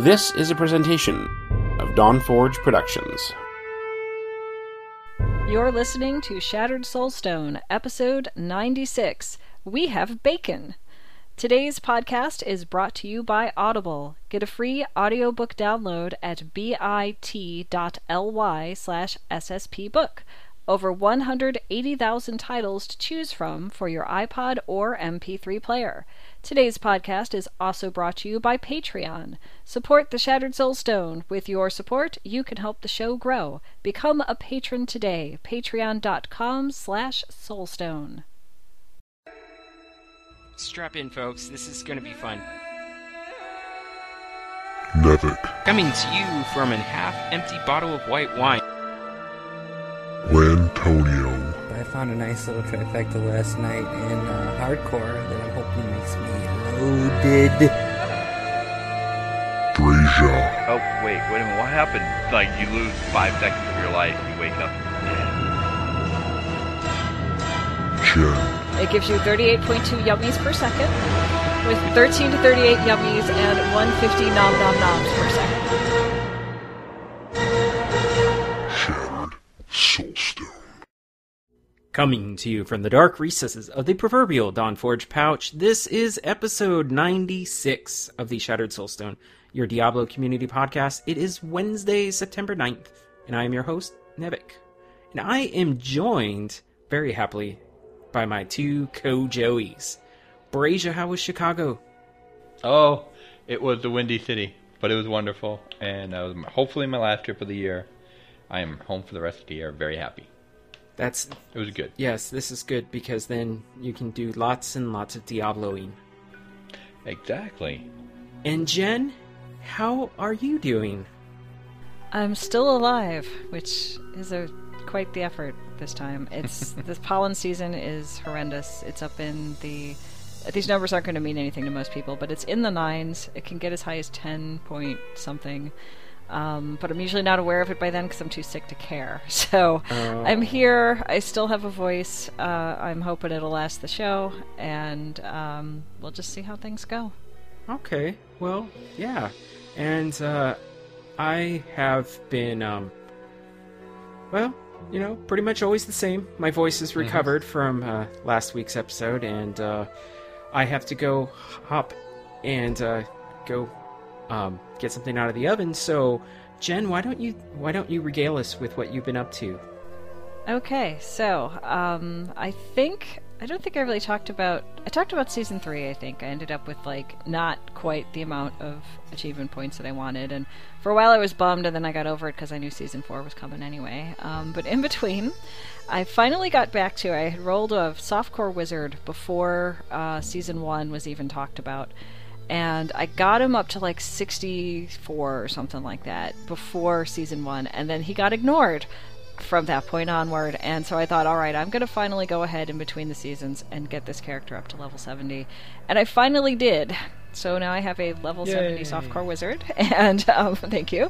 This is a presentation of Dawn Forge Productions. You're listening to Shattered Soulstone, episode 96. We have bacon. Today's podcast is brought to you by Audible. Get a free audiobook download at bit.ly/sspbook. Over 180,000 titles to choose from for your iPod or MP3 player. Today's podcast is also brought to you by Patreon. Support the Shattered Soulstone. With your support, you can help the show grow. Become a patron today. Patreon.com/soulstone. Strap in, folks. This is going to be fun. Nevic. Coming to you from a half-empty bottle of white wine. Wantonio. I found a nice little trifecta last night in Hardcore that I'm hoping makes me loaded. Braja. Oh, wait a minute, what happened? Like, you lose 5 seconds of your life, you wake up dead. Jen. It gives you 38.2 yummies per second, with 13 to 38 yummies and 150 nom-nom-noms per second. Soulstone. Coming to you from the dark recesses of the proverbial Dawnforge pouch, this is episode 96 of the Shattered Soulstone, your Diablo community podcast. It is Wednesday, September 9th, and I am your host, Nevic. And I am joined, very happily, by my two co-joeys. Braja, how was Chicago? Oh, it was a windy city, but it was wonderful, and that was hopefully my last trip of the year. I am home for the rest of the year, very happy. It was good. Yes, this is good because then you can do lots and lots of Diabloing. Exactly. And Jen, how are you doing? I'm still alive, which is quite the effort this time. It's the pollen season is horrendous. It's up in the... These numbers aren't going to mean anything to most people, but it's in the nines. It can get as high as 10 point something. But I'm usually not aware of it by then because I'm too sick to care. So I'm here. I still have a voice. I'm hoping it'll last the show, and we'll just see how things go. Okay. Well, yeah. And I have been, pretty much always the same. My voice is recovered from last week's episode, and I have to go hop and go... get something out of the oven. So, Jen, why don't you regale us with what you've been up to? Okay, so I talked about season 3. I think I ended up with like not quite the amount of achievement points that I wanted, and for a while I was bummed, and then I got over it because I knew season 4 was coming anyway. But in between, I finally got back to. I had rolled a softcore wizard before season 1 was even talked about. And I got him up to like 64 or something like that before season 1, and then he got ignored from that point onward. And so I thought, all right, I'm going to finally go ahead in between the seasons and get this character up to level 70. And I finally did. So now I have a level 70 softcore wizard, and thank you.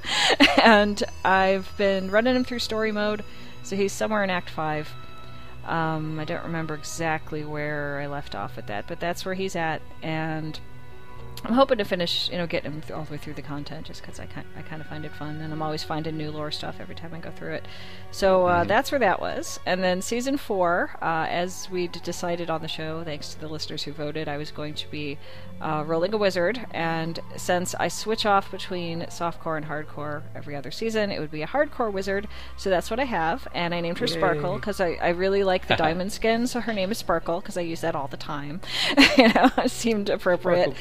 And I've been running him through story mode, so he's somewhere in Act 5. I don't remember exactly where I left off at that, but that's where he's at, and... I'm hoping to finish, get him all the way through the content just because I kind of find it fun, and I'm always finding new lore stuff every time I go through it. So that's where that was. And then season 4, as we decided on the show, thanks to the listeners who voted, I was going to be rolling a wizard. And since I switch off between softcore and hardcore every other season, it would be a hardcore wizard. So that's what I have. And I named her Sparkle because I really like the diamond skin. So her name is Sparkle because I use that all the time. It seemed appropriate.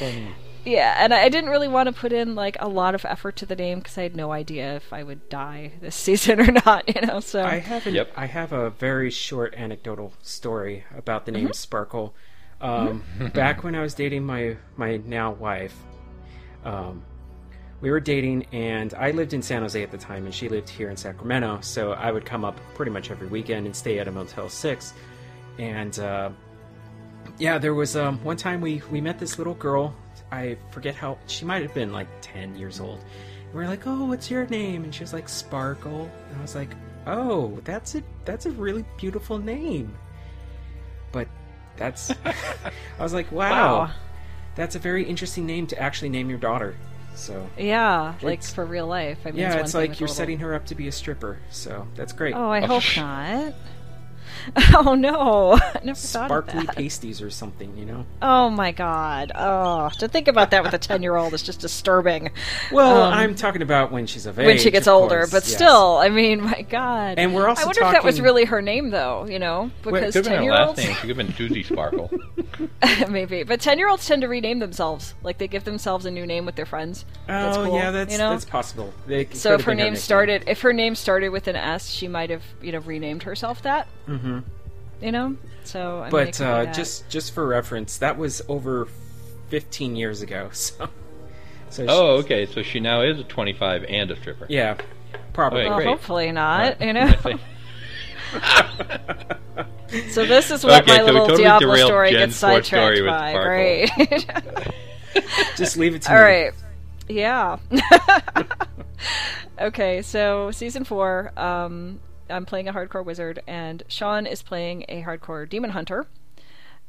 Yeah, and I didn't really want to put in, a lot of effort to the name because I had no idea if I would die this season or not, so... I have a very short anecdotal story about the name Sparkle. Back when I was dating my now wife, we were dating, and I lived in San Jose at the time, and she lived here in Sacramento, so I would come up pretty much every weekend and stay at a Motel 6, and, there was, one time we met this little girl... I forget how... She might have been, 10 years old. And we were like, oh, what's your name? And she was like, Sparkle. And I was like, oh, that's a really beautiful name. But that's... I was like, wow. That's a very interesting name to actually name your daughter. So yeah, like for real life. I mean, yeah, it's like you're setting her up to be a stripper. So that's great. Oh, I hope not. Oh no, I never thought of that. Sparkly pasties or something, you know? Oh my god. Oh, to think about that with a 10-year-old is just disturbing. Well, I'm talking about when she's of age. When she gets older, but still, I mean, my god. And we're also I wonder if that was really her name, though, you know? Because 10-year-olds... It could have been her last name. It could have been Doozy Sparkle. Maybe. But 10-year-olds tend to rename themselves. Like, they give themselves a new name with their friends. Oh, that's cool, yeah, that's, you know? That's possible. So if her name started... If her name started with an S, she might have, you know, renamed herself that. Mm-hmm. You know, so. But just for reference, that was over 15 years ago. So okay. So she now is 25 and a stripper. Yeah, probably. Well, hopefully not. Right. You know. So this is what my little totally Diablo story Jen's gets sidetracked story by. Right. Just leave it to me. All right. Yeah. Okay. So season 4. I'm playing a hardcore wizard, and Sean is playing a hardcore demon hunter,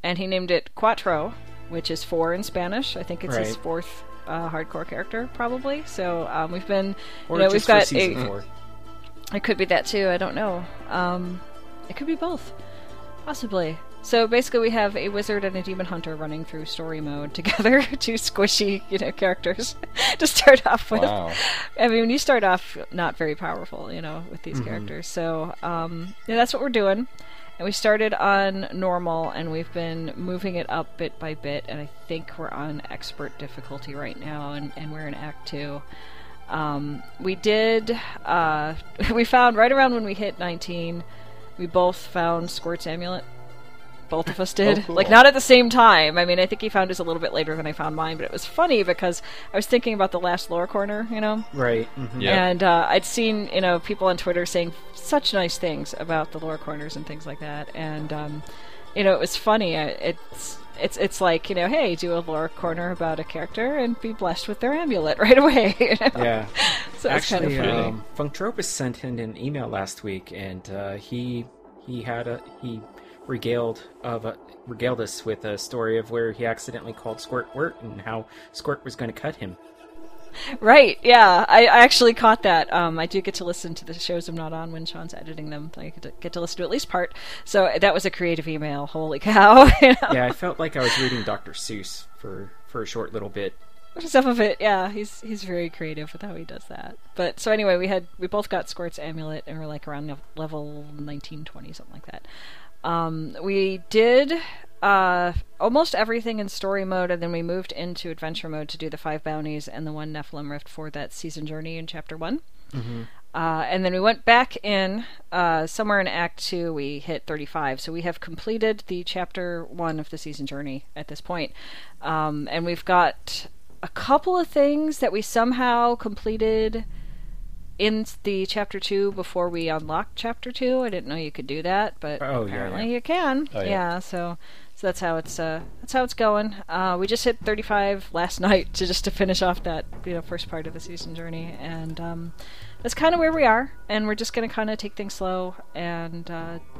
and he named it Cuatro, which is 4 in Spanish. I think it's his 4th hardcore character, probably. So we've been, or you know, we've got a. It could be that too. I don't know. It could be both, possibly. So basically, we have a wizard and a demon hunter running through story mode together, 2 squishy, you know, characters to start off with. Wow. I mean, you start off not very powerful, you know, with these characters. So yeah, that's what we're doing. And we started on normal, and we've been moving it up bit by bit. And I think we're on expert difficulty right now, and we're in Act 2. We did. We found right around when we hit 19, we both found Squirt's Amulet. Both of us did. Oh, cool. Like, not at the same time. I mean, I think he found his a little bit later than I found mine, but it was funny because I was thinking about the last lore corner, you know? Right. Mm-hmm. Yeah. And I'd seen, you know, people on Twitter saying such nice things about the lore corners and things like that. And, you know, it was funny. It's like, you know, hey, do a lore corner about a character and be blessed with their amulet right away. You know? Yeah. So actually, it's kind of funny. Functropus sent him an email last week, and he regaled us with a story of where he accidentally called Squirt Wirt and how Squirt was going to cut him. Right, yeah. I actually caught that. I do get to listen to the shows I'm not on when Sean's editing them. I get to listen to at least part. So that was a creative email. Holy cow. You know? Yeah, I felt like I was reading Dr. Seuss for a short little bit. Some of it, yeah. He's very creative with how he does that. But so anyway, we both got Squirt's Amulet, and we're like around level 19, 20, something like that. We did almost everything in story mode, and then we moved into adventure mode to do the 5 bounties and the 1 Nephilim Rift for that season journey in Chapter 1. Mm-hmm. And then we went back in, somewhere in Act 2, we hit 35. So we have completed the Chapter 1 of the season journey at this point. And we've got a couple of things that we somehow completed in the Chapter 2 before we unlocked Chapter 2. I didn't know you could do that, but apparently you can. Oh, yeah, so that's how it's going. We just hit 35 last night to finish off that, you know, first part of the season journey, and that's kind of where we are. And we're just going to kind of take things slow and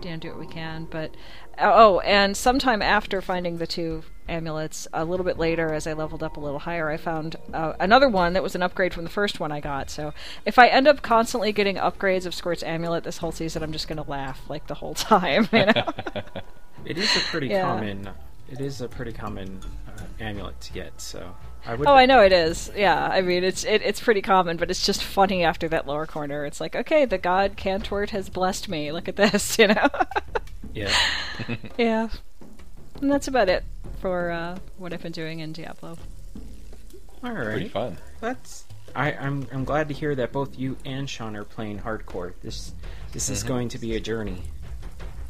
you know, do what we can. But and sometime after finding the 2 amulets, a little bit later, as I leveled up a little higher, I found another one that was an upgrade from the first one I got. So if I end up constantly getting upgrades of Squirt's Amulet this whole season, I'm just going to laugh like the whole time, you know? It is a pretty common. It is a pretty common amulet to get. So I would. Oh, I know it is. Yeah, I mean it's pretty common, but it's just funny after that lower corner. It's like, okay, the god Cantwort has blessed me. Look at this, you know. Yeah. Yeah. And that's about it for what I've been doing in Diablo. All right. Pretty fun. I'm glad to hear that both you and Sean are playing hardcore. This is going to be a journey.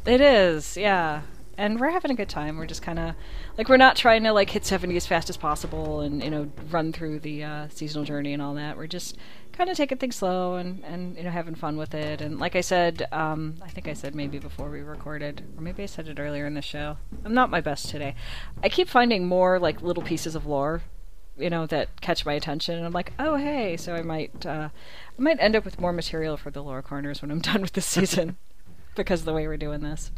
It is, yeah. And we're having a good time. We're just kind of, like, we're not trying to, like, hit 70 as fast as possible and, you know, run through the seasonal journey and all that. We're just kind of taking things slow and, you know, having fun with it. And like I said, I think I said maybe before we recorded, or maybe I said it earlier in the show, I'm not my best today. I keep finding more, like, little pieces of lore, you know, that catch my attention, and I'm like, oh, hey. So I might end up with more material for the lore corners when I'm done with this season. Because of the way we're doing this.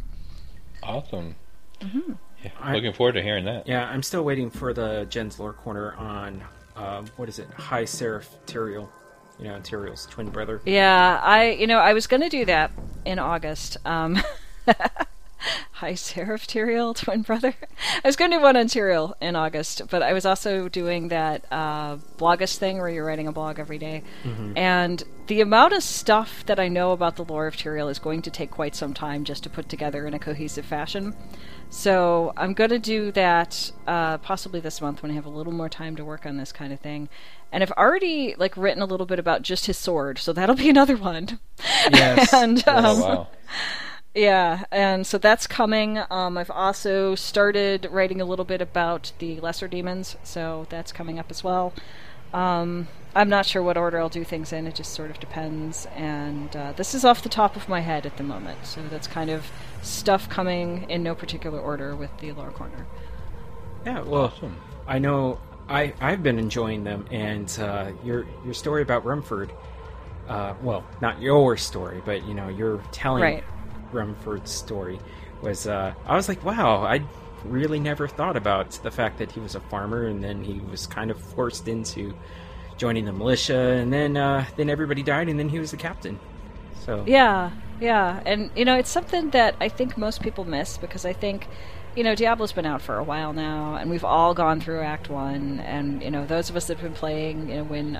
Awesome. Mm-hmm. Yeah, looking forward to hearing that. Yeah, I'm still waiting for the Jen's Lore Corner on what is it? High Seraph Tyrael. You know, Tyrael's twin brother. Yeah, I was going to do that in August. High Seraph Tyrael, twin brother. I was going to do one on Tyrael in August, but I was also doing that blogist thing where you're writing a blog every day. Mm-hmm. And the amount of stuff that I know about the lore of Tyrael is going to take quite some time just to put together in a cohesive fashion. So I'm going to do that possibly this month when I have a little more time to work on this kind of thing. And I've already written a little bit about just his sword, so that'll be another one. Yes. And, wow. Yeah, and so that's coming. I've also started writing a little bit about the lesser demons, so that's coming up as well. I'm not sure what order I'll do things in. It just sort of depends. And this is off the top of my head at the moment. So that's kind of stuff coming in no particular order with the Lore Corner. Yeah, well, awesome. I know I've been enjoying them. And your story about Rumford, well, not your story, but, you know, you're telling Rumford's story was, I was like, wow, I really never thought about the fact that he was a farmer and then he was kind of forced into joining the militia, and then everybody died, and then he was the captain. So yeah, and it's something that I think most people miss, because I think Diablo's been out for a while now, and we've all gone through Act 1, and those of us that have been playing when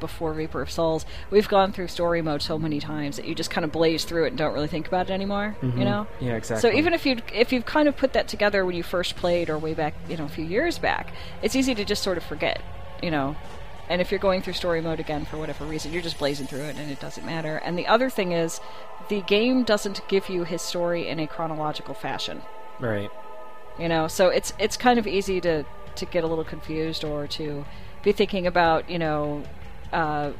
before Reaper of Souls, we've gone through story mode so many times that you just kind of blaze through it and don't really think about it anymore. Mm-hmm. Yeah, exactly. So even if you've kind of put that together when you first played or way back, a few years back, it's easy to just sort of forget, And if you're going through story mode again for whatever reason, you're just blazing through it and it doesn't matter. And the other thing is, the game doesn't give you his story in a chronological fashion. Right. So it's kind of easy to get a little confused, or to be thinking about,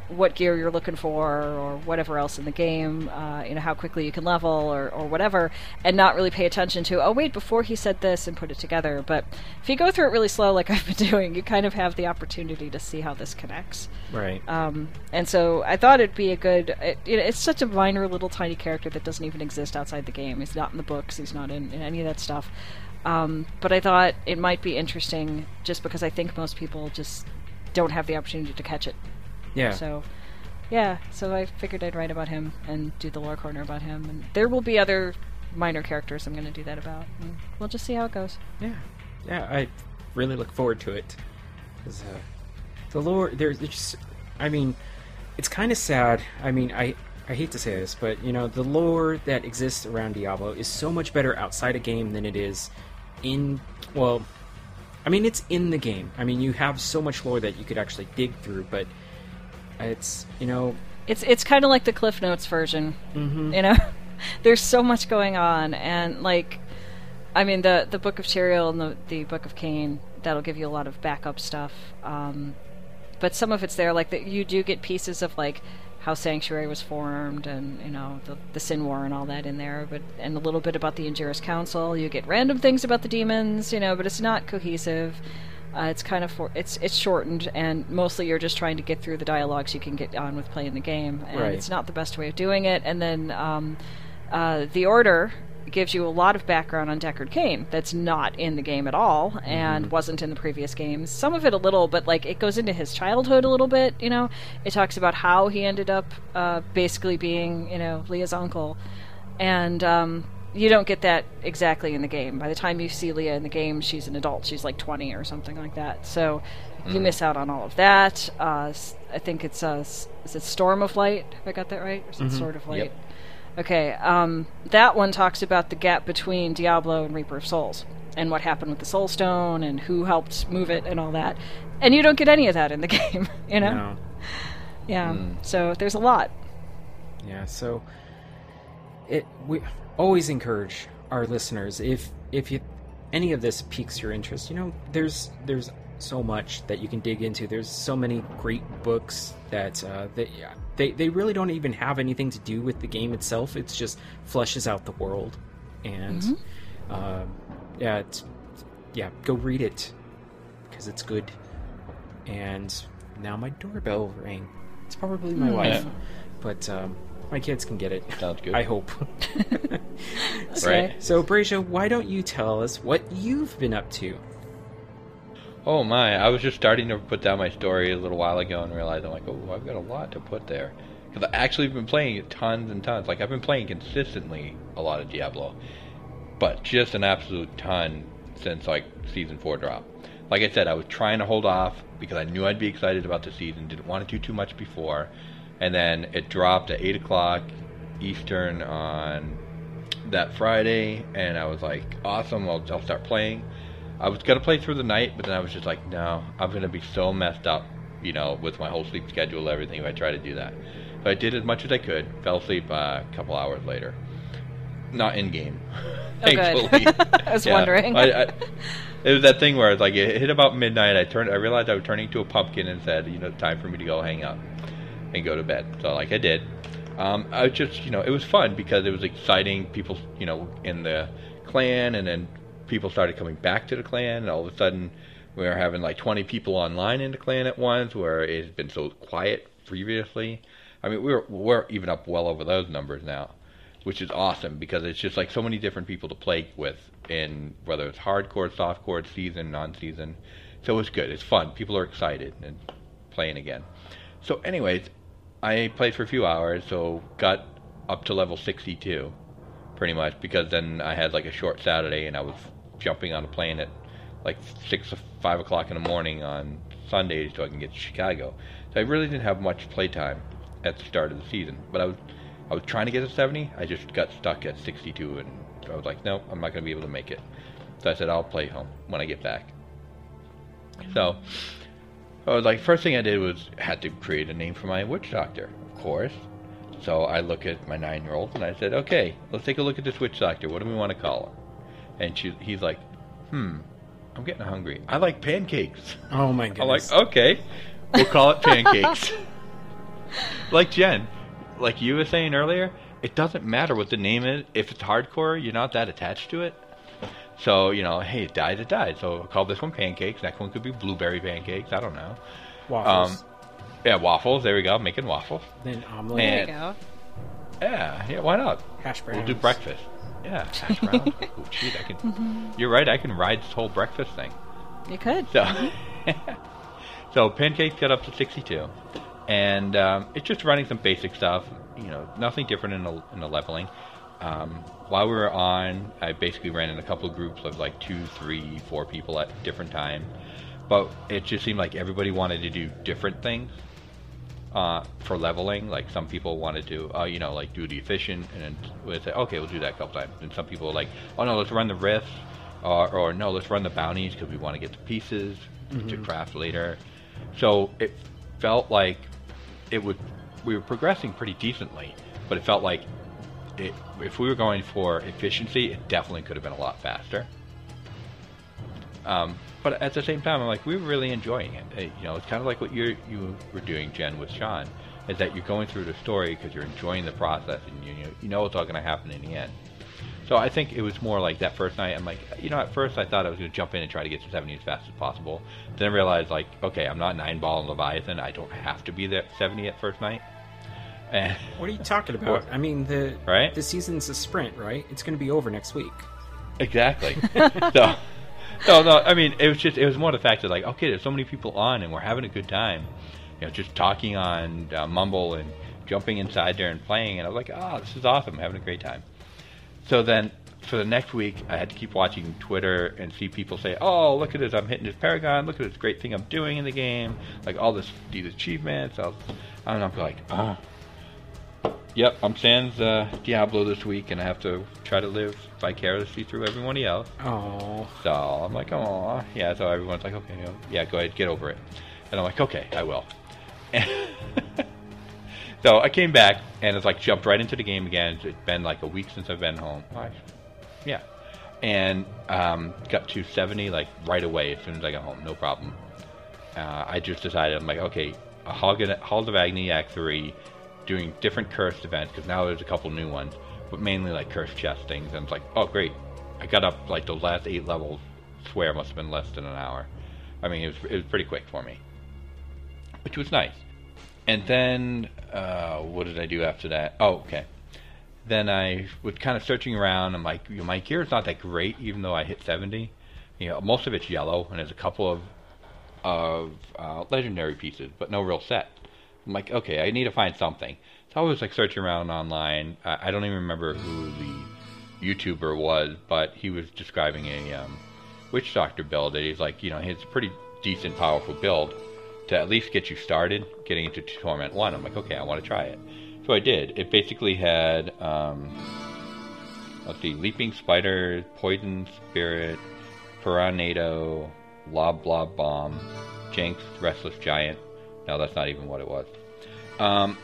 what gear you're looking for, or whatever else in the game, how quickly you can level, or whatever, and not really pay attention to, oh wait, before he said this, and put it together. But if you go through it really slow, like I've been doing, you kind of have the opportunity to see how this connects. Right. And so I thought it'd be a good, it's such a minor little tiny character that doesn't even exist outside the game. He's not in the books, he's not in any of that stuff. But I thought it might be interesting, just because I think most people just don't have the opportunity to catch it. Yeah. So I figured I'd write about him and do the Lore Corner about him. And there will be other minor characters I'm going to do that about. And we'll just see how it goes. Yeah. Yeah, I really look forward to it. 'Cause, the lore, it's kind of sad. I hate to say this, but, the lore that exists around Diablo is so much better outside a game than it is in... Well, it's in the game. You have so much lore that you could actually dig through, but it's, It's kind of like the Cliff Notes version, mm-hmm. There's so much going on, and, the Book of Tyrael and the Book of Cain, that'll give you a lot of backup stuff, but some of it's there, you do get pieces of, how Sanctuary was formed, and the Sin War and all that in there, and a little bit about the Injurious Council. You get random things about the demons, but it's not cohesive. It's kind of it's shortened, and mostly you're just trying to get through the dialogues you can get on with playing the game, and It's not the best way of doing it. And then the Order gives you a lot of background on Deckard Cain that's not in the game at all, and wasn't in the previous games. Some of it a little, but it goes into his childhood a little bit, It talks about how he ended up basically being, Leah's uncle. And you don't get that exactly in the game. By the time you see Leah in the game, she's an adult. She's 20 or something like that. So you miss out on all of that. I think it's is it Storm of Light, if I got that right? Or is it Sword of Light? Yep. Okay, that one talks about the gap between Diablo and Reaper of Souls, and what happened with the Soulstone, and who helped move it, and all that. And you don't get any of that in the game, No. Yeah, so there's a lot. Yeah, so we always encourage our listeners, if any of this piques your interest, there's so much that you can dig into. There's so many great books that they really don't even have anything to do with the game itself. It's just fleshes out the world, and go read it, because it's good. And now my doorbell rang. It's probably my wife, but my kids can get it. Sounds good. I hope. So, Braja, why don't you tell us what you've been up to? Oh my, I was just starting to put down my story a little while ago and realized I'm like, oh, I've got a lot to put there. Because I actually been playing tons and tons. Like, I've been playing consistently a lot of Diablo. But just an absolute ton since, like, Season 4 drop. Like I said, I was trying to hold off because I knew I'd be excited about the season. Didn't want to do too much before. And then it dropped at 8 o'clock Eastern on that Friday. And I was like, awesome, I'll start playing. I was going to play through the night, but then I was just like, no, I'm going to be so messed up, you know, with my whole sleep schedule, everything, if I try to do that. So I did as much as I could, fell asleep a couple hours later. Not in-game, thankfully. I was wondering. It was that thing where it's like, it hit about midnight, I realized I was turning into a pumpkin and said, you know, time for me to go hang up and go to bed. So, like, I did. I was just, you know, it was fun because it was exciting. People, you know, in the clan, and then people started coming back to the clan, and all of a sudden we were having like 20 people online in the clan at once, where it had been so quiet previously. I mean, we're even up well over those numbers now, which is awesome, because it's just like so many different people to play with, in whether it's hardcore, softcore, season, non-season. So it's good, it's fun, people are excited and playing again. So anyways, I played for a few hours, so got up to level 62 pretty much, because then I had like a short Saturday and I was jumping on a plane at like 5 o'clock in the morning on Sundays so I can get to Chicago. So I really didn't have much playtime at the start of the season, but I was trying to get to 70. I just got stuck at 62, and I was like, no, I'm not going to be able to make it. So I said, I'll play home when I get back. So I was like, first thing I did was had to create a name for my witch doctor, of course. So I look at my 9-year-old and I said, okay, let's take a look at this witch doctor. What do we want to call her? And he's like, I'm getting hungry. I like pancakes. Oh my goodness. I'm like, okay, we'll call it pancakes. Like Jen, like you were saying earlier, it doesn't matter what the name is. If it's hardcore, you're not that attached to it. So, you know, hey, it died, it died. So I'll call this one pancakes. Next one could be blueberry pancakes. I don't know. Waffles. Yeah, waffles. There we go. Making waffles. Then omelet. There we go. Yeah, why not? Hash browns. We'll do breakfast. Yeah, hash browns. Oh, geez, I can. Mm-hmm. You're right. I can ride this whole breakfast thing. You could. So, so pancakes got up to 62, and it's just running some basic stuff. You know, nothing different in the leveling. While we were on, I basically ran in a couple of groups of like 2, 3, 4 people at different times. But it just seemed like everybody wanted to do different things for leveling. Like, some people wanted to, you know, like, do the efficient, and then say, okay, we'll do that a couple times. And some people were like, oh, no, let's run the rifts, or no, let's run the bounties because we want to get the pieces to craft later. So it felt like we were progressing pretty decently, but it felt like if we were going for efficiency, it definitely could have been a lot faster. But at the same time, I'm like, we were really enjoying it. You know, it's kind of like what you were doing, Jen, with Sean, is that you're going through the story because you're enjoying the process, and you know what's all going to happen in the end. So I think it was more like that first night. I'm like, you know, at first I thought I was going to jump in and try to get to 70 as fast as possible. Then I realized, like, okay, I'm not 9-ball and Leviathan. I don't have to be there at 70 at first night. And what are you talking about? I mean, the season's a sprint, right? It's going to be over next week. Exactly. So... No, I mean, it was more the fact that, like, okay, there's so many people on and we're having a good time, you know, just talking on Mumble and jumping inside there and playing, and I was like, this is awesome, having a great time. So then for the next week, I had to keep watching Twitter and see people say, oh, look at this, I'm hitting this paragon, look at this great thing I'm doing in the game, like all these achievements. I'm like, yep, I'm sans Diablo this week, and I have to try to live vicariously through everybody else. Oh. So I'm like, oh, yeah. So everyone's like, okay, you know, yeah, go ahead, get over it. And I'm like, okay, I will. So I came back, and it's like jumped right into the game again. It's been like a week since I've been home. Right. Yeah. And got to 70 like right away as soon as I got home, no problem. I just decided, I'm like, okay, Halls of Agni Act 3. Doing different cursed events, because now there's a couple new ones, but mainly like cursed chest things. And it's like, oh great, I got up like those last 8 levels. Swear must have been less than an hour. I mean, it was pretty quick for me, which was nice. And then what did I do after that? Oh, okay. Then I was kind of searching around. I'm like, you know, my gear is not that great, even though I hit 70. You know, most of it's yellow, and there's a couple of of legendary pieces, but no real set. I'm like, okay, I need to find something. So I was like searching around online. I don't even remember who the YouTuber was, but he was describing a Witch Doctor build. He's like, you know, it's a pretty decent, powerful build to at least get you started getting into Torment 1. I'm like, okay, I want to try it. So I did. It basically had, let's see, Leaping Spider, Poison Spirit, Piranado, Lob Blob Bomb, Jinx, Restless Giant. No, that's not even what it was. I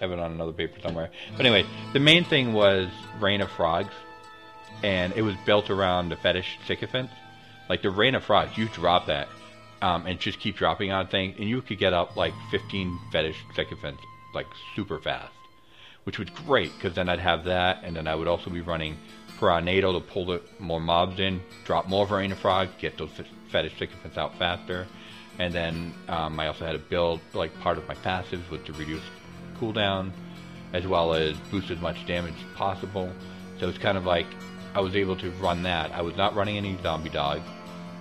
have it on another paper somewhere. But anyway, the main thing was Reign of Frogs, and it was built around the Fetish Sycophant. Like, the Reign of Frogs, you drop that, and just keep dropping on things, and you could get up, like, 15 Fetish Sycophants, like, super fast. Which was great, because then I'd have that, and then I would also be running Piranado to pull the more mobs in, drop more of Reign of Frogs, get those Fetish Sycophants out faster. And then I also had a build, like, part of my passives was to reduce cooldown, as well as boost as much damage as possible. So it's kind of like, I was able to run that. I was not running any zombie dogs.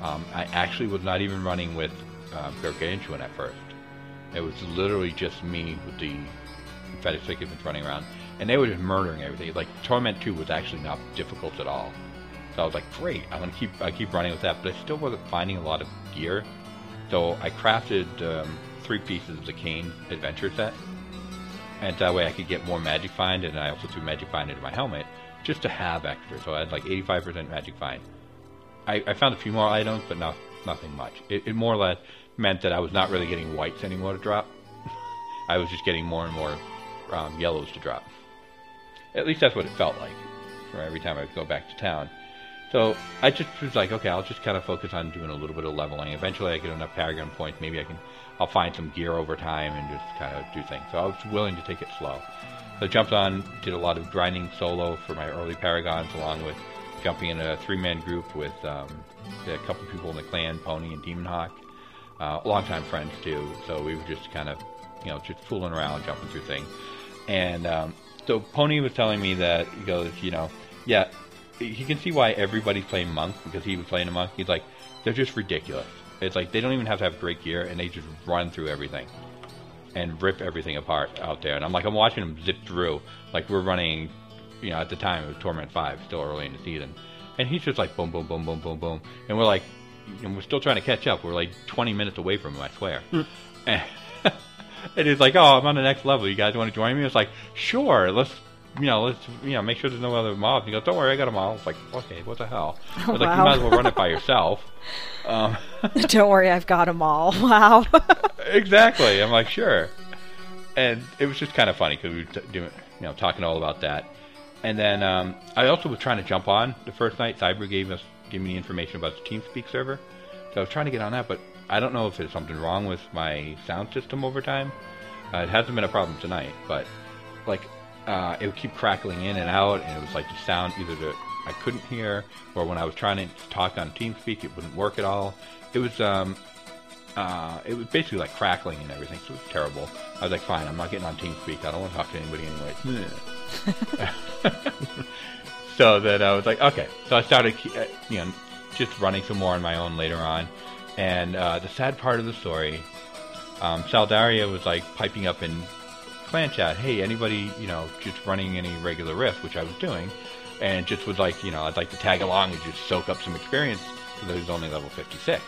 I actually was not even running with Gargantuan at first. It was literally just me with the Fetish Sycophants running around. And they were just murdering everything. Like, Torment 2 was actually not difficult at all. So I was like, great, I'm going to keep running with that. But I still wasn't finding a lot of gear. So I crafted 3 pieces of the Kane Adventure set. And that way I could get more Magic Find. And I also threw Magic Find into my helmet, just to have extra. So I had like 85% Magic Find. I found a few more items, but nothing much. It more or less meant that I was not really getting whites anymore to drop. I was just getting more and more yellows to drop. At least that's what it felt like from every time I would go back to town. So I just was like, okay, I'll just kind of focus on doing a little bit of leveling. Eventually I get enough Paragon points, maybe I'll find some gear over time and just kind of do things. So I was willing to take it slow. So I jumped on, did a lot of grinding solo for my early Paragons, along with jumping in a 3-man group with a couple people in the clan, Pony and Demon Hawk. Longtime friends too, so we were just kind of, you know, just fooling around, jumping through things. And so Pony was telling me that, he goes, you know, yeah, he can see why everybody's playing Monk, because he was playing a Monk. He's like, they're just ridiculous. It's like, they don't even have to have great gear, and they just run through everything and rip everything apart out there. And I'm like, I'm watching them zip through. Like, we're running, you know, at the time, it was Torment 5, still early in the season. And he's just like, boom, boom, boom, boom, boom, boom. And we're like, and we're still trying to catch up. We're like 20 minutes away from him, I swear. And it's like, oh, I'm on the next level. You guys want to join me? It's like, sure, let's make sure there's no other mobs. He goes, don't worry, I got them all. It's like, okay, what the hell? Oh, like, wow. You might as well run it by yourself. Don't worry, I've got them all. Wow. Exactly. I'm like, sure. And it was just kind of funny because we were talking all about that. And then I also was trying to jump on the first night. Cyber gave me information about the TeamSpeak server. So I was trying to get on that, but I don't know if there's something wrong with my sound system over time. It hasn't been a problem tonight, but like, it would keep crackling in and out, and it was like the sound either that I couldn't hear, or when I was trying to talk on TeamSpeak, it wouldn't work at all. It was basically like crackling and everything, so it was terrible. I was like, fine, I'm not getting on TeamSpeak. I don't want to talk to anybody anyway. So then I was like, okay. So I started, just running some more on my own later on. And the sad part of the story, Saldaria was like piping up in clan chat, hey, anybody, just running any regular riff, which I was doing, and just was like, I'd like to tag along and just soak up some experience, because it was only level 56.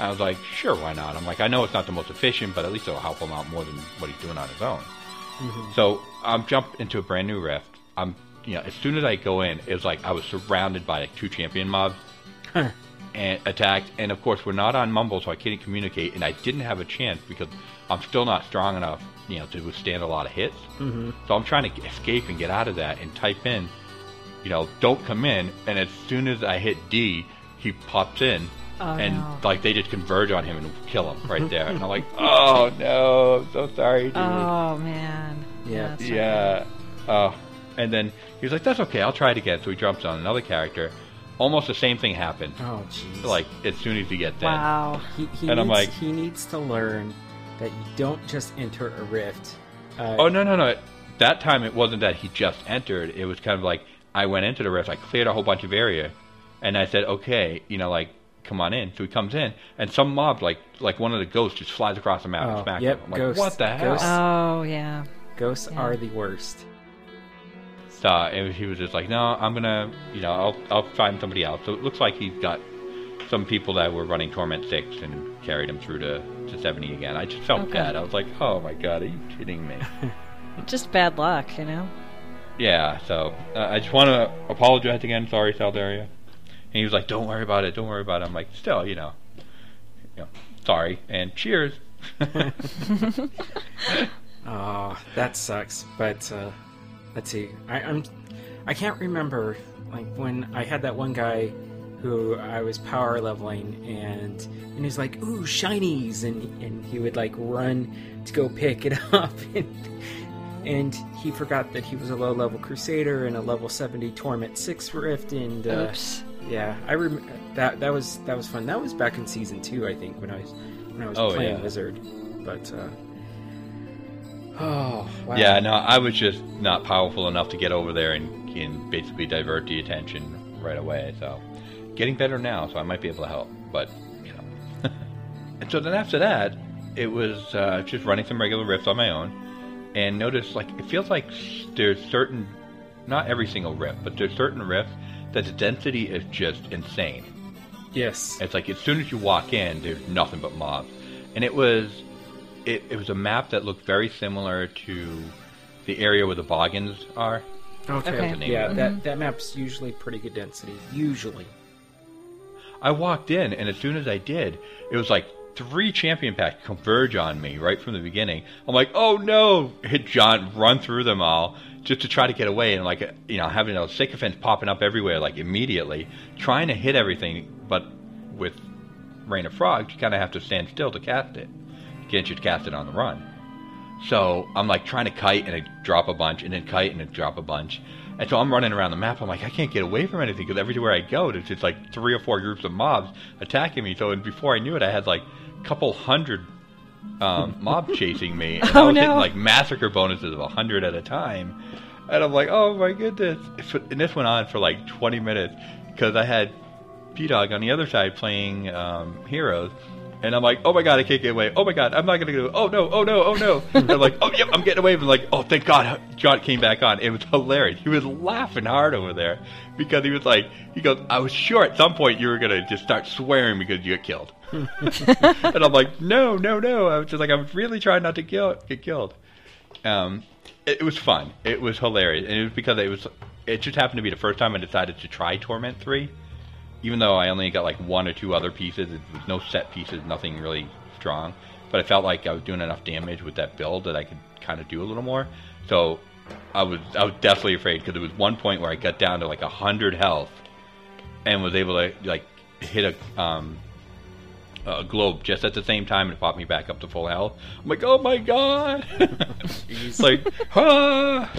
I was like, sure, why not? I'm like, I know it's not the most efficient, but at least it'll help him out more than what he's doing on his own. Mm-hmm. So I'm jumped into a brand new rift. As soon as I go in, it was like I was surrounded by like 2 champion mobs and attacked. And of course, we're not on Mumble, so I couldn't communicate. And I didn't have a chance because I'm still not strong enough, to withstand a lot of hits. Mm-hmm. So I'm trying to escape and get out of that and type in, don't come in. And as soon as I hit D, he pops in. Oh, and no. Like they just converge on him and kill him right there, and I'm like, oh no, I'm so sorry, dude. Oh man, yeah. And then he was like, that's okay, I'll try it again. So he jumps on another character. Almost the same thing happened. Oh jeez. Like as soon as he gets in. Wow. He needs to learn that you don't just enter a rift. Oh no. That time it wasn't that he just entered. It was kind of like I went into the rift, I cleared a whole bunch of area, and I said, okay, come on in. So he comes in, and some mob, like one of the ghosts, just flies across the map and smacks him. I'm like, ghosts, what the hell? Ghosts. Oh, yeah. Ghosts are the worst. So he was just like, no, I'm going to, you know, I'll find somebody else. So it looks like he's got some people that were running Torment 6 and carried him through to 70 again. I just felt bad. I was like, oh, my God, are you kidding me? Just bad luck, you know? Yeah, so I just want to apologize again. Sorry, Saldaria. And he was like, don't worry about it. Don't worry about it. I'm like, still, you know sorry. And cheers. Oh, that sucks. But let's see. I can't remember, like, when I had that one guy who I was power leveling, and he's like, ooh, shinies. And he would, like, run to go pick it up. And he forgot that he was a low-level Crusader and a level 70 Torment 6 Rift, and oops. Yeah, I remember that was fun. That was back in season 2, I think, when I was playing Wizard. But oh wow. Yeah, no, I was just not powerful enough to get over there and basically divert the attention right away. So getting better now, so I might be able to help. But you know, and so then after that, it was just running some regular rifts on my own. And notice, like, it feels like there's certain, not every single rift, but there's certain rifts that the density is just insane. Yes. It's like as soon as you walk in, there's nothing but mobs. And it was a map that looked very similar to the area where the boggins are. Okay. Yeah, that map's usually pretty good density. Usually. I walked in, and as soon as I did, it was like, 3 champion packs converge on me right from the beginning. I'm like, oh no! Hit John, run through them all just to try to get away, and like, you know, having those sycophants popping up everywhere, like immediately, trying to hit everything. But with Reign of Frogs, you kind of have to stand still to cast it. You can't just cast it on the run. So I'm like trying to kite and drop a bunch, and then kite and drop a bunch. And so I'm running around the map. I'm like, I can't get away from anything because everywhere I go, there's just like 3 or 4 groups of mobs attacking me. So before I knew it, I had like couple hundred mob chasing me, and I was hitting like massacre bonuses of 100 at a time, and I'm like, oh my goodness. And this went on for like 20 minutes because I had P-Dog on the other side playing heroes, and I'm like, oh my god, I can't get away, oh my god, I'm not gonna go, oh no and I'm like, oh yep, I'm getting away. And like, oh thank god, John came back on. It was hilarious. He was laughing hard over there because he was like, he goes, I was sure at some point you were gonna just start swearing because you get killed. And I'm like, no. I was just like, I'm really trying not to get killed. It was fun. It was hilarious. And it was because it just happened to be the first time I decided to try Torment 3. Even though I only got like 1 or 2 other pieces, it was no set pieces, nothing really strong. But I felt like I was doing enough damage with that build that I could kind of do a little more. So I was deathly afraid because there was one point where I got down to like 100 health and was able to like hit a globe just at the same time and popped me back up to full health. I'm like, oh my god! It's like, ah!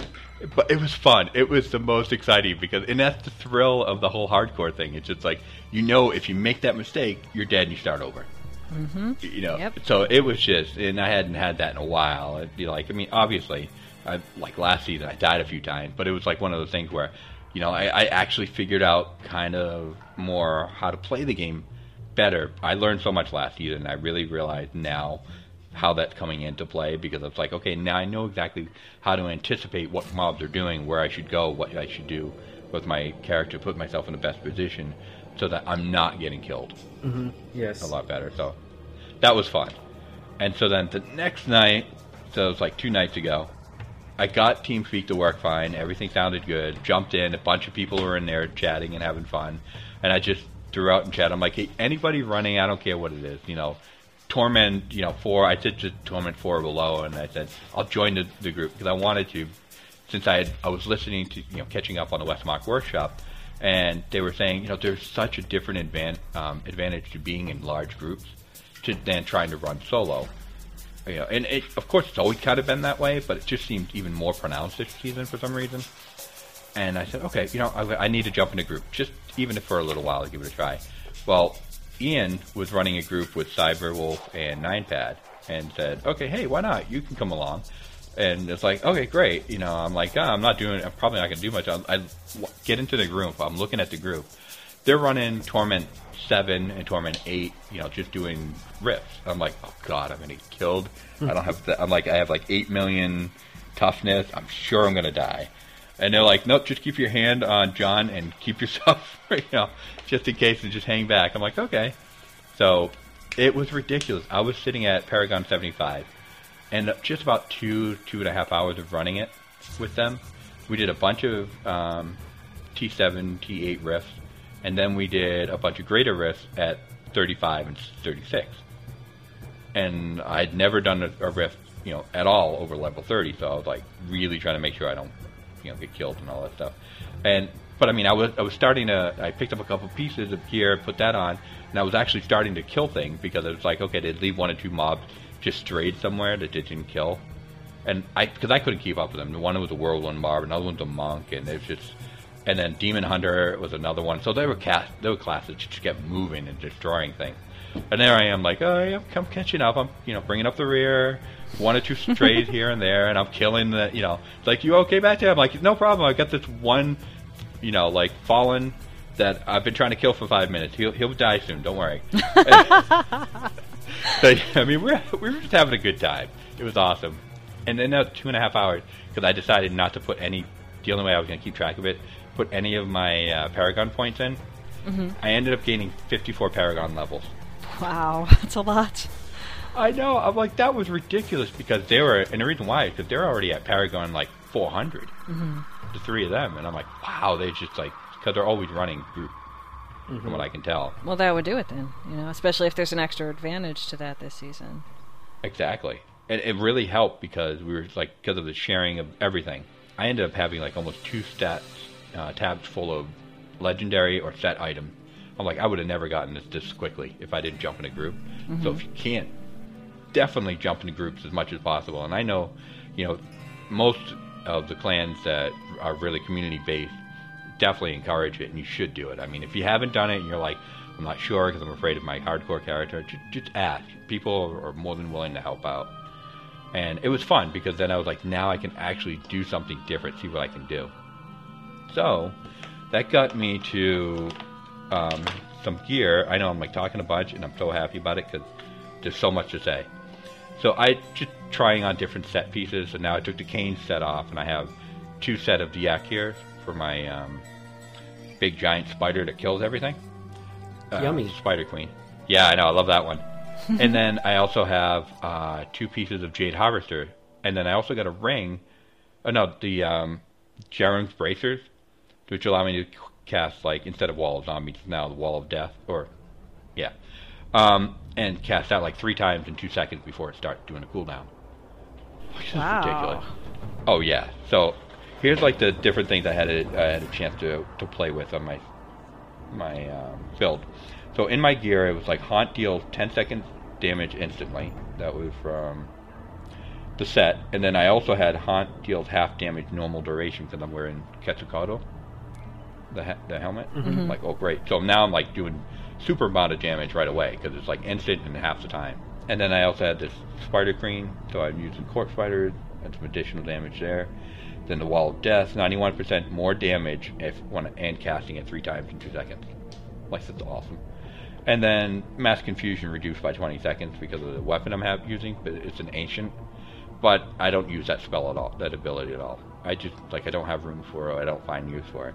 But it was fun. It was the most exciting because, and that's the thrill of the whole hardcore thing. It's just like, you know, if you make that mistake, you're dead and you start over. Mm-hmm. You know, so it was just, and I hadn't had that in a while. It'd be like, I mean, obviously, like last season, I died a few times, but it was like one of those things where, you know, I actually figured out kind of more how to play the game better. I learned so much last season. I really realized now how that's coming into play because it's like, okay, now I know exactly how to anticipate what mobs are doing, where I should go, what I should do with my character, put myself in the best position so that I'm not getting killed. Mm-hmm. Yes. A lot better. So that was fun. And so then the next night, so it was like 2 nights ago, I got TeamSpeak to work fine. Everything sounded good. Jumped in. A bunch of people were in there chatting and having fun. And I just threw out in chat, I'm like, hey, anybody running, I don't care what it is, you know, Torment, you know, 4, I did just Torment 4 below, and I said, I'll join the group, because I wanted to, since I was listening to, you know, catching up on the Westmarch Workshop, and they were saying, you know, there's such a different advantage to being in large groups than trying to run solo, you know, and it, of course, it's always kind of been that way, but it just seemed even more pronounced this season for some reason. And I said, okay, you know, I need to jump in a group, just even if for a little while to give it a try. Well, Ian was running a group with Cyberwolf and 9 Pad and said, okay, hey, why not? You can come along. And it's like, okay, great. You know, I'm like, I'm probably not going to do much. I get into the group. I'm looking at the group. They're running Torment 7 and Torment 8, you know, just doing riffs. I'm like, oh god, I'm gonna get killed. I don't have the, I'm like, I have like 8 million toughness. I'm sure I'm gonna die. And they're like, nope, just keep your hand on John and keep yourself, you know, just in case, and just hang back. I'm like, okay. So it was ridiculous. I was sitting at Paragon 75 and just about two and a half hours of running it with them. We did a bunch of T7, T8 riffs, and then we did a bunch of greater riffs at 35 and 36. And I'd never done a riff, you know, at all over level 30, so I was like really trying to make sure I don't, you know, get killed and all that stuff. And but I mean, I was starting to, I picked up a couple pieces of gear, put that on, and I was actually starting to kill things because it was like, okay, they'd leave one or two mobs just strayed somewhere that they didn't kill, and because I couldn't keep up with them. The one was a whirlwind mob, another one's a monk, and it's just, and then Demon Hunter was another one. So they were classes that just kept moving and destroying things. And there I am, like, oh, yeah, I'm catching up. I'm, you know, bringing up the rear, one or two strays here and there, and I'm killing the, you know, it's like, you okay back there? I'm like, no problem. I got this one, you know, like, fallen that I've been trying to kill for 5 minutes. He'll die soon. Don't worry. So, I mean, we were just having a good time. It was awesome. And then that 2.5 hours, because I decided not to put any, the only way I was going to keep track of it, put any of my Paragon points in. Mm-hmm. I ended up gaining 54 Paragon levels. Wow, that's a lot. I know. I'm like, that was ridiculous because they were, and the reason why is because they're already at Paragon like 400, mm-hmm. the three of them. And I'm like, wow, they just like, because they're always running group. Mm-hmm. From what I can tell. Well, that would do it then, you know, especially if there's an extra advantage to that this season. Exactly. And it really helped because we were like, because of the sharing of everything. I ended up having like almost 2 stats tabs full of legendary or set item. I'm like, I would have never gotten this quickly if I didn't jump in a group. Mm-hmm. So if you can't, definitely jump into groups as much as possible. And I know, you know, most of the clans that are really community-based definitely encourage it, and you should do it. I mean, if you haven't done it and you're like, I'm not sure because I'm afraid of my hardcore character, just ask. People are more than willing to help out. And it was fun because then I was like, now I can actually do something different, see what I can do. So that got me to some gear. I know I'm like talking a bunch and I'm so happy about it because there's so much to say. So I just trying on different set pieces, and now I took the cane set off and I have 2 set of Diac gears for my big giant spider that kills everything. Yummy. Spider Queen. Yeah, I know. I love that one. And then I also have 2 pieces of Jade Harvester. And then I also got a ring. Oh, no, the Jerem's Bracers, which allow me to cast, like, instead of Wall of Zombies, now the Wall of Death. Or, yeah. And cast out, like, 3 times in 2 seconds before it starts doing a cooldown. Which wow. is ridiculous. Oh, yeah. So here's, like, the different things I had a chance to play with on my build. So in my gear, it was like Haunt deals 10 seconds damage instantly. That was from the set. And then I also had Haunt deals half damage normal duration because I'm wearing Quetzalcoatl, the helmet. Mm-hmm. Like, oh, great. So now I'm like doing super amount of damage right away because it's like instant and half the time. And then I also had this Spider Queen, so I'm using Corpse Spider and some additional damage there. Then the Wall of Death, 91% more damage and casting it 3 times in 2 seconds. Like, that's awesome. And then Mass Confusion reduced by 20 seconds because of the weapon I'm using, but it's an ancient. But I don't use that spell at all, that ability at all. I just, like, I don't have room for it. I don't find use for it.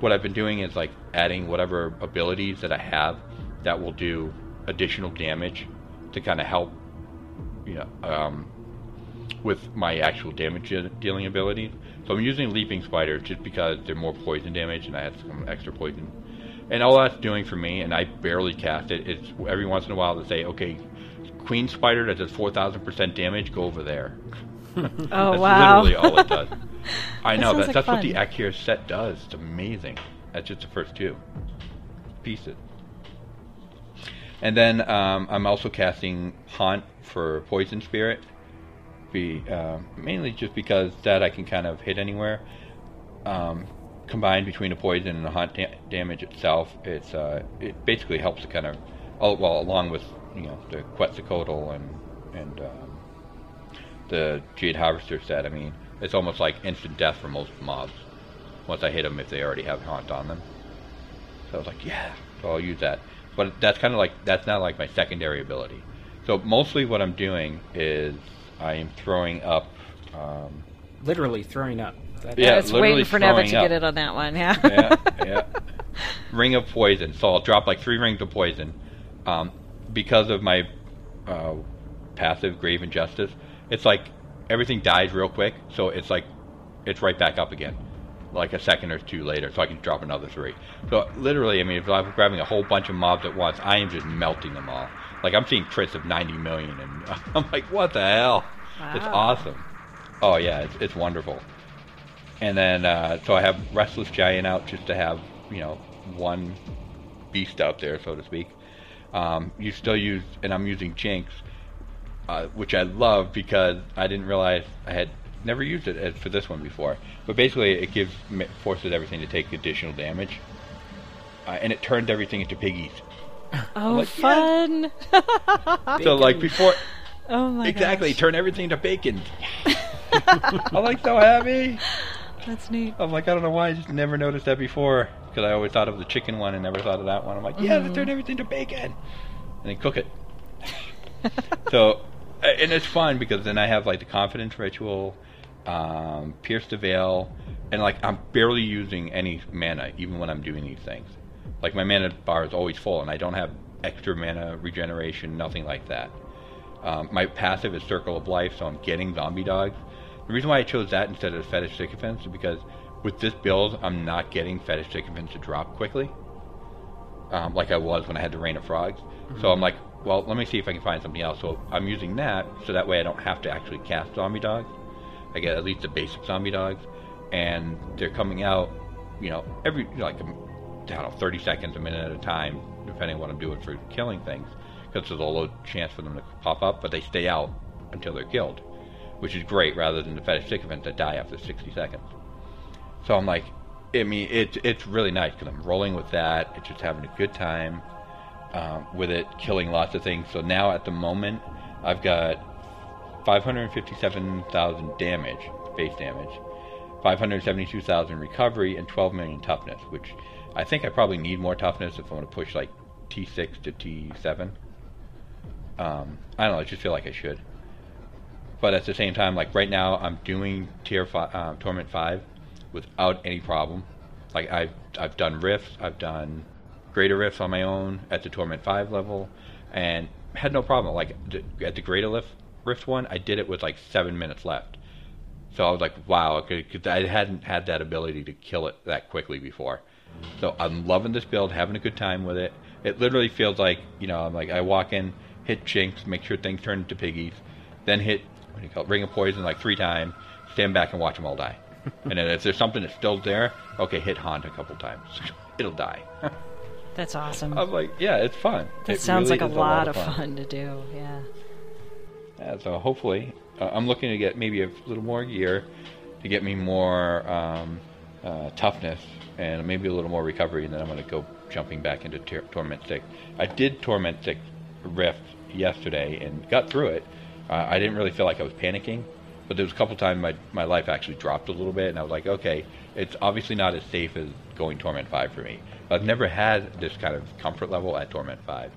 What I've been doing is, like, adding whatever abilities that I have that will do additional damage to kind of help, you know, with my actual damage dealing abilities. So I'm using Leaping Spider just because they're more poison damage and I have some extra poison. And all that's doing for me, and I barely cast it, is every once in a while to say, okay, Queen Spider that does 4,000% damage, go over there. Oh, that's wow. That's literally all it does. I know, that's fun. What the Akir set does. It's amazing. That's just the first 2 pieces. And then I'm also casting Haunt for Poison Spirit. Mainly just because that I can kind of hit anywhere. Combined between the poison and the haunt damage itself, it basically helps to kind of, well, along with, you know, the Quetzalcoatl and the Jade Harvester set. I mean, it's almost like instant death for most mobs once I hit them if they already have haunt on them. So I was like, yeah, so I'll use that. But that's kind of like, that's not like my secondary ability. So mostly what I'm doing is I am throwing up. Literally throwing up. That yeah, it's waiting for Nevic to get it on that one. Yeah. Ring of poison. So I'll drop like 3 rings of poison, because of my passive Grave Injustice. It's like everything dies real quick, so it's like it's right back up again, like a second or 2 later. So I can drop another 3. So literally, I mean, if I'm grabbing a whole bunch of mobs at once, I am just melting them all. Like I'm seeing crits of 90 million, and I'm like, what the hell? Wow. It's awesome. Oh yeah, it's wonderful. And then, so I have Restless Giant out just to have, you know, one beast out there, so to speak. You still use, and I'm using Jinx, which I love because I didn't realize I had never used it for this one before. But basically, it gives, forces everything to take additional damage. And it turns everything into piggies. Oh, like, fun! Yeah. So, like, before... Oh, my exactly, gosh. Turn everything to bacon. I'm, like, so happy. That's neat. I'm like, I don't know why I just never noticed that before, because I always thought of the chicken one and never thought of that one. I'm like, yeah, let's turn everything to bacon, and then cook it. So, and it's fun because then I have like the confidence ritual, pierce the veil, and like I'm barely using any mana even when I'm doing these things. Like my mana bar is always full, and I don't have extra mana regeneration, nothing like that. My passive is Circle of Life, so I'm getting zombie dogs. The reason why I chose that instead of Fetish Sycophants is because with this build, I'm not getting Fetish Sycophants to drop quickly, like I was when I had the Rain of Frogs. So I'm like, well, let me see if I can find something else. So I'm using that, so that way I don't have to actually cast zombie dogs. I get at least the basic zombie dogs, and they're coming out, you know, every, like, I don't know, 30 seconds, a minute at a time, depending on what I'm doing for killing things, because there's a low chance for them to pop up, but they stay out until they're killed, which is great, rather than the Fetish Sycophants that die after 60 seconds. So I'm like, I mean, it's really nice, because I'm rolling with that, it's just having a good time with it, killing lots of things. So now, at the moment, I've got 557,000 damage, base damage, 572,000 recovery, and 12 million toughness, which I think I probably need more toughness if I want to push, like, T6 to T7. I don't know, I just feel like I should. But at the same time, like right now, I'm doing tier Torment 5 without any problem. Like I've done rifts, I've done greater rifts on my own at the Torment 5 level, and had no problem. Like at the greater rift one, I did it with like 7 minutes left. So I was like, wow, because I hadn't had that ability to kill it that quickly before. So I'm loving this build, having a good time with it. It literally feels like, you know, I'm like I walk in, hit Jinx, make sure things turn into piggies, then hit. What do you call it? Ring of Poison like 3 times, stand back and watch them all die. And then if there's something that's still there, okay, hit Haunt a couple times. It'll die. That's awesome. I'm like, yeah, it's fun. That sounds really like a lot of fun to do, yeah. Yeah, so hopefully, I'm looking to get maybe a little more gear to get me more toughness and maybe a little more recovery, and then I'm going to go jumping back into Torment 6. I did Torment 6 Rift yesterday and got through it. I didn't really feel like I was panicking, but there was a couple times my life actually dropped a little bit, and I was like, okay, it's obviously not as safe as going Torment 5 for me. I've never had this kind of comfort level at Torment 5,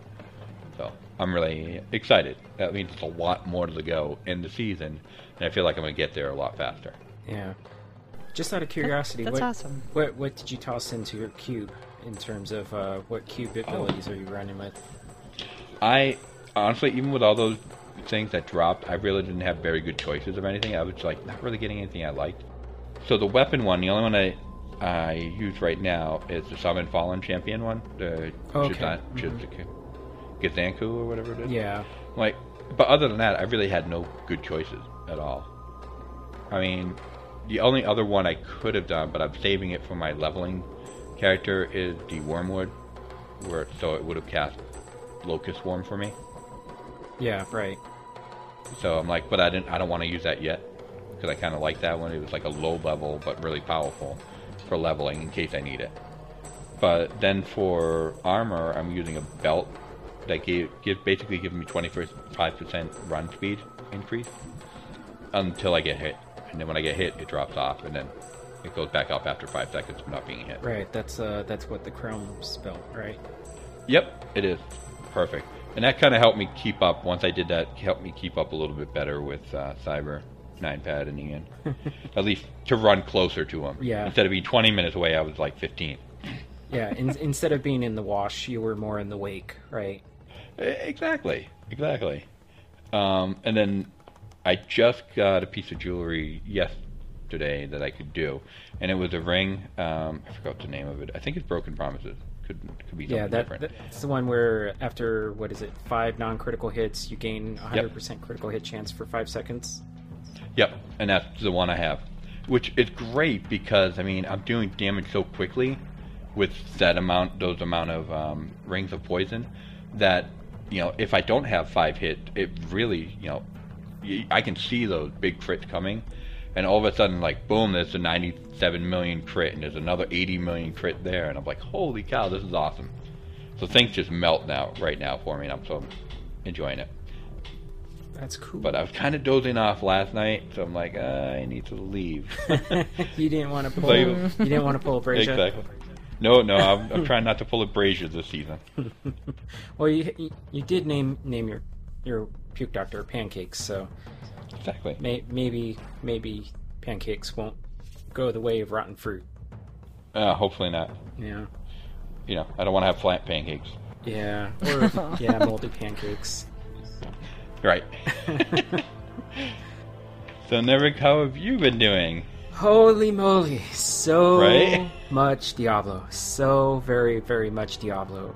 so I'm really excited. That means it's a lot more to go in the season, and I feel like I'm going to get there a lot faster. Yeah. Just out of curiosity, that's awesome. What did you toss into your cube in terms of what cube abilities are you running with? I honestly, even with all those things that dropped, I really didn't have very good choices of anything. I was like not really getting anything I liked. So the weapon one, the only one I use right now is the Summon Fallen Champion one, the Gazanku or whatever it is. Yeah. Like, but other than that, I really had no good choices at all. I mean, the only other one I could have done, but I'm saving it for my leveling character, is the Wormwood, so it would have cast Locust Swarm for me. Yeah, right. So I'm like, but I don't want to use that yet, because I kind of like that one. It was like a low level, but really powerful for leveling in case I need it. But then for armor, I'm using a belt that basically gives me 25% run speed increase until I get hit. And then when I get hit, it drops off, and then it goes back up after 5 seconds of not being hit. Right, that's what the Chrome spell, right? Yep, it is. Perfect. And that kind of helped me keep up. Once I did that, helped me keep up a little bit better with Cyber, Nine Pad, and Ian. At least to run closer to them. Yeah. Instead of being 20 minutes away, I was like 15. Yeah, instead of being in the wash, you were more in the wake, right? Exactly, exactly. And then I just got a piece of jewelry yesterday that I could do, and it was a ring. I forgot the name of it. I think it's Broken Promises. Could be something different. That's the one where after, 5 non-critical hits, you gain 100% critical hit chance for 5 seconds? Yep, and that's the one I have, which is great because, I mean, I'm doing damage so quickly with that amount, those amount of rings of poison, that, you know, if I don't have 5 hit, it really, you know, I can see those big crits coming, and all of a sudden, like, boom, there's a 97 million crit, and there's another 80 million crit there, and I'm like, holy cow, this is awesome. So things just melt now, right now for me, and I'm so enjoying it. That's cool. But I was kind of dozing off last night, so I'm like, I need to leave. You didn't want to pull. You didn't want to pull Braja. Exactly. No, I'm trying not to pull a Brazier this season. Well, you did name your puke doctor Pancakes, so exactly. Maybe Pancakes won't go the way of rotten fruit. Hopefully not. Yeah. You know, I don't want to have flat pancakes. Yeah, or moldy pancakes. Right. So, Nevic, how have you been doing? Holy moly, so much Diablo. So very, very much Diablo.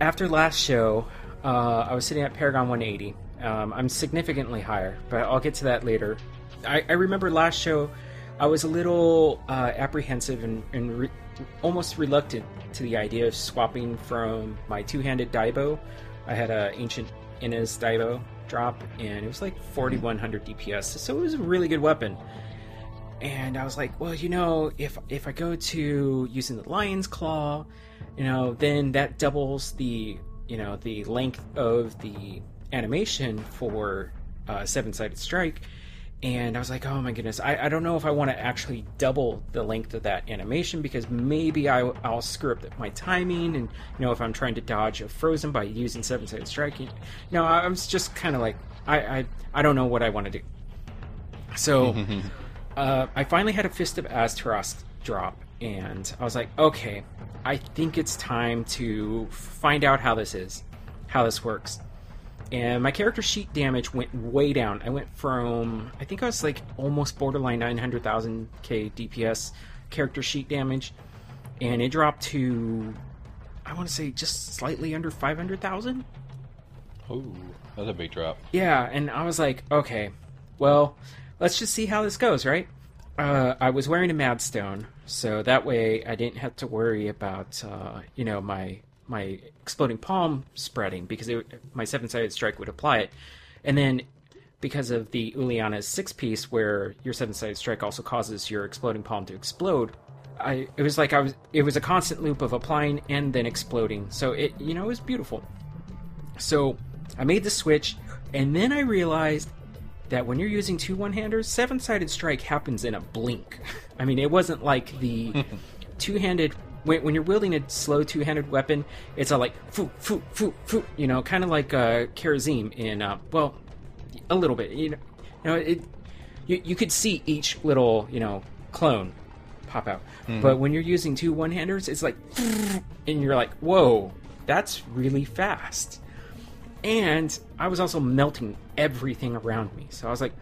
After last show, I was sitting at Paragon 180. I'm significantly higher, but I'll get to that later. I remember last show, I was a little apprehensive and almost reluctant to the idea of swapping from my two-handed Daibo. I had an Ancient Inna's Daibo drop, and it was like 4100 DPS, so it was a really good weapon. And I was like, well, you know, if I go to using the Lion's Claw, you know, then that doubles the, you know, the length of the animation for Seven Sided Strike. And I was like, oh my goodness, I don't know if I want to actually double the length of that animation, because maybe I'll screw up my timing, and, you know, if I'm trying to dodge a Frozen by using Seven-Sided Strike, you know, I was just kind of like, I don't know what I want to do. So I finally had a Fist of Az'Turrasq drop, and I was like, okay, I think it's time to find out how this works. And my character sheet damage went way down. I went from, I think I was like almost borderline 900,000k DPS character sheet damage, and it dropped to, I want to say, just slightly under 500,000. Oh, that's a big drop. Yeah, and I was like, okay, well, let's just see how this goes, right? I was wearing a Madstone, so that way I didn't have to worry about, you know, my Exploding Palm spreading, because my Seven-Sided Strike would apply it. And then, because of the Uliana's 6-piece, where your Seven-Sided Strike also causes your Exploding Palm to explode, it was a constant loop of applying and then exploding. So it, you know, it was beautiful. So I made the switch, and then I realized that when you're using two one-handers, Seven-Sided Strike happens in a blink. I mean, it wasn't like the two-handed. When you're wielding a slow two-handed weapon, it's all like, foo, foo, foo, foo, you know, kind of like Karazim in, well, a little bit. You know you could see each little, you know, clone pop out. Mm-hmm. But when you're using two one-handers, it's like, and you're like, whoa, that's really fast. And I was also melting everything around me. So I was like,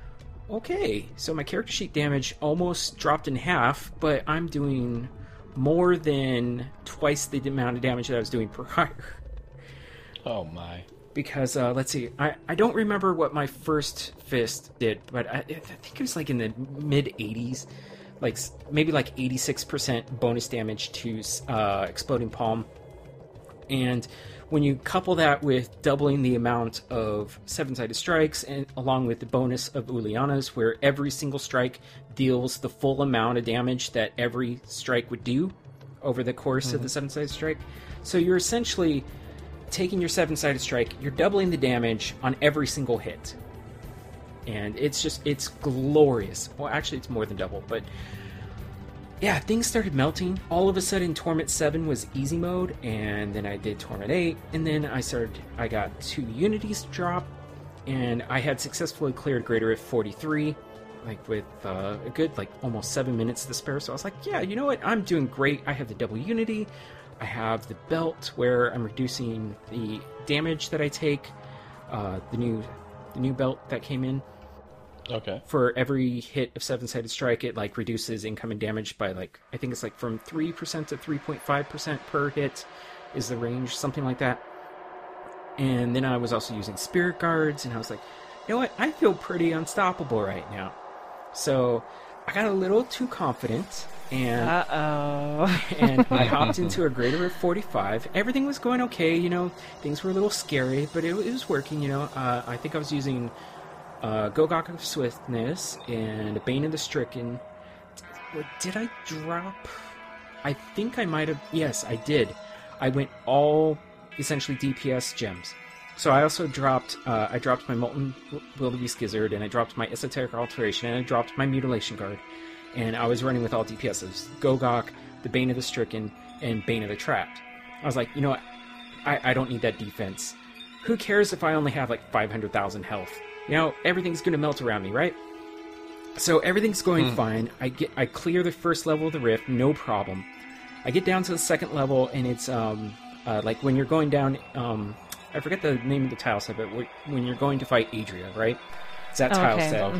okay, so my character sheet damage almost dropped in half, but I'm doing more than twice the amount of damage that I was doing prior. Oh my. Because, let's see, I don't remember what my first fist did, but I think it was like in the mid-80s, like maybe like 86% bonus damage to Exploding Palm. And when you couple that with doubling the amount of Seven-Sided Strikes, and along with the bonus of Uliana's, where every single strike deals the full amount of damage that every strike would do over the course of the Seven-Sided Strike. So you're essentially taking your Seven-Sided Strike, you're doubling the damage on every single hit. And it's glorious. Well, actually, it's more than double, but yeah, things started melting. All of a sudden, Torment 7 was easy mode, and then I did Torment 8, and then I got 2 Unities drop, and I had successfully cleared Greater Rift 43, like with a good like almost 7 minutes to spare. So I was like, yeah, you know what? I'm doing great. I have the double Unity. I have the belt where I'm reducing the damage that I take. The new belt that came in. Okay. For every hit of Seven Sided Strike, it like reduces incoming damage by like I think it's like from 3% to 3.5% per hit is the range, something like that. And then I was also using Spirit Guards, and I was like, you know what? I feel pretty unstoppable right now. So I got a little too confident. And and I hopped into a Greater Rift 45. Everything was going okay, you know. Things were a little scary, but it was working, you know. I think I was using Gogok of Swiftness and Bane of the Stricken. Did I drop? I think I might have. Yes, I did. I went all essentially DPS gems. So I also dropped. I dropped my Molten Wildebeest Gizzard, and I dropped my Esoteric Alteration, and I dropped my Mutilation Guard. And I was running with all DPSs. Gogok, the Bane of the Stricken, and Bane of the Trapped. I was like, you know what? I don't need that defense. Who cares if I only have like 500,000 health? You know, everything's going to melt around me, right? So everything's going fine. I clear the first level of the rift, no problem. I get down to the second level, and it's like when you're going down... I forget the name of the tile set, but when you're going to fight Adria, right? It's that tile set. Okay.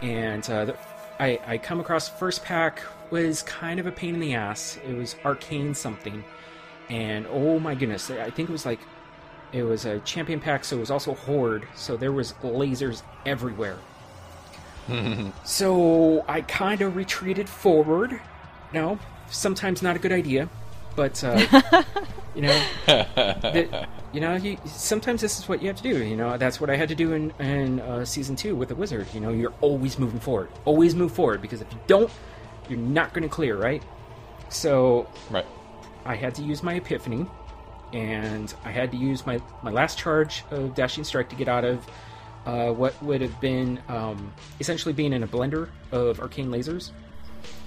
Mm-hmm. And... I come across first pack was kind of a pain in the ass. It was arcane something, and oh my goodness, I think it was a champion pack, so it was also horde. So there was lasers everywhere. So I kind of retreated forward. No, sometimes not a good idea, but you know, sometimes this is what you have to do. You know, that's what I had to do in season 2 with the wizard. You know, you're always moving forward. Always move forward, because if you don't, you're not going to clear, right? So, right. I had to use my epiphany, and I had to use my last charge of Dashing Strike to get out of what would have been essentially being in a blender of arcane lasers.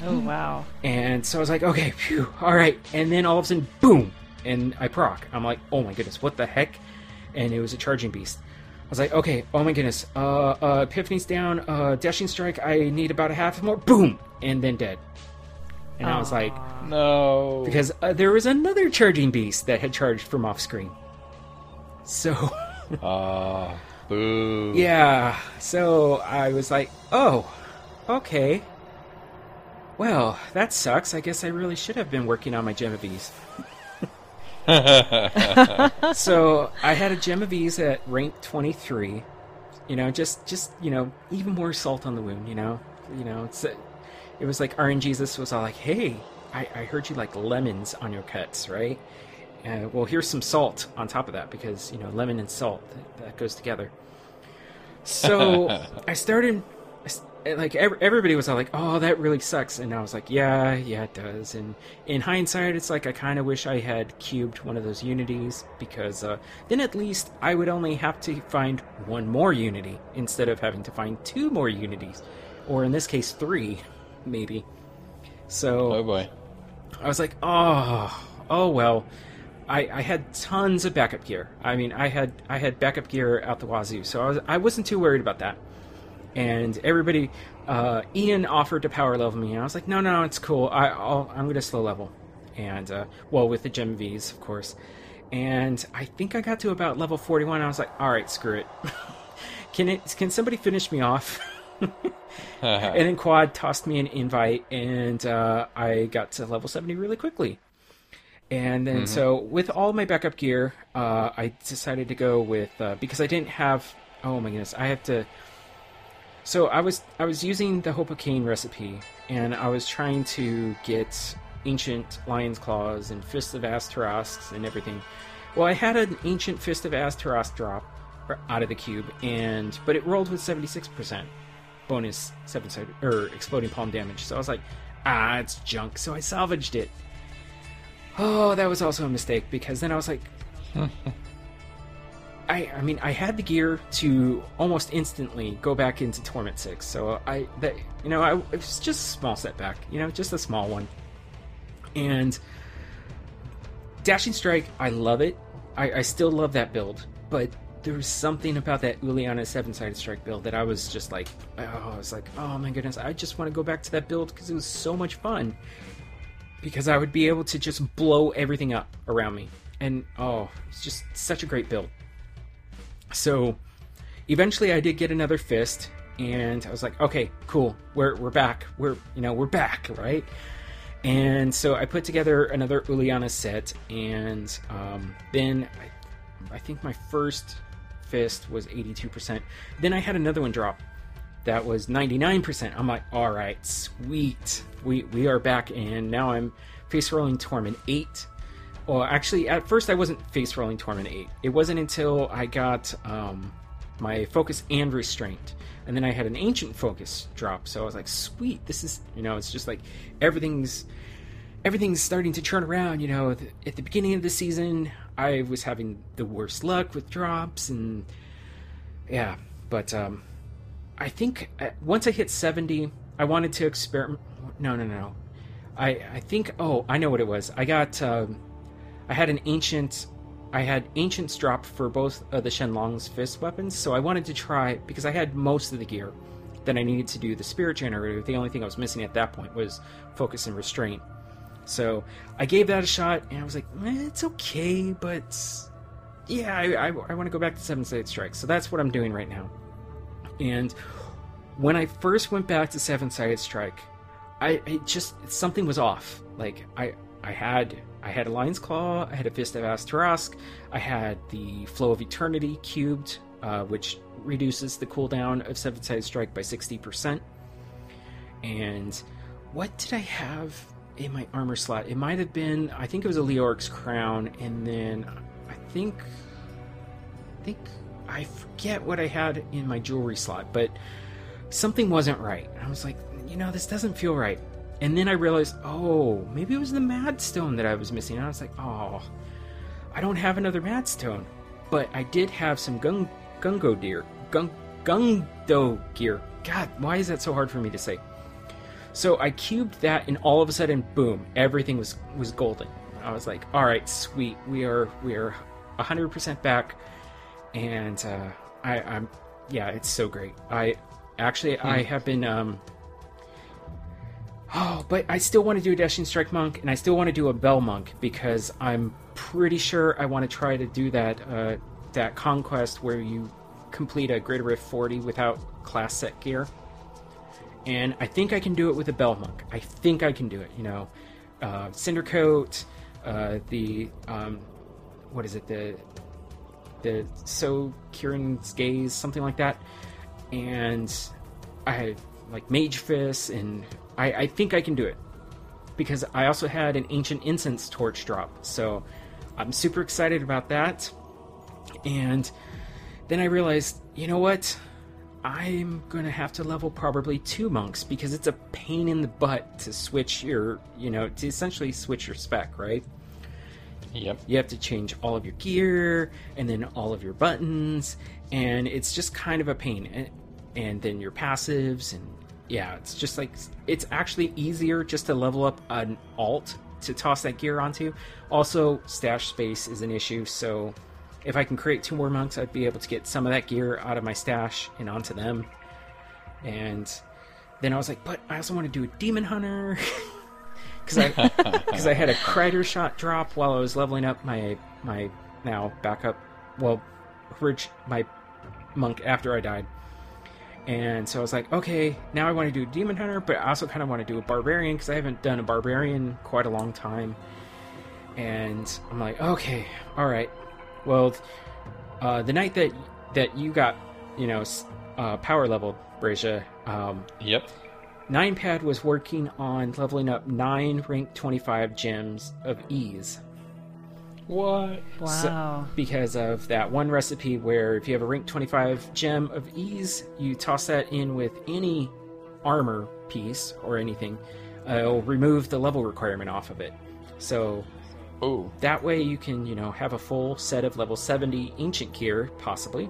Oh wow! And so I was like, okay, phew, all right. And then all of a sudden, boom! And I proc. I'm like, oh my goodness, what the heck? And it was a charging beast. I was like, okay, oh my goodness, Epiphany's down, Dashing Strike, I need about a half more, boom! And then dead. And aww. I was like, no. Because there was another charging beast that had charged from off screen. So. Ah, boo. Yeah, so I was like, oh, okay. Well, that sucks. I guess I really should have been working on my Gem of Ease. So I had a Gem of Ease at rank 23, you know, just you know, even more salt on the wound, you know. It was like RNGesus. This was all like, hey, I heard you like lemons on your cuts, right? Well, here's some salt on top of that, because you know, lemon and salt that goes together. So I started like everybody was all like, oh, that really sucks. And I was like, yeah, it does. And in hindsight, it's like I kind of wish I had cubed one of those unities, because then at least I would only have to find one more unity instead of having to find two more unities, or in this case 3 maybe. So oh boy, I was like, oh well, I had tons of backup gear. I mean, I had backup gear out the wazoo, so I wasn't too worried about that. And everybody, Ian offered to power level me, and I was like, no, it's cool. I'm going to slow level. And, well, with the Gem of Ease, of course. And I think I got to about level 41, and I was like, all right, screw it. Can somebody finish me off? And then Quad tossed me an invite, and I got to level 70 really quickly. And then, so, with all my backup gear, I decided to go with, because I didn't have, oh my goodness, I have to... So I was using the Hopocaine recipe, and I was trying to get ancient Lion's Claws and Fist of Az'Turrasq and everything. Well, I had an ancient Fist of Az'Turrasq drop out of the cube, but it rolled with 76% bonus Exploding Palm damage. So I was like, it's junk. So I salvaged it. Oh, that was also a mistake, because then I was like, I mean, I had the gear to almost instantly go back into Torment 6, so it was just a small setback, just a small one. And Dashing Strike, I love it. I still love that build, but there was something about that Uliana 7-sided strike build that I was just like, oh my goodness, I just want to go back to that build because it was so much fun. Because I would be able to just blow everything up around me. And it's just such a great build. So eventually I did get another fist, and I was like, okay, cool, we're back. We're back, right? And so I put together another Uliana set, and then I think my first fist was 82%. Then I had another one drop that was 99%. I'm like, all right, sweet. We are back, and now I'm face rolling Torment 8. Well, actually, at first I wasn't face rolling Torment 8. It wasn't until I got my Focus and Restraint, and then I had an Ancient Focus drop. So I was like, sweet, this is, it's just like everything's starting to turn around. At the beginning of the season, I was having the worst luck with drops, and yeah, but I think once I hit 70, I wanted to experiment. No. I think, I know what it was. I got, I had Ancients drop for both of the Shenlong's fist weapons, so I wanted to try, because I had most of the gear that I needed to do the Spirit Generator. The only thing I was missing at that point was Focus and Restraint. So I gave that a shot, and I was like, it's okay, but yeah, I want to go back to 7-sided strike. So that's what I'm doing right now. And when I first went back to 7-sided strike, something was off. Like I had a Lion's Claw, I had a Fist of Az'Turrasq, I had the Flow of Eternity cubed, which reduces the cooldown of 7-sided strike by 60%. And what did I have in my armor slot? It might have been, I think it was a Leoric's Crown, and then I think I forget what I had in my jewelry slot, but something wasn't right. I was like, this doesn't feel right. And then I realized, maybe it was the Madstone that I was missing. And I was like, I don't have another Madstone. But I did have some Gungdo Gear. Gungdo Gear. God, why is that so hard for me to say? So I cubed that, and all of a sudden, boom, everything was golden. I was like, all right, sweet. We are 100% back. And it's so great. I have been... but I still want to do a Dashing Strike Monk, and I still want to do a Bell Monk, because I'm pretty sure I want to try to do that conquest where you complete a Greater Rift 40 without class set gear. And I think I can do it with a Bell Monk. I think I can do it, Cindercoat, what is it, the So Kieran's Gaze, something like that. And I had, like, Mage Fist, and... I think I can do it, because I also had an Ancient Incense Torch drop, so I'm super excited about that. And then I realized, you know what? I'm going to have to level probably 2 monks, because it's a pain in the butt to switch your, to essentially switch your spec, right? Yep. You have to change all of your gear, and then all of your buttons, and it's just kind of a pain. And then your passives, and... yeah, it's just like, it's actually easier just to level up an alt to toss that gear onto. Also, stash space is an issue, so if I can create 2 more monks, I'd be able to get some of that gear out of my stash and onto them. And then I was like, but I also want to do a Demon Hunter, because I had a Kreider shot drop while I was leveling up my now backup, my monk after I died. And so I was like, okay, now I want to do a Demon Hunter, but I also kind of want to do a Barbarian, because I haven't done a Barbarian quite a long time. And I'm like, okay, all right. Well, the night that you got, power level, Braja, yep. Nine Pad was working on leveling up 9 rank 25 Gems of Ease. What? Wow. So, because of that one recipe where if you have a rank 25 Gem of Ease, you toss that in with any armor piece or anything, it'll remove the level requirement off of it. So Ooh. That way you can, you know, have a full set of level 70 ancient gear, possibly,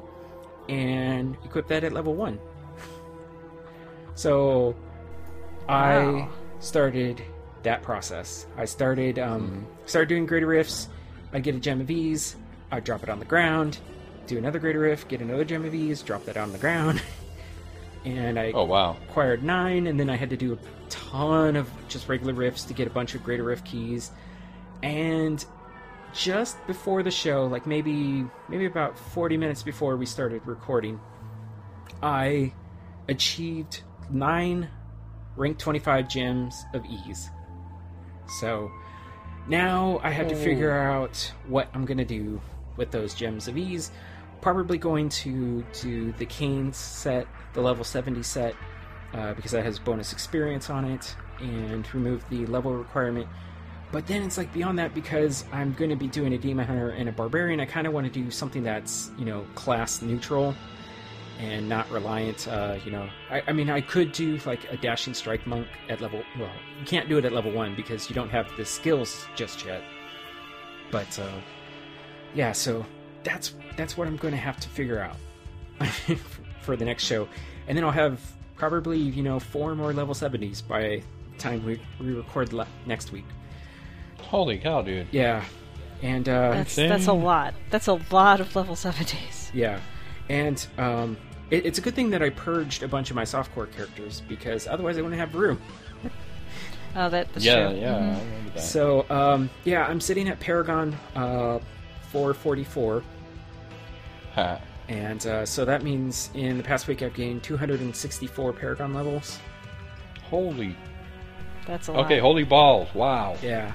and equip that at level 1. So wow. I started that process. I started started doing greater rifts. I'd get a Gem of Ease, I'd drop it on the ground, do another greater rift, get another Gem of Ease, drop that on the ground. And I acquired 9, and then I had to do a ton of just regular rifts to get a bunch of greater rift keys. And just before the show, like maybe about 40 minutes before we started recording, I achieved 9 rank 25 gems of ease. So now I have to figure out what I'm gonna do with those gems of ease. Probably going to do the Kane's set, the level 70 set, because that has bonus experience on it, and remove the level requirement. But then it's like beyond that, because I'm going to be doing a Demon Hunter and a Barbarian, I kind of want to do something that's, you know, class neutral and not reliant, you know. I mean, I could do like a Dashing Strike Monk at level, well, you can't do it at level 1 because you don't have the skills just yet. But, yeah, so that's what I'm going to have to figure out for the next show. And then I'll have probably, you know, 4 more level 70s by the time we record next week. Holy cow, dude. Yeah. And that's a lot. That's a lot of level 70s. Yeah. And it's a good thing that I purged a bunch of my softcore characters, because otherwise I wouldn't have room. Oh, that's true. Yeah, I remember that. So, yeah, I'm sitting at Paragon 444. Ha. And so that means in the past week I've gained 264 Paragon levels. Holy That's a lot. Okay, holy balls! Wow. Yeah.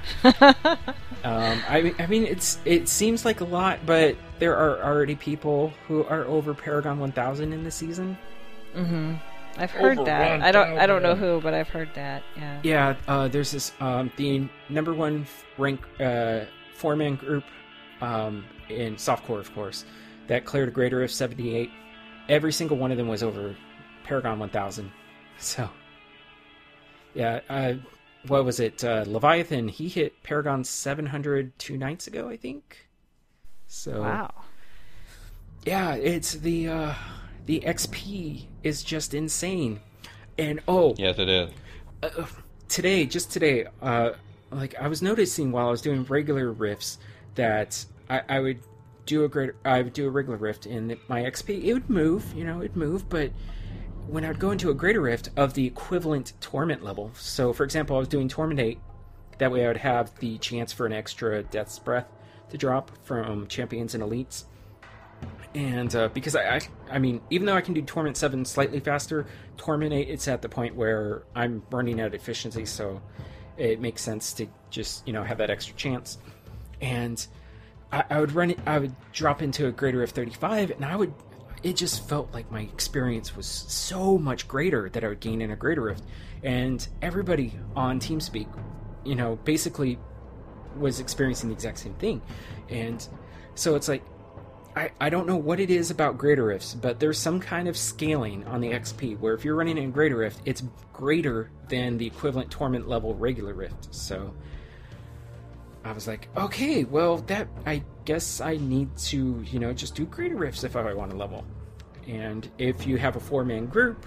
I mean, it seems like a lot, but there are already people who are over Paragon 1,000 in the season. Mm-hmm. I've heard over that. 1,000. I don't know who, but I've heard that. Yeah. Yeah. There's this the number 1 rank 4-man group in softcore, of course, that cleared a greater of 78. Every single one of them was over Paragon 1,000. So. Yeah, what was it? Leviathan, he hit Paragon 700 2 nights ago, I think. So, wow. Yeah, it's the XP is just insane. And yes, it is. Today, like I was noticing while I was doing regular rifts that I would do a regular rift, and my XP it would move, but when I'd go into a greater rift of the equivalent torment level, so for example I was doing Torment 8, that way I would have the chance for an extra Death's Breath to drop from champions and elites, and because I mean, even though I can do Torment 7 slightly faster, Torment 8, it's at the point where I'm running out of efficiency, so it makes sense to just, you know, have that extra chance. And I would drop into a greater rift 35, and it just felt like my experience was so much greater that I would gain in a greater rift. And everybody on TeamSpeak, you know, basically was experiencing the exact same thing. And so it's like, I don't know what it is about greater rifts, but there's some kind of scaling on the XP where if you're running in a greater rift, it's greater than the equivalent torment level regular rift. So I was like, okay, well, that I guess I need to, you know, just do greater rifts if I want to level. And if you have a 4-man group,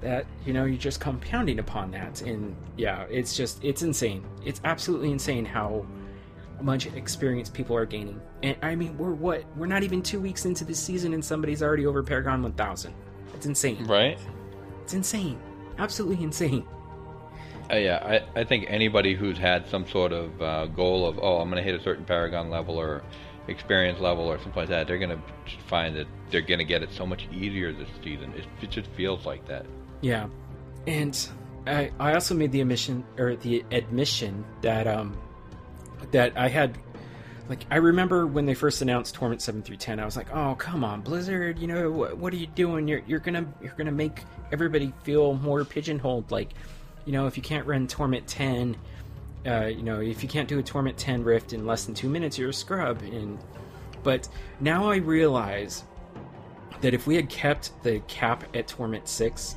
that, you know, you're just compounding upon that. And yeah, it's insane. It's absolutely insane how much experience people are gaining. And I mean, we're not even 2 weeks into this season and somebody's already over Paragon 1,000. It's insane. Right? It's insane. Absolutely insane. Yeah, I think anybody who's had some sort of goal of, I'm going to hit a certain Paragon level or experience level or something like that, they're going to find that they're going to get it so much easier this season. It just feels like that. Yeah, and I also made the admission that that I had, like, I remember when they first announced Torment 7 through 10, I was like, oh, come on, Blizzard, you know, what are you doing? You're gonna make everybody feel more pigeonholed, like. You know, if you can't run Torment 10, you know, if you can't do a Torment 10 rift in less than 2 minutes, you're a scrub. But now I realize that if we had kept the cap at Torment 6,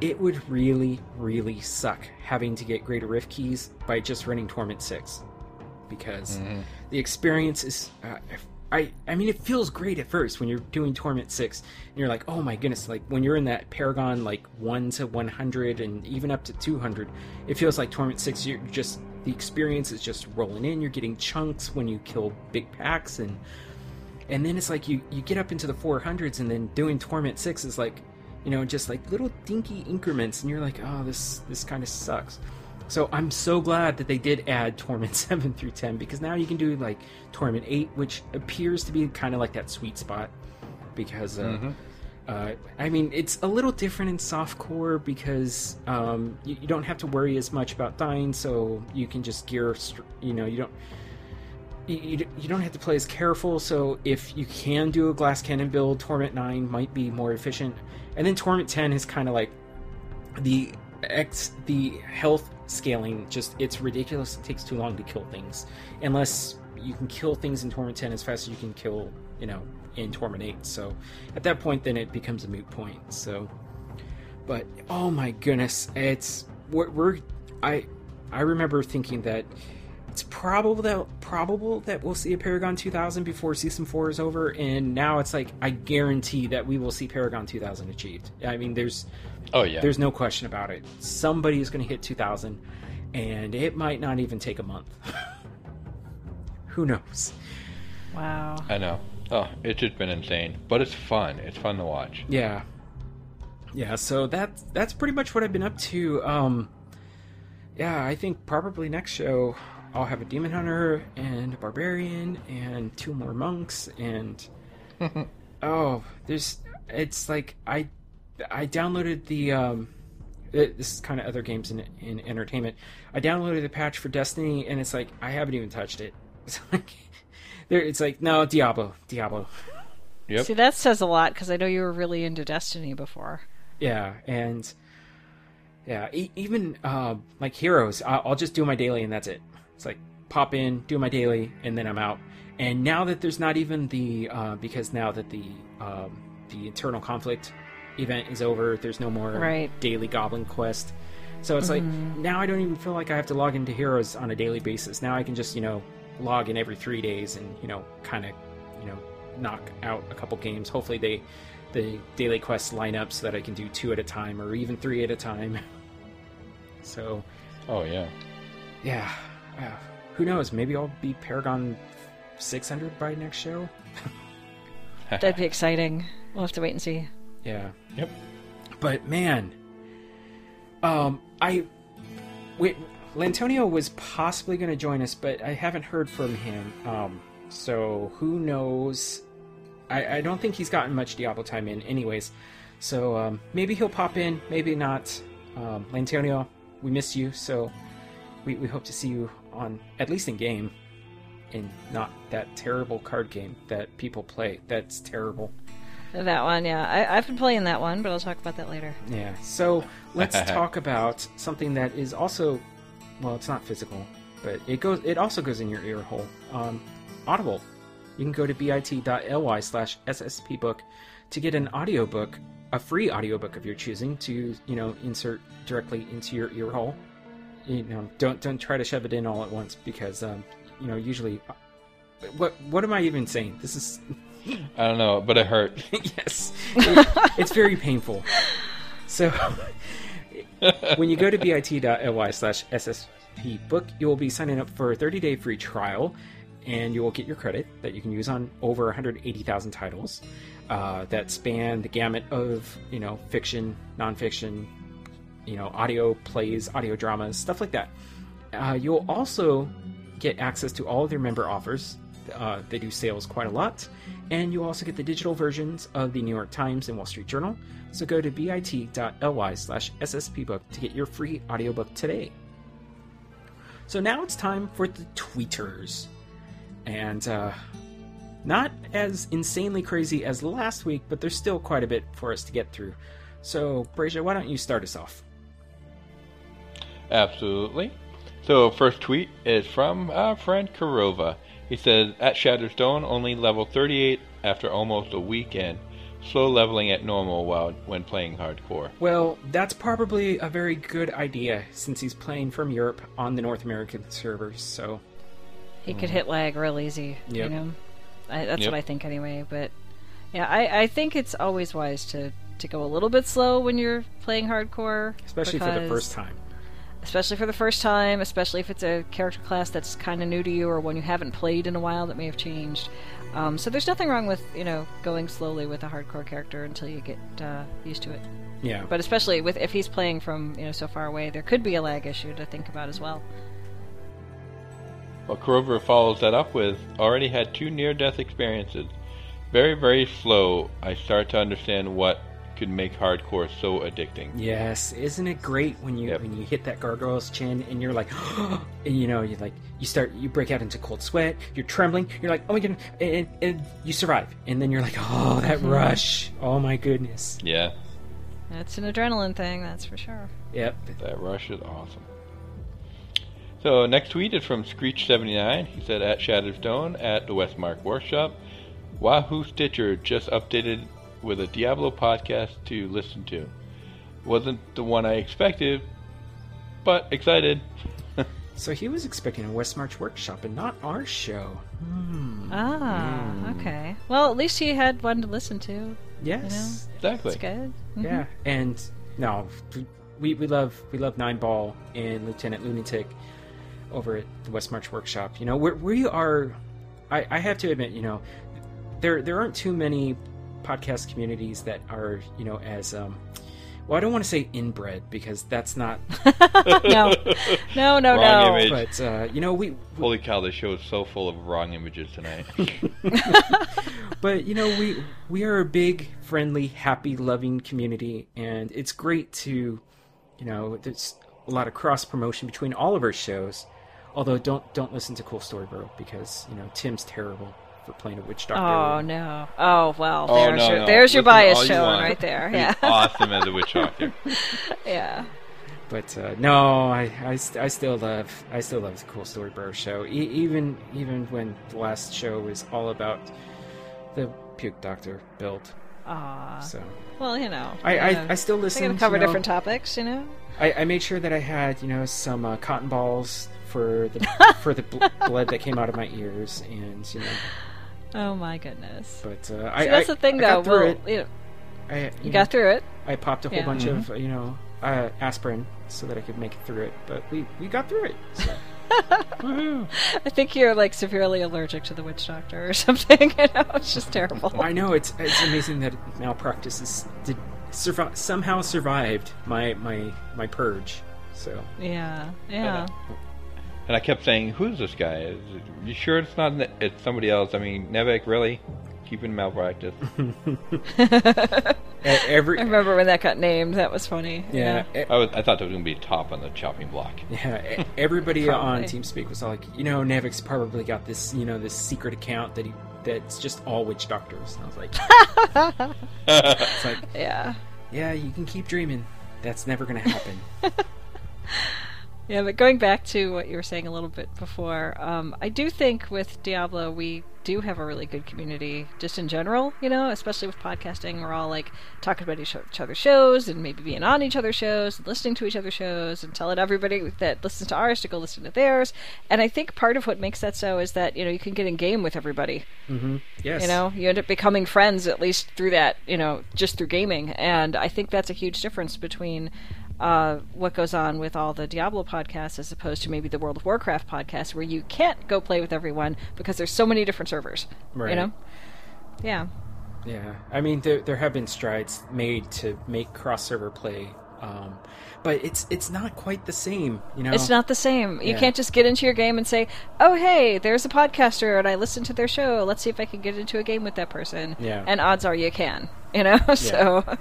it would really, really suck having to get greater rift keys by just running Torment 6. because the experience is... I mean, it feels great at first when you're doing Torment 6, and you're like, oh my goodness, like, when you're in that Paragon, like, 1 to 100, and even up to 200, it feels like Torment 6, you're just... The experience is just rolling in, you're getting chunks when you kill big packs, and then it's like you get up into the 400s, and then doing Torment 6 is like, you know, just like little dinky increments, and you're like, oh, this kind of sucks. So I'm so glad that they did add Torment 7 through 10, because now you can do, like, Torment 8, which appears to be kind of like that sweet spot, because, I mean, it's a little different in softcore, because you don't have to worry as much about dying, so you can just gear, you know, you don't have to play as careful, so if you can do a glass cannon build, Torment 9 might be more efficient. And then Torment 10 is kind of like the health scaling, just it's ridiculous, it takes too long to kill things, unless you can kill things in Torment 10 as fast as you can kill, you know, in Torment 8. So at that point, then it becomes a moot point. So, but oh my goodness, it's I remember thinking that it's probable that we'll see a Paragon 2000 before Season 4 is over, and now it's like, I guarantee that we will see Paragon 2000 achieved. I mean, there's no question about it. Somebody is going to hit 2000, and it might not even take a month. Who knows? Wow. I know. Oh, it's just been insane, but it's fun. It's fun to watch. Yeah. Yeah, so that's pretty much what I've been up to. Yeah, I think probably next show... I'll have a demon hunter and a barbarian and two more monks, and it's like I downloaded the this is kind of other games in entertainment. I downloaded the patch for Destiny, and it's like I haven't even touched it. It's like no, Diablo. Yep. See, that says a lot, because I know you were really into Destiny before. Yeah, and yeah, even like Heroes, I'll just do my daily and that's it. It's like, pop in, do my daily, and then I'm out. And now that there's not even the... because now that the internal conflict event is over, there's no more daily goblin quest. So it's like, now I don't even feel like I have to log into Heroes on a daily basis. Now I can just, you know, log in every 3 days and, you know, kind of, you know, knock out a couple games. Hopefully the daily quests line up so that I can do 2 at a time or even 3 at a time. So... Oh, yeah. Yeah. Who knows? Maybe I'll be Paragon 600 by next show. That'd be exciting. We'll have to wait and see. Yeah. Yep. But man, Lantonio was possibly going to join us, but I haven't heard from him. So who knows? I don't think he's gotten much Diablo time in, anyways. So maybe he'll pop in, maybe not. Lantonio, we miss you. So we hope to see you on, at least in game, and not that terrible card game that people play. That's terrible. That one, yeah. I've been playing that one, but I'll talk about that later. Yeah. So let's talk about something that is also, well, it's not physical, but it also goes in your ear hole. Audible. You can go to bit.ly/SSPbook to get an audiobook, a free audiobook of your choosing, to, you know, insert directly into your ear hole. You know, don't try to shove it in all at once, because you know, usually, what am I even saying? This is, I don't know, but it hurt. Yes, it's very painful. So when you go to bit.ly/SSPbook, you will be signing up for a 30-day free trial, and you will get your credit that you can use on over 180,000 titles that span the gamut of, you know, fiction, nonfiction, you know, audio plays, audio dramas, stuff like that. You'll also get access to all of their member offers. They do sales quite a lot. And you also get the digital versions of the New York Times and Wall Street Journal. So go to bit.ly/SSPbook to get your free audiobook today. So now it's time for the tweeters. And not as insanely crazy as last week, but there's still quite a bit for us to get through. So, Braja, why don't you start us off? Absolutely. So, first tweet is from our friend Karova. He says, "At Shattered Stone, only level 38 after almost a weekend. Slow leveling at normal when playing hardcore." Well, that's probably a very good idea, since he's playing from Europe on the North American servers, so... He could hit lag real easy, you know? That's what I think anyway, but... Yeah, I think it's always wise to go a little bit slow when you're playing hardcore. Especially for the first time. Especially for the first time, especially if it's a character class that's kind of new to you or one you haven't played in a while that may have changed. So there's nothing wrong with, you know, going slowly with a hardcore character until you get used to it. Yeah. But especially with if he's playing from, you know, so far away, there could be a lag issue to think about as well. Well, Kurover follows that up with, already had 2 near-death experiences. Very, very slow, I start to understand what could make hardcore so addicting. Yes, isn't it great when you when you hit that gargoyle's chin and you're like, and you know, you like you break out into cold sweat, you're trembling, you're like, oh my goodness, and you survive, and then you're like, oh, that rush, oh my goodness. Yeah. That's an adrenaline thing, that's for sure. Yep. That rush is awesome. So next tweet is from Screech79. He said, at Shatterstone at the Westmarch Workshop, Wahoo Stitcher just updated with a Diablo podcast to listen to. Wasn't the one I expected, but excited. So he was expecting a Westmarch Workshop and not our show. Okay. Well, at least he had one to listen to. Yes. You know? Exactly. That's good. Mm-hmm. Yeah. And, no, we love Nine Ball and Lieutenant Lunatic over at the Westmarch Workshop. You know, we are... I have to admit, you know, there aren't too many podcast communities that are, you know, as well, I don't want to say inbred because that's not no wrong image. But you know, we holy cow, this show is so full of wrong images tonight. But you know, we are a big, friendly, happy, loving community, and it's great to, you know, there's a lot of cross promotion between all of our shows. Although don't listen to Cool Story Bro because, you know, Tim's terrible for playing a witch doctor. Oh no! Oh well, there's your bias showing right there. Yeah, he's awesome as a witch doctor. Yeah, but no, I still love the Cool Story Bro show. Even when the last show was all about the puke doctor build. Ah, so well, you know, I still listen. They're gonna cover different topics, you know. I made sure that I had, you know, some cotton balls for the blood that came out of my ears, and you know. Oh my goodness! But that's the thing, though. You got through it. I popped a whole bunch of aspirin so that I could make it through it, but we got through it. So. Woohoo. I think you're like severely allergic to the witch doctor or something. You know, it's just terrible. I know it's amazing that malpractice somehow survived my purge. So yeah. And I kept saying, who's this guy? You sure it's not... It's somebody else. I mean, Nevic, really? Keeping malpractice. I remember when that got named. That was funny. Yeah. I thought that was going to be top on the chopping block. Yeah. Everybody on TeamSpeak was all like, you know, Nevic's probably got this, you know, this secret account that's just all witch doctors. And I was like... It's like... Yeah. Yeah, you can keep dreaming. That's never going to happen. Yeah, but going back to what you were saying a little bit before, I do think with Diablo we do have a really good community just in general, you know, especially with podcasting. We're all like talking about each other's shows and maybe being on each other's shows and listening to each other's shows and telling everybody that listens to ours to go listen to theirs. And I think part of what makes that so is that, you know, you can get in game with everybody. Mm-hmm. Yes. You know, you end up becoming friends at least through that, you know, just through gaming. And I think that's a huge difference between... what goes on with all the Diablo podcasts as opposed to maybe the World of Warcraft podcast where you can't go play with everyone because there's so many different servers. Right. You know? Yeah. Yeah. I mean, there have been strides made to make cross-server play, but it's not quite the same, you know? It's not the same. You can't just get into your game and say, oh, hey, there's a podcaster and I listened to their show. Let's see if I can get into a game with that person. Yeah. And odds are you can, you know? Yeah. So,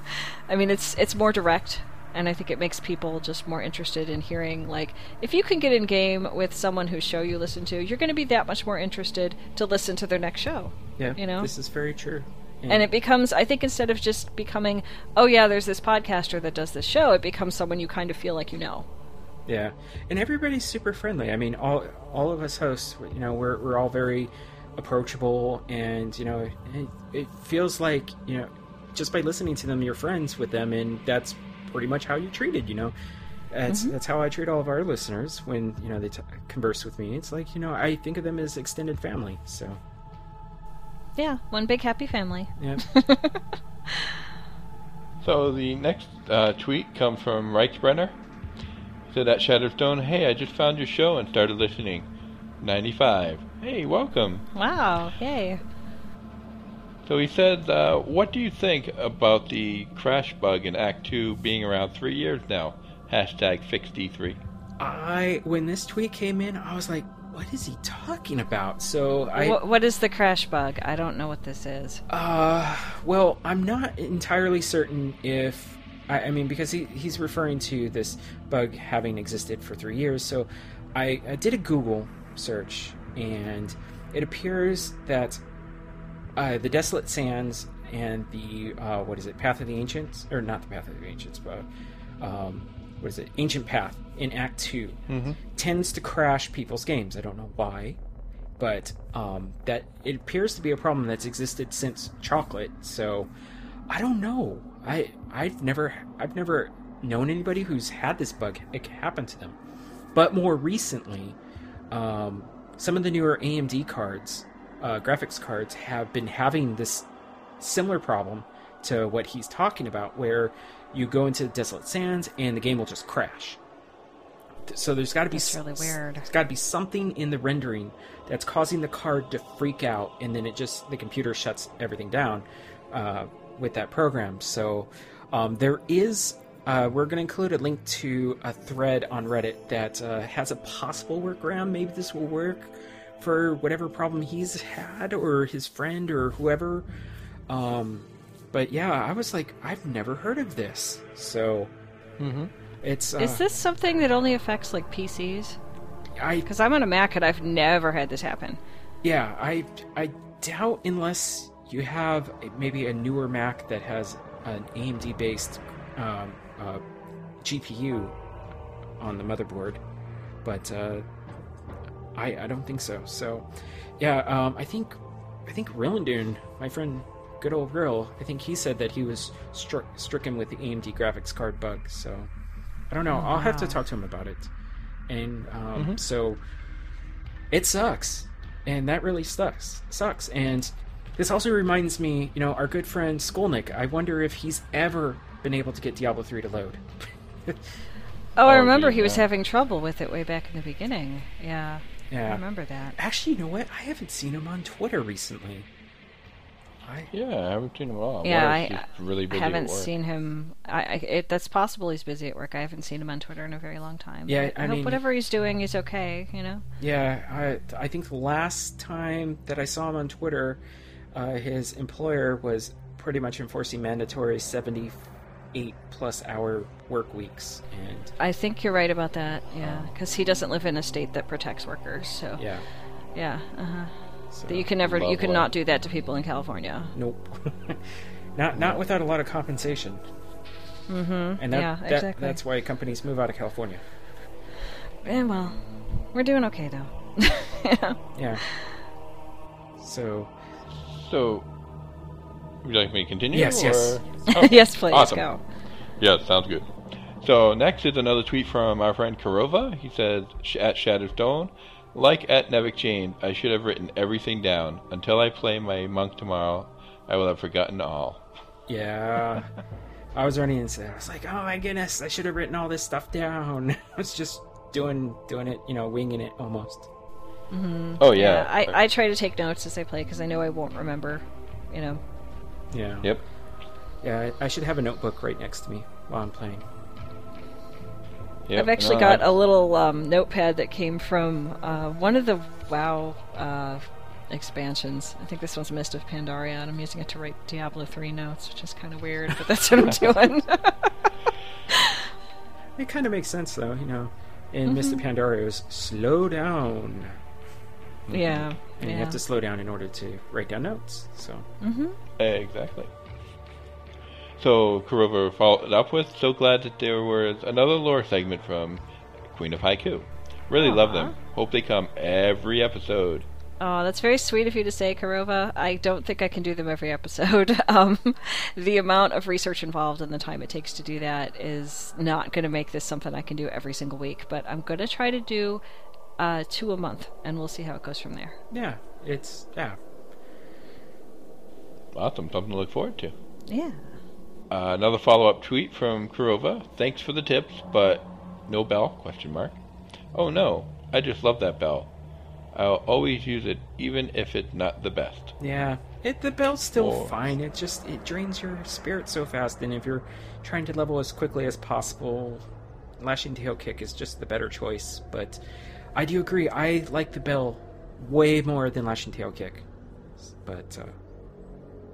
I mean, it's more direct. And I think it makes people just more interested in hearing, like, if you can get in game with someone whose show you listen to, you're going to be that much more interested to listen to their next show. Yeah, you know? This is very true. Yeah. And it becomes, I think instead of just becoming, oh yeah, there's this podcaster that does this show, it becomes someone you kind of feel like you know. Yeah, and everybody's super friendly. I mean, all of us hosts, you know, we're all very approachable, and, you know, it feels like, you know, just by listening to them, you're friends with them, and that's pretty much how you treated, you know. That's how I treat all of our listeners when, you know, they converse with me. It's like, you know, I think of them as extended family, so. Yeah, one big happy family. Yeah. So the next tweet comes from Reichsbrenner. He said, at Shatterstone, hey, I just found your show and started listening. 95. Hey, welcome. Wow, yay. So he said, what do you think about the crash bug in Act 2 being around 3 years now? #FixD3. When this tweet came in, I was like, what is he talking about? So What is the crash bug? I don't know what this is. Well, I'm not entirely certain if... I mean, because he's referring to this bug having existed for 3 years, so I did a Google search, and it appears that the Desolate Sands and the... Path of the Ancients? Or not the Path of the Ancients, but... Ancient Path in Act 2 tends to crash people's games. I don't know why, but that it appears to be a problem that's existed since Chocolate. So I don't know. I've never known anybody who's had this bug happen to them. But more recently, some of the newer AMD cards, graphics cards, have been having this similar problem to what he's talking about, where you go into Desolate Sands and the game will just crash. So there's got to be really weird. There's got to be something in the rendering that's causing the card to freak out, and then the computer shuts everything down with that program. So there is we're going to include a link to a thread on Reddit that has a possible workaround. Maybe this will work for whatever problem he's had, or his friend, or whoever. But yeah, I was like, I've never heard of this. So, it's... Is this something that only affects, like, PCs? Because I'm on a Mac and I've never had this happen. Yeah, I doubt, unless you have maybe a newer Mac that has an AMD-based GPU on the motherboard. But I don't think so. So, yeah, I think Rillandune, my friend... Good old Grill, I think he said that he was stricken with the AMD graphics card bug, so I don't know. I'll have to talk to him about it. And so it sucks, and that really sucks. And this also reminds me, you know, our good friend Skolnick. I wonder if he's ever been able to get Diablo 3 to load. I remember he was having trouble with it way back in the beginning. Yeah, I remember that. Actually, you know what? I haven't seen him on Twitter recently. I haven't seen him at all. Yeah, I haven't seen him. That's possible he's busy at work. I haven't seen him on Twitter in a very long time. Yeah, I hope whatever he's doing is okay, you know? Yeah, I think the last time that I saw him on Twitter, his employer was pretty much enforcing mandatory 78-plus-hour work weeks. And I think you're right about that, yeah, because he doesn't live in a state that protects workers, so... Yeah. Yeah, So that you can not do that to people in California. Nope. not without a lot of compensation. Mm-hmm. And exactly. That's why companies move out of California. And well, we're doing okay though. Yeah. So, would you like me to continue? Yes. Oh, yes, please. Awesome. Go. Yeah, sounds good. So next is another tweet from our friend Karova. He says, at Shatterstone. Like at Nevic Jane, I should have written everything down. Until I play my monk tomorrow, I will have forgotten all. Yeah. I was running into that. I was like, oh my goodness, I should have written all this stuff down. I was just doing it, you know, winging it almost. Mm-hmm. Oh, yeah. I try to take notes as I play because I know I won't remember, you know. Yeah. Yep. Yeah, I should have a notebook right next to me while I'm playing. Yep. I've actually got a little notepad that came from one of the WoW expansions. I think this one's Mist of Pandaria, and I'm using it to write Diablo 3 notes, which is kind of weird, but that's what I'm doing. It kind of makes sense, though, you know. In Mist of Pandaria, it was slow down. Yeah. And you have to slow down in order to write down notes. So. Mm-hmm. Exactly. So Kurova followed up with, so glad that there was another lore segment from Queen of Haiku. Really love them. Hope they come every episode. Oh, that's very sweet of you to say, Karova. I don't think I can do them every episode. The amount of research involved and the time it takes to do that is not going to make this something I can do every single week, but I'm going to try to do 2 a month, and we'll see how it goes from there. Yeah, it's... yeah. Awesome. Something to look forward to. Yeah. Another follow-up tweet from Karova. Thanks for the tips, but no bell? ? Oh no, I just love that bell. I'll always use it, even if it's not the best. Yeah, the bell's still fine. It just, it drains your spirit so fast, and if you're trying to level as quickly as possible, Lashing Tail Kick is just the better choice. But I do agree, I like the bell way more than Lashing Tail Kick. But,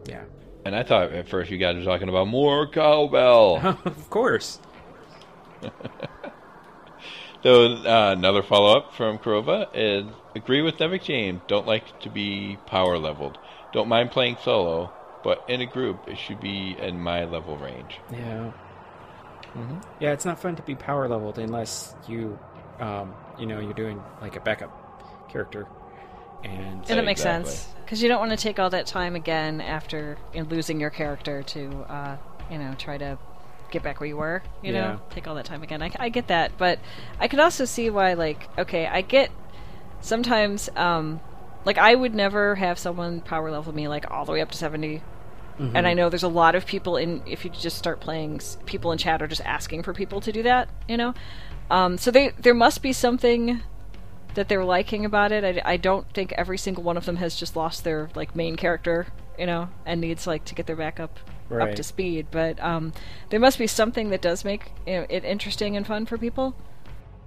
yeah. And I thought at first you guys were talking about more cowbell. Of course. So another follow-up from Karova is, agree with Nevic James, don't like to be power-leveled. Don't mind playing solo, but in a group, it should be in my level range. Yeah. Mm-hmm. Yeah, it's not fun to be power-leveled unless you, you know, you're doing, like, a backup character. And that makes sense, because you don't want to take all that time again after losing your character to, you know, try to get back where you were, you know, take all that time again. I get that, but I could also see why, like, okay, I get sometimes, like, I would never have someone power level me, like, all the way up to 70, mm-hmm. and I know there's a lot of people in, if you just start playing, people in chat are just asking for people to do that, you know? So there must be something that they're liking about it. I don't think every single one of them has just lost their, like, main character, you know, and needs, like, to get their back up to speed, but there must be something that does make it interesting and fun for people.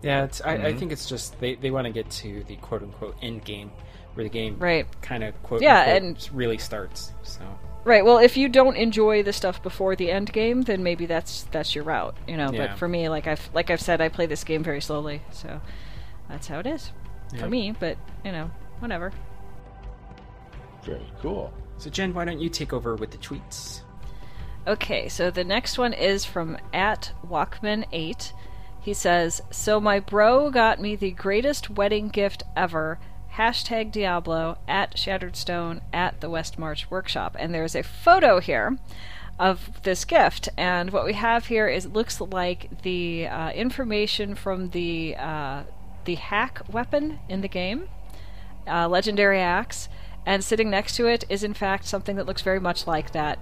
Yeah, it's, I think it's just they want to get to the quote-unquote end game, where the game kind of quote-unquote really starts. So right, well, if you don't enjoy the stuff before the end game, then maybe that's your route, you know. Yeah. But for me, like I've said, I play this game very slowly, so that's how it is for me, but, you know, whatever. Very cool. So, Jen, why don't you take over with the tweets? Okay, so the next one is from @Walkman8. He says, so my bro got me the greatest wedding gift ever, #Diablo, @Shattered Stone, @the Westmarch Workshop. And there's a photo here of this gift, and what we have here is, it looks like the information from the hack weapon in the game, legendary axe, and sitting next to it is in fact something that looks very much like that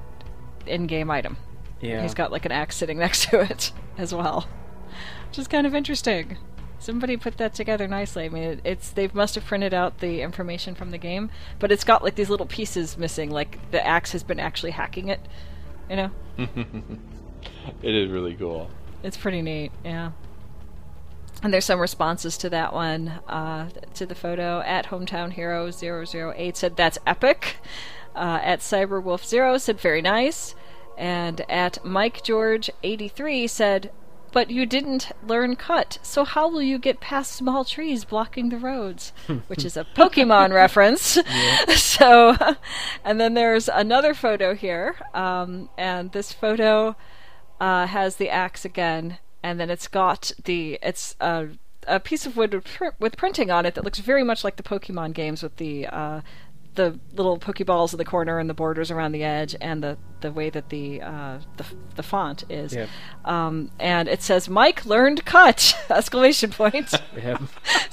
in-game item. Yeah. He's got like an axe sitting next to it as well, which is kind of interesting. Somebody put that together nicely. I mean, they must have printed out the information from the game, but it's got like these little pieces missing, like the axe has been actually hacking it, you know? It is really cool. It's pretty neat, yeah. And there's some responses to that one, to the photo. @HometownHero008 said, that's epic. @Cyberwolf0 said, very nice. And @MikeGeorge83 said, but you didn't learn cut, so how will you get past small trees blocking the roads? Which is a Pokemon reference. Yeah. So, and then there's another photo here, and this photo has the axe again, and then it's got a piece of wood with printing on it that looks very much like the Pokemon games, with the little Pokeballs in the corner and the borders around the edge, and the way that the font is. Yeah. And it says, Mike learned cut! !! Yeah.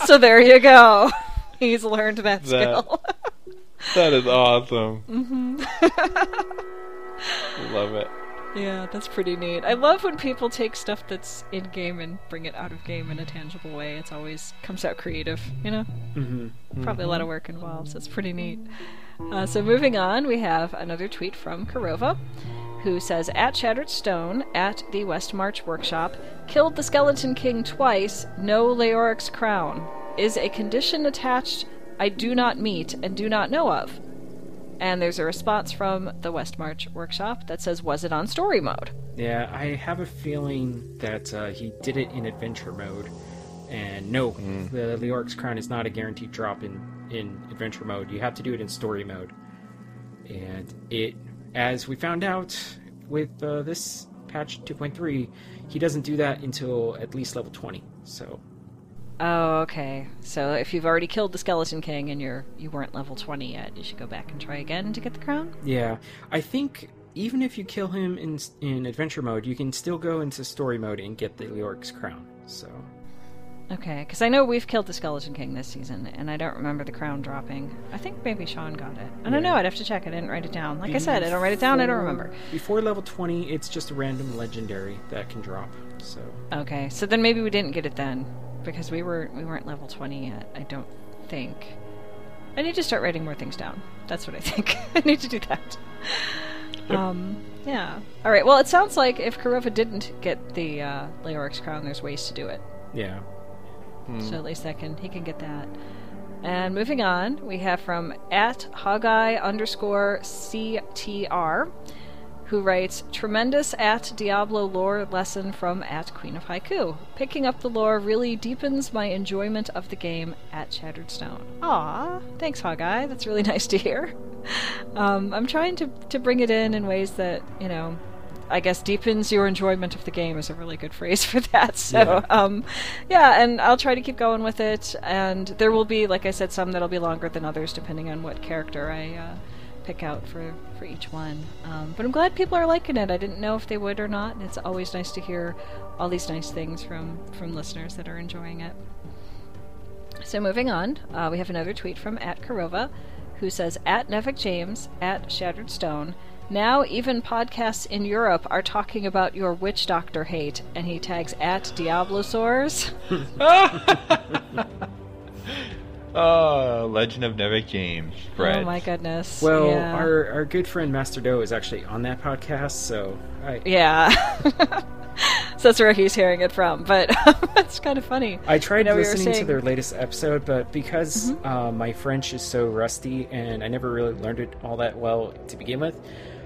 So there you go. He's learned that skill. That is awesome. Mm-hmm. Love it. Yeah, that's pretty neat. I love when people take stuff that's in-game and bring it out of game in a tangible way. It's always comes out creative, you know? Mm-hmm. Mm-hmm. Probably a lot of work involved, so it's pretty neat. So moving on, we have another tweet from Karova, who says, @Shattered Stone, @the Westmarch Workshop, killed the Skeleton King twice, no Leoric's Crown. Is a condition attached I do not meet and do not know of? And there's a response from the Westmarch Workshop that says, was it on story mode? Yeah, I have a feeling that he did it in adventure mode. And no, the Leoric's Crown is not a guaranteed drop in adventure mode. You have to do it in story mode. And it, as we found out with this patch 2.3, he doesn't do that until at least level 20. So Oh, okay. So if you've already killed the Skeleton King and you weren't level 20 yet, you should go back and try again to get the crown? Yeah. I think even if you kill him in adventure mode, you can still go into story mode and get the Leoric's Crown, so... Okay, because I know we've killed the Skeleton King this season, and I don't remember the crown dropping. I think maybe Sean got it. I don't know, I'd have to check. I didn't write it down. Like I said, I don't write it down, I don't remember. Before level 20, it's just a random legendary that can drop, so... Okay, so then maybe we didn't get it then, because we weren't level 20 yet, I don't think. I need to start writing more things down. That's what I think. I need to do that. Yep. Yeah. Alright, well, it sounds like if Kurova didn't get the Leoric's Crown, there's ways to do it. Yeah. So at least he can get that. And moving on, we have from @Hoggai_CTR, who writes, "Tremendous @Diablo lore lesson from @Queen of Haiku. Picking up the lore really deepens my enjoyment of the game @Shattered Stone. Aw, thanks Hoggai. That's really nice to hear. I'm trying to bring it in ways that, you know, I guess deepens your enjoyment of the game is a really good phrase for that. So, yeah, and I'll try to keep going with it. And there will be, like I said, some that'll be longer than others depending on what character I pick out for each one. But I'm glad people are liking it. I didn't know if they would or not. And it's always nice to hear all these nice things from listeners that are enjoying it. So moving on, we have another tweet from @Kurova, who says, @NevicJames, @Shattered Stone, now even podcasts in Europe are talking about your witch doctor hate, and he tags @Diablosaurs. Oh, Legend of Nevic James. Fred. Oh my goodness. Well, yeah. our good friend Master Doe is actually on that podcast, so... Yeah. So that's where he's hearing it from, but that's kind of funny. I tried listening to their latest episode, but because my French is so rusty and I never really learned it all that well to begin with,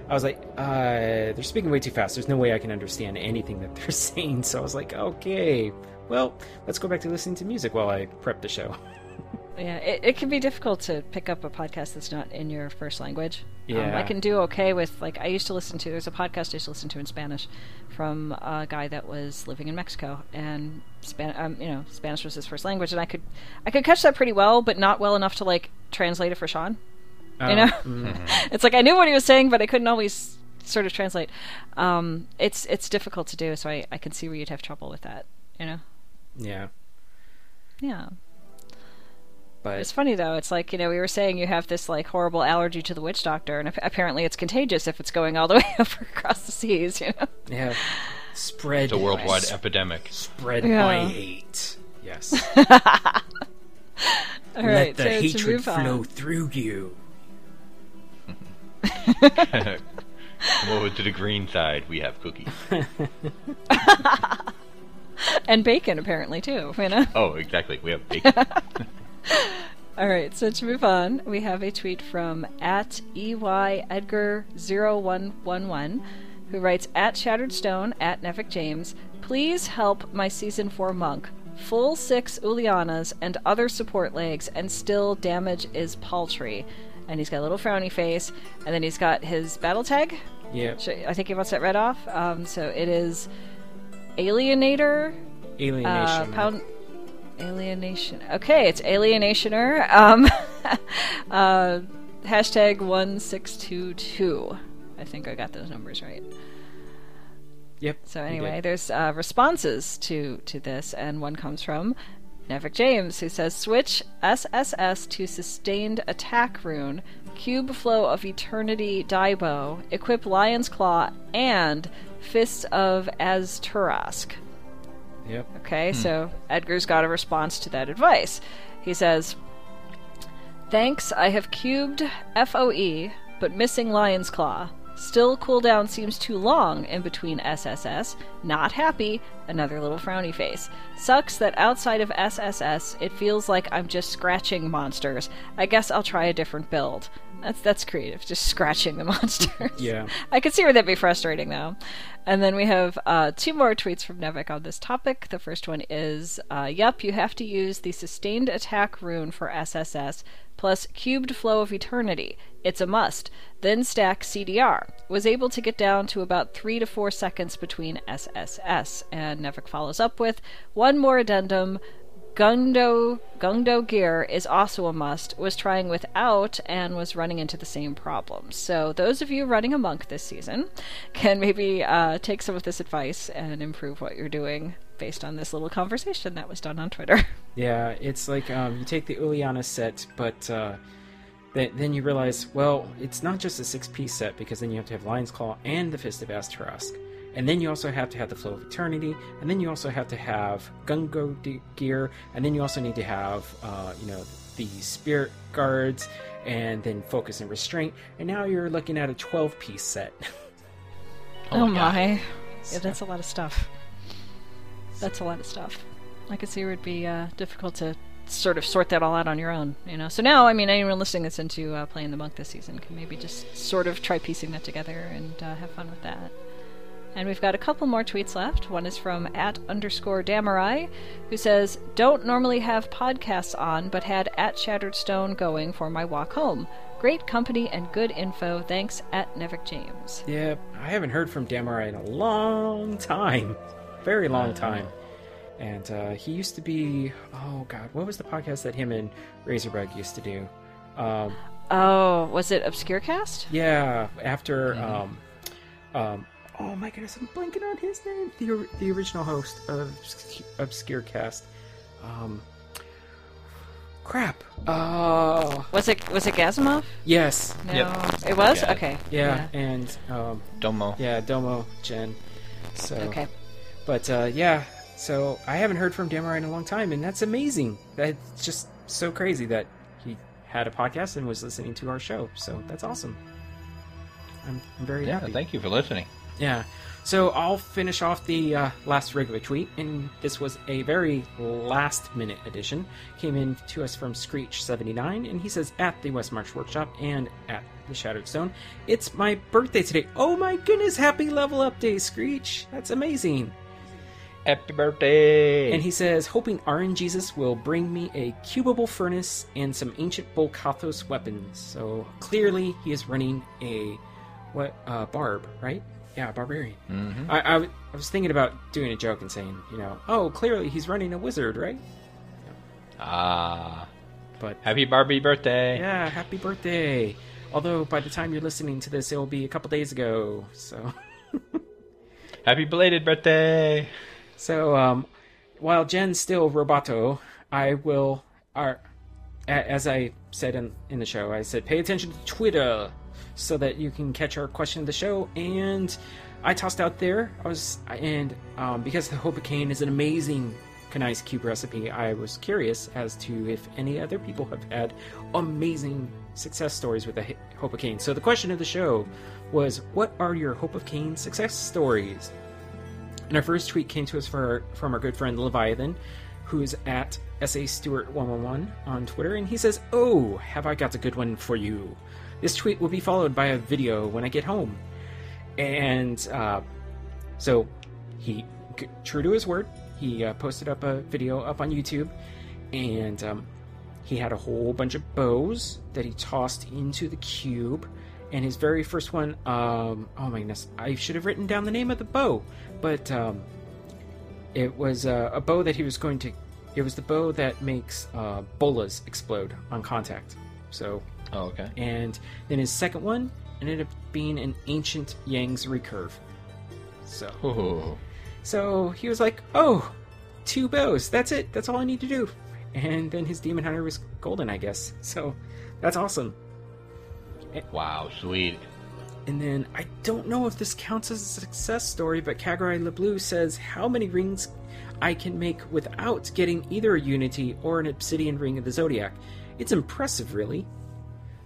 I was like, they're speaking way too fast. There's no way I can understand anything that they're saying. So I was like, okay, well, let's go back to listening to music while I prep the show. Yeah, it can be difficult to pick up a podcast that's not in your first language. Yeah. I can do okay with, like, there's a podcast I used to listen to in Spanish from a guy that was living in Mexico, and Spanish was his first language, and I could catch that pretty well, but not well enough to, like, translate it for Sean. Oh. You know? Mm-hmm. It's like I knew what he was saying, but I couldn't always sort of translate. It's difficult to do, so I can see where you'd have trouble with that, you know? Yeah. Yeah. But it's funny, though. It's like, you know, we were saying you have this, like, horrible allergy to the witch doctor, and apparently it's contagious if it's going all the way over across the seas, you know? Yeah. Spread. It's a worldwide epidemic. Spread my hate. Yes. All right, let the hatred flow through you. Come over to the green side. We have cookies. And bacon, apparently, too. You know? Oh, exactly. We have bacon. Alright, so to move on, we have a tweet from @EYEdgar0111, who writes, @Shattered Stone, @NevicJames, please help my season 4 monk. Full 6 Ulianas and other support legs, and still damage is paltry. And he's got a little frowny face, and then he's got his battle tag. Yeah. I think he wants that read off. So it is Alienator. Alienation. Alienation. Okay, it's Alienationer. #1622. I think I got those numbers right. Yep. So anyway, there's responses to this, and one comes from Nevic James, who says, switch SSS to Sustained Attack Rune, Cube Flow of Eternity Daibo, equip Lion's Claw, and Fist of Az'Turrasq. Yep. Okay, so Edgar's got a response to that advice. He says, thanks, I have cubed FOE, but missing Lion's Claw. Still cooldown seems too long in between SSS. Not happy. Another little frowny face. Sucks that outside of SSS, it feels like I'm just scratching monsters. I guess I'll try a different build. That's creative, just scratching the monsters. Yeah. I could see where that'd be frustrating, though. And then we have 2 more tweets from Nevic on this topic. The first one is, you have to use the Sustained Attack Rune for SSS, plus Cubed Flow of Eternity. It's a must. Then stack CDR. Was able to get down to about 3 to 4 seconds between SSS. And Nevic follows up with, one more addendum, Gungdo Gear is also a must, was trying without and was running into the same problems. So those of you running a monk this season can maybe take some of this advice and improve what you're doing based on this little conversation that was done on Twitter. Yeah, it's like you take the Uliana set, but then you realize, well, it's not just a six-piece set, because then you have to have Lion's Claw and the Fist of Az'Turrasq. And then you also have to have the Flow of Eternity, and then you also have to have Gungdo Gear, and then you also need to have, the Spirit Guards, and then Focus and Restraint, and now you're looking at a 12-piece set. Oh my. So. Yeah, that's a lot of stuff. That's a lot of stuff. I could see it would be difficult to sort of sort that all out on your own, So now, anyone listening that's into playing the monk this season can maybe just sort of try piecing that together and have fun with that. And we've got a couple more tweets left. One is from @_Damarai, who says, "Don't normally have podcasts on, but had @Shattered Stone going for my walk home. Great company and good info. Thanks, @NevicJames. Yeah, I haven't heard from Damarai in a long time. Very long time. And he used to be, what was the podcast that him and Razorbug used to do? Was it Obscurecast? Yeah, after... oh my goodness, I'm blanking on his name. The original host of Obscurecast. Crap. Was it Gazimov? Yes. No. Yep. It was? Yeah. Okay. Yeah. And Domo. Yeah, Domo, Jen. So. Okay. But so I haven't heard from Damarai in a long time, and that's amazing. That's just so crazy that he had a podcast and was listening to our show. So that's awesome. I'm very happy. Thank you for listening. Yeah. So I'll finish off the last regular tweet, and this was a very last-minute edition. Came in to us from Screech79, and he says, at the Westmarch Workshop and at the Shattered Stone, it's my birthday today. Oh my goodness, happy level up day, Screech. That's amazing. Happy birthday! And he says, hoping RNGesus will bring me a cubable furnace and some ancient Bolkathos weapons. So clearly he is running a... barb, right? Yeah, barbarian. Mm-hmm. I was thinking about doing a joke and saying, clearly he's running a wizard, right? Ah. But happy Barbie birthday. Yeah, happy birthday. Although by the time you're listening to this, it will be a couple days ago. So happy belated birthday. So while Jen's still Roboto, I will, as I said in the show, I said pay attention to Twitter, so that you can catch our question of the show. And I tossed out there, because the Hopicane is an amazing Knice Cube recipe, I was curious as to if any other people have had amazing success stories with the Hopicane. So the question of the show was, what are your Hopicane success stories? And our first tweet came to us from our good friend Leviathan, who's at SAStewart111 on Twitter, and he says, oh, have I got a good one for you. This tweet will be followed by a video when I get home. And so he, true to his word, he posted up a video up on YouTube, and he had a whole bunch of bows that he tossed into the cube. And his very first one, oh my goodness, I should have written down the name of the bow, but it was a bow that he was going to, it was the bow that makes bolas explode on contact. So... Oh, okay. And then his second one ended up being an ancient Yang's recurve. So, So he was like, oh, 2 bows. That's it. That's all I need to do. And then his Demon Hunter was golden, I guess. So that's awesome. Wow, sweet. And then I don't know if this counts as a success story, but Kagari LeBleu says, how many rings I can make without getting either a Unity or an Obsidian Ring of the Zodiac. It's impressive, really.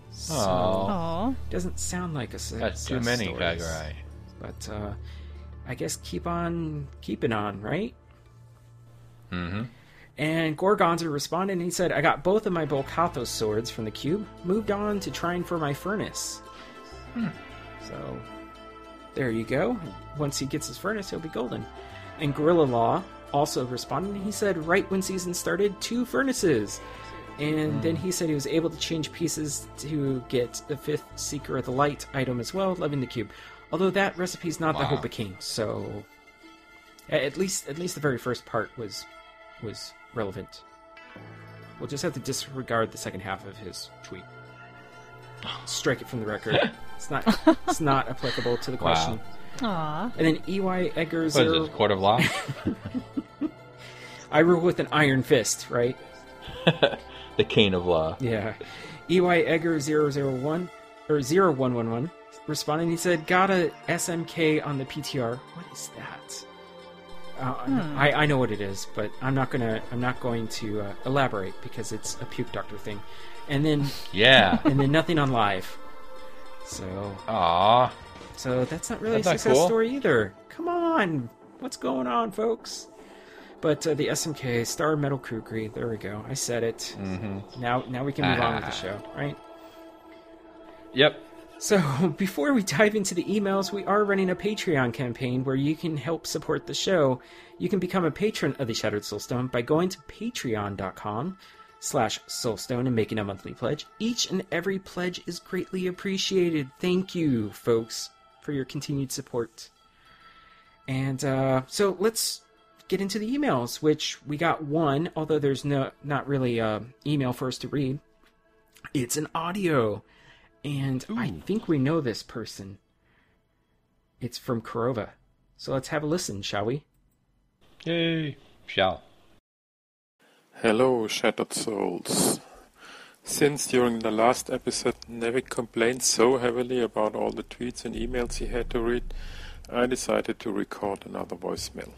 So, doesn't sound like a success. That's too many, Kagari. But I guess keep on keeping on, right? Mm-hmm. And Gorgonza responded, and he said, I got both of my Bolkathos swords from the cube. Moved on to trying for my furnace. Hmm. So, there you go. Once he gets his furnace, he'll be golden. And Gorilla Law also responded, and he said, right when season started, 2 furnaces. And then he said he was able to change pieces to get the 5th Seeker of the Light item as well, loving the cube. Although that recipe's not the Hopiking, so at least the very first part was relevant. We'll just have to disregard the second half of his tweet. Strike it from the record. It's not applicable to the question. Wow. Aww. And then EY Edgar's. What is it, court of law? I rule with an iron fist, right? The cane of law. Yeah. EY Edgar 001 or 0111 responded. He said, "Got a SMK on the PTR." What is that? I know what it is, but I'm not going to elaborate because it's a puke doctor thing. And then nothing on live. So so that's not really a success story either. Come on, what's going on, folks? But the SMK Star Metal Kukri, there we go. I said it. Mm-hmm. Now we can move on with the show, right? Yep. So before we dive into the emails, we are running a Patreon campaign where you can help support the show. You can become a patron of the Shattered Soulstone by going to patreon.com/soulstone and making a monthly pledge. Each and every pledge is greatly appreciated. Thank you, folks, for your continued support. And so let's get into the emails, which we got one, although there's not really an email for us to read. It's an audio. And ooh. I think we know this person. It's from Korova. So let's have a listen, shall we? Yay. Shall. Hello, Shattered Souls. Since during the last episode, Nevic complained so heavily about all the tweets and emails he had to read, I decided to record another voicemail.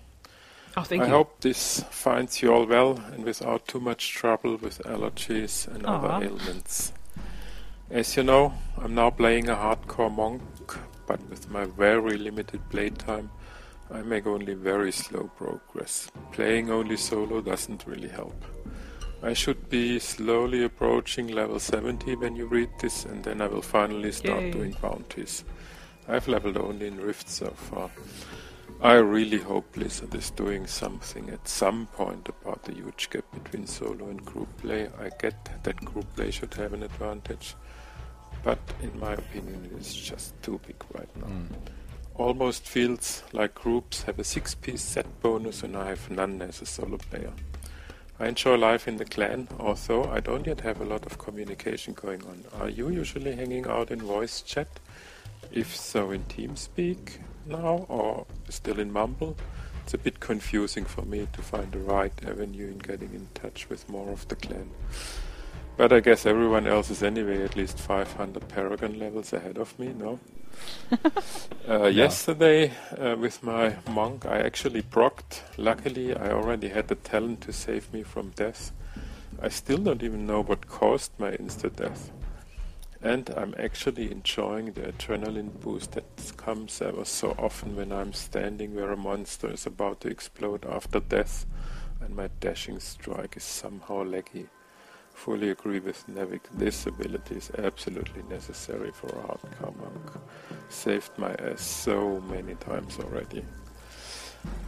Oh, thank you. I hope this finds you all well and without too much trouble with allergies and other ailments. As you know, I'm now playing a hardcore monk, but with my very limited playtime, I make only very slow progress. Playing only solo doesn't really help. I should be slowly approaching level 70 when you read this, and then I will finally start doing bounties. I've leveled only in Rift so far. I really hope Blizzard is doing something at some point about the huge gap between solo and group play. I get that group play should have an advantage, but in my opinion it is just too big right now. Almost feels like groups have a 6-piece set bonus and I have none as a solo player. I enjoy life in the clan, although I don't yet have a lot of communication going on. Are you usually hanging out in voice chat? If so, in TeamSpeak now or still in Mumble? It's a bit confusing for me to find the right avenue in getting in touch with more of the clan. But I guess everyone else is anyway at least 500 paragon levels ahead of me, no? Yesterday, with my monk, I actually procced. Luckily, I already had the talent to save me from death. I still don't even know what caused my insta-death. And I'm actually enjoying the adrenaline boost that comes ever so often when I'm standing where a monster is about to explode after death and my dashing strike is somehow laggy. Fully agree with Nevic, this ability is absolutely necessary for a hardcore monk. Saved my ass so many times already.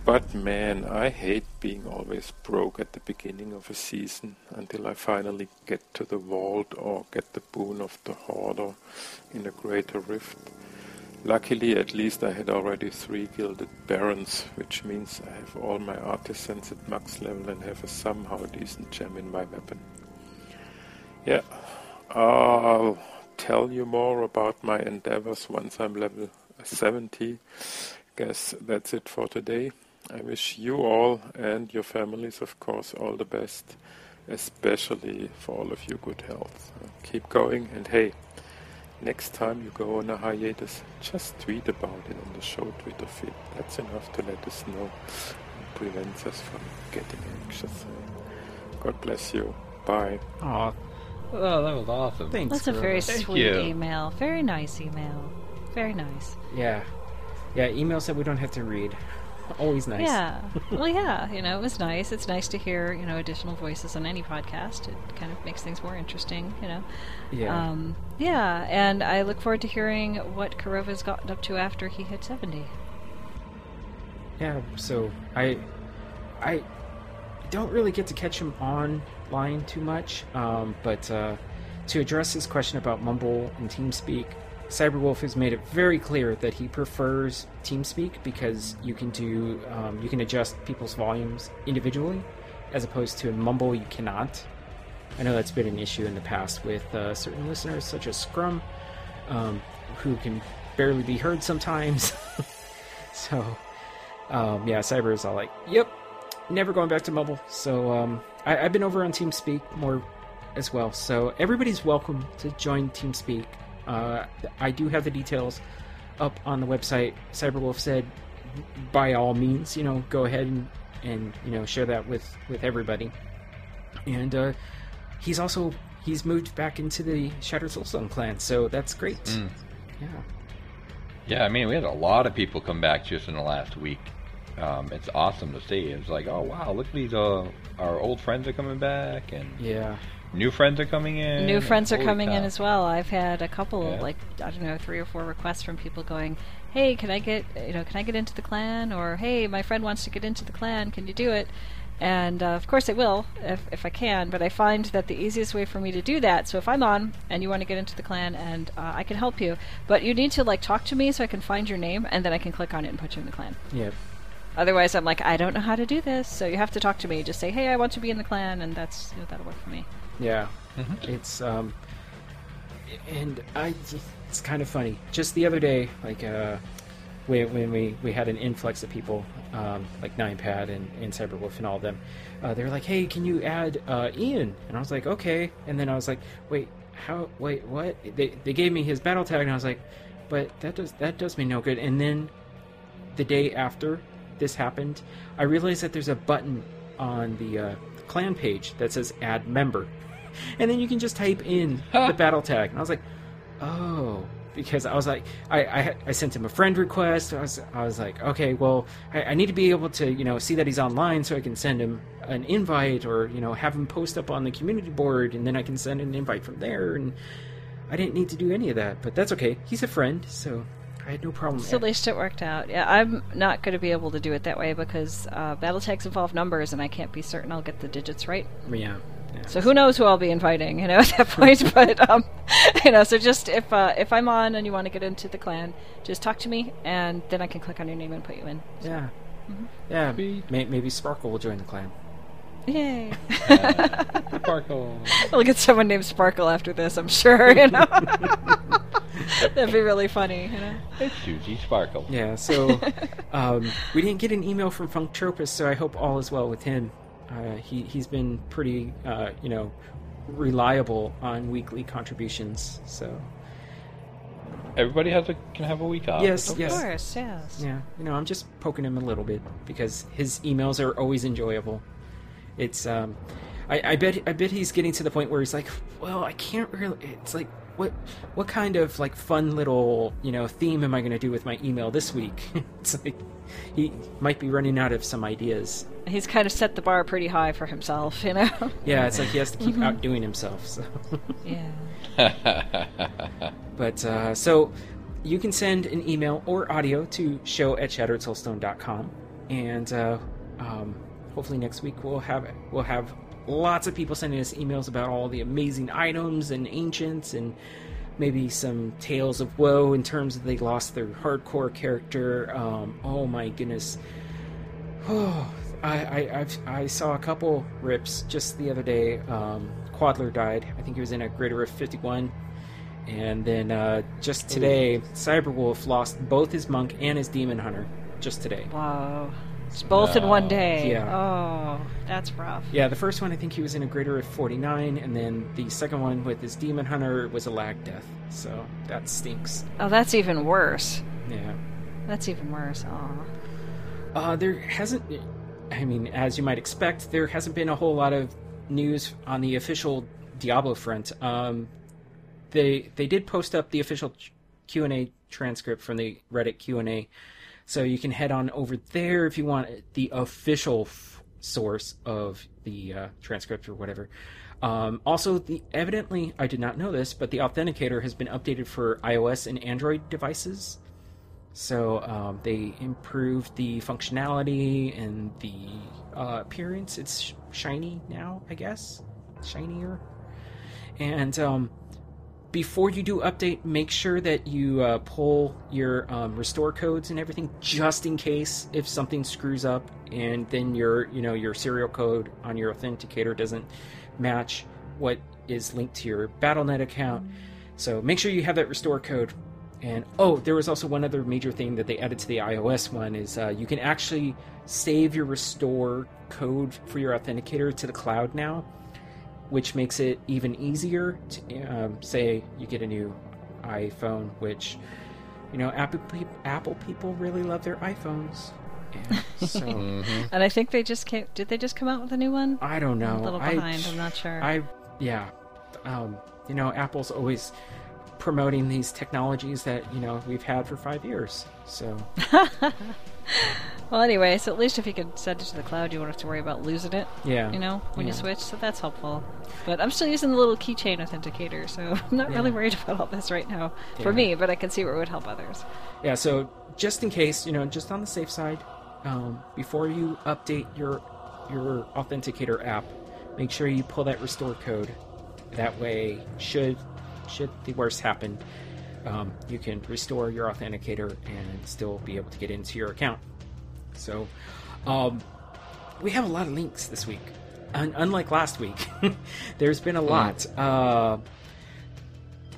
But man, I hate being always broke at the beginning of a season until I finally get to the vault or get the boon of the hoarder in a greater rift. Luckily, at least I had already 3 gilded barons, which means I have all my artisans at max level and have a somehow decent gem in my weapon. Yeah, I'll tell you more about my endeavors once I'm level 70. Guess that's it for today. I wish you all and your families, of course, all the best, especially for all of you good health. Keep going, and hey, next time you go on a hiatus, just tweet about it on the show Twitter feed. That's enough to let us know and prevents us from getting anxious. God bless you. Bye. Aww. Oh, that was awesome. Thanks. That's a very sweet email. Very nice email. Very nice. Yeah. Yeah, emails that we don't have to read. Always nice. Yeah. Well, yeah, you know, it was nice. It's nice to hear, you know, additional voices on any podcast. It kind of makes things more interesting, you know. Yeah. Yeah, and I look forward to hearing what Korova's gotten up to after he hit 70. Yeah, so I don't really get to catch him online too much, but to address his question about Mumble and TeamSpeak, Cyberwolf has made it very clear that he prefers TeamSpeak because you can adjust people's volumes individually, as opposed to Mumble you cannot. I know that's been an issue in the past with certain listeners, such as Scrum, who can barely be heard sometimes. So, yeah, Cyber is all like, yep, never going back to Mumble. So I've been over on TeamSpeak more as well. So everybody's welcome to join TeamSpeak. I do have the details up on the website. Cyberwolf said, by all means, you know, go ahead and you know, share that with everybody. And he's moved back into the Shattered Soulstone clan, so that's great. Mm. Yeah. Yeah, I mean, we had a lot of people come back just in the last week. It's awesome to see. It's like, oh wow, look at these our old friends are coming back, and yeah, new friends are coming in. New friends are coming in as well. I've had a couple, like I don't know, 3 or 4 requests from people going, "Hey, can I get into the clan?" Or, "Hey, my friend wants to get into the clan. Can you do it?" And of course I will if I can. But I find that the easiest way for me to do that. So if I'm on and you want to get into the clan, and I can help you, but you need to like talk to me so I can find your name, and then I can click on it and put you in the clan. Yeah. Otherwise, I'm like, I don't know how to do this, so you have to talk to me. Just say, hey, I want to be in the clan, and that's, you know, that'll work for me. Yeah. Mm-hmm. It's, it's kind of funny. Just the other day, like, when we had an influx of people, like Nine Pad and Cyberwolf and all of them, they were like, hey, can you add Ian? And I was like, okay. And then I was like, wait, what? They gave me his battle tag, and I was like, but that does me no good. And then the day after this happened, I realized that there's a button on the clan page that says add member, and then you can just type in the battle tag. And I was like, oh, because I was like, I sent him a friend request. I was like, okay, well, I need to be able to, you know, see that he's online so I can send him an invite, or, you know, have him post up on the community board, and then I can send an invite from there. And I didn't need to do any of that, but that's okay. He's a friend, so I had no problem. So at least it worked out. Yeah, I'm not going to be able to do it that way because battle tags involve numbers, and I can't be certain I'll get the digits right. Yeah. Yeah. So who knows who I'll be inviting, you know, at that point. But you know, so just if I'm on and you want to get into the clan, just talk to me, and then I can click on your name and put you in. So. Yeah. Mm-hmm. Yeah. Maybe Sparkle will join the clan. Yay! Sparkle. We'll get someone named Sparkle after this, I'm sure. You know, that'd be really funny. You know, it's Susie Sparkle. Yeah. So we didn't get an email from Funktropus, so I hope all is well with him. He's been pretty, you know, reliable on weekly contributions. So everybody can have a week off. Yes, of course, yes. Yeah. You know, I'm just poking him a little bit because his emails are always enjoyable. It's I bet he's getting to the point where he's like, well, I can't really. It's like, what kind of like fun little, you know, theme am I going to do with my email this week? It's like he might be running out of some ideas. He's kind of set the bar pretty high for himself, you know. Yeah, it's like he has to keep outdoing himself. So. Yeah. But so you can send an email or audio to show@shatteredsoulstone.com, and hopefully next week we'll have lots of people sending us emails about all the amazing items and ancients, and maybe some tales of woe in terms of they lost their hardcore character. Oh my goodness! Oh, I saw a couple rips just the other day. Quadler died. I think he was in a greater of 51, and then just today, Cyberwolf lost both his monk and his demon hunter. Just today. Wow. It's both in one day. Yeah. Oh, that's rough. Yeah, the first one, I think he was in a greater of 49, and then the second one with his demon hunter was a lag death. So that stinks. Oh, that's even worse. Yeah. That's even worse. Oh. There hasn't, I mean, as you might expect, there hasn't been a whole lot of news on the official Diablo front. They did post up the official Q&A transcript from the Reddit Q&A. So you can head on over there if you want the official source of the transcript or whatever. Also, evidently, I did not know this, but the Authenticator has been updated for iOS and Android devices. So they improved the functionality and the appearance. It's shiny now, I guess. Shinier. And before you do update, make sure that you pull your restore codes and everything, just in case if something screws up and then your serial code on your authenticator doesn't match what is linked to your Battle.net account. So make sure you have that restore code. And oh, there was also one other major thing that they added to the iOS one is you can actually save your restore code for your authenticator to the cloud now, which makes it even easier to say you get a new iPhone, which, you know, Apple people really love their iPhones. Yeah, so. And I think they just came. Did they just come out with a new one? I don't know. I'm a little behind. I'm not sure. You know, Apple's always promoting these technologies that, you know, we've had for 5 years. So. Well, anyway, so at least if you can send it to the cloud, you won't have to worry about losing it. Yeah. You know, when you switch, so that's helpful. But I'm still using the little keychain authenticator, so I'm not really worried about all this right now for me, but I can see where it would help others. Yeah, so just in case, you know, just on the safe side, before you update your authenticator app, make sure you pull that restore code. That way, should the worst happen, you can restore your authenticator and still be able to get into your account. So, we have a lot of links this week. Unlike last week, there's been a lot.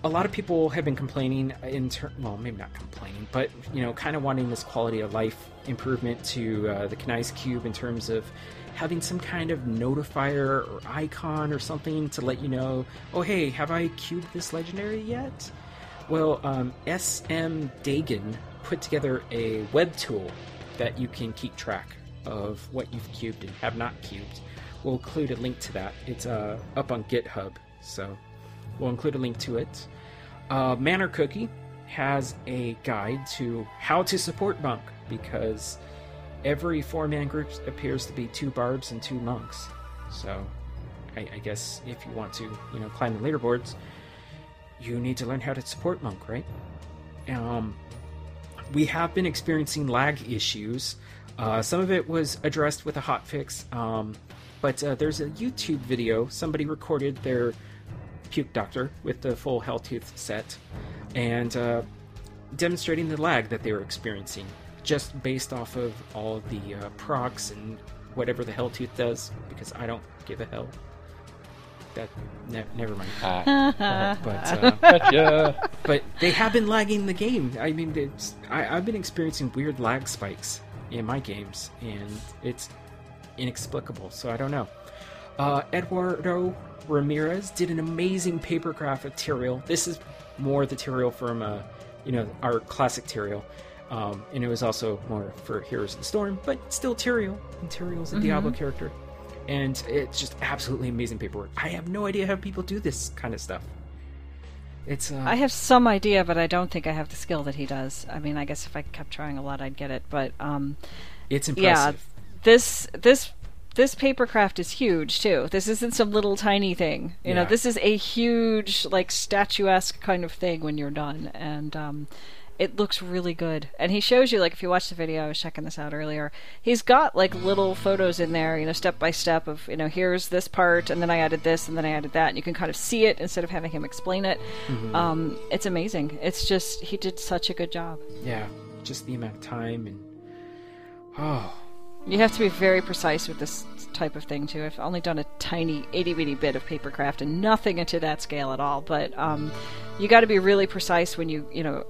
A lot of people have been complaining, well, maybe not complaining, but, you know, kind of wanting this quality of life improvement to the Knize Cube in terms of having some kind of notifier or icon or something to let you know, oh, hey, have I cubed this legendary yet? Well, SM Dagon put together a web tool that you can keep track of what you've cubed and have not cubed. We'll include a link to that. It's up on GitHub, so we'll include a link to it. Manor Cookie has a guide to how to support monk, because every four-man group appears to be two barbs and two monks. So I guess if you want to, you know, climb the leaderboards, you need to learn how to support monk, right? We have been experiencing lag issues. Some of it was addressed with a hotfix, but there's a YouTube video. Somebody recorded their Puke Doctor with the full Helltooth set and demonstrating the lag that they were experiencing just based off of all the procs and whatever the Helltooth does, because I don't give a hell. That never mind. But they have been lagging the game. I mean, I've been experiencing weird lag spikes in my games, and it's inexplicable. So I don't know. Eduardo Ramirez did an amazing paper graph of Tyrael. This is more the Tyrael from you know, our classic Tyrael, and it was also more for Heroes of the Storm, but still Tyrael. And Tyrael's a Diablo character. And it's just absolutely amazing paperwork. I have no idea how people do this kind of stuff. It's I have some idea, but I don't think I have the skill that he does. I mean, I guess if I kept trying a lot, I'd get it. But it's impressive. Yeah, this papercraft is huge too. This isn't some little tiny thing. You know, this is a huge, like, statuesque kind of thing when you're done. And it looks really good. And he shows you, like, if you watch the video, I was checking this out earlier, he's got, like, little photos in there, you know, step by step of, you know, here's this part, and then I added this, and then I added that, and you can kind of see it instead of having him explain it. It's amazing. It's just, he did such a good job. Yeah, just the amount of time, and you have to be very precise with this type of thing, too. I've only done a tiny, itty-bitty bit of papercraft, and nothing into that scale at all, but you got to be really precise when you know,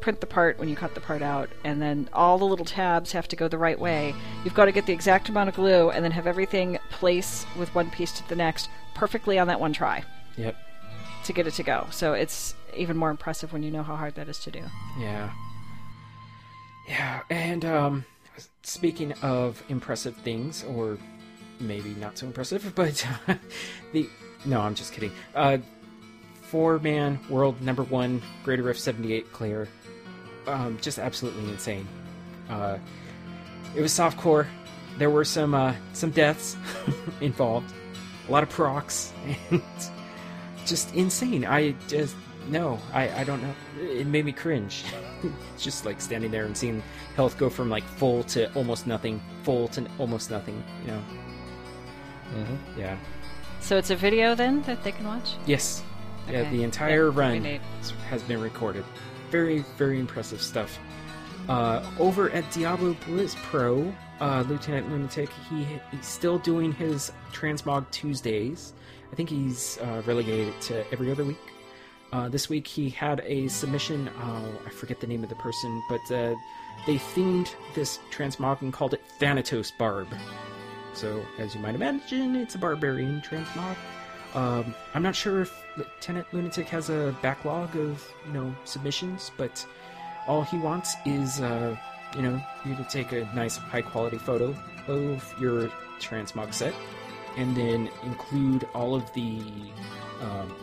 print the part when you cut the part out, and then all the little tabs have to go the right way. You've got to get the exact amount of glue and then have everything place with one piece to the next perfectly on that one try. Yep. To get it to go. So it's even more impressive when you know how hard that is to do. Yeah. Yeah, and speaking of impressive things, or maybe not so impressive, but no, I'm just kidding. Four-man world #1 Greater Rift 78 clear. Just absolutely insane. It was softcore. There were some deaths involved. A lot of procs. And just insane. I don't know. It made me cringe. Just, like, standing there and seeing health go from, like, full to almost nothing. Full to almost nothing, you know. Yeah. So it's a video, then, that they can watch? Yes. Yeah, okay. The entire run has been recorded. Very, very impressive stuff. Over at Diablo Blizz Pro, Lieutenant Lunatic, he's still doing his Transmog Tuesdays. I think he's relegated it to every other week. This week he had a submission, I forget the name of the person, but they themed this transmog and called it Thanatos Barb. So, as you might imagine, it's a barbarian transmog. I'm not sure if Lieutenant Lunatic has a backlog of, submissions, but all he wants is, you to take a nice high-quality photo of your transmog set, and then include all of the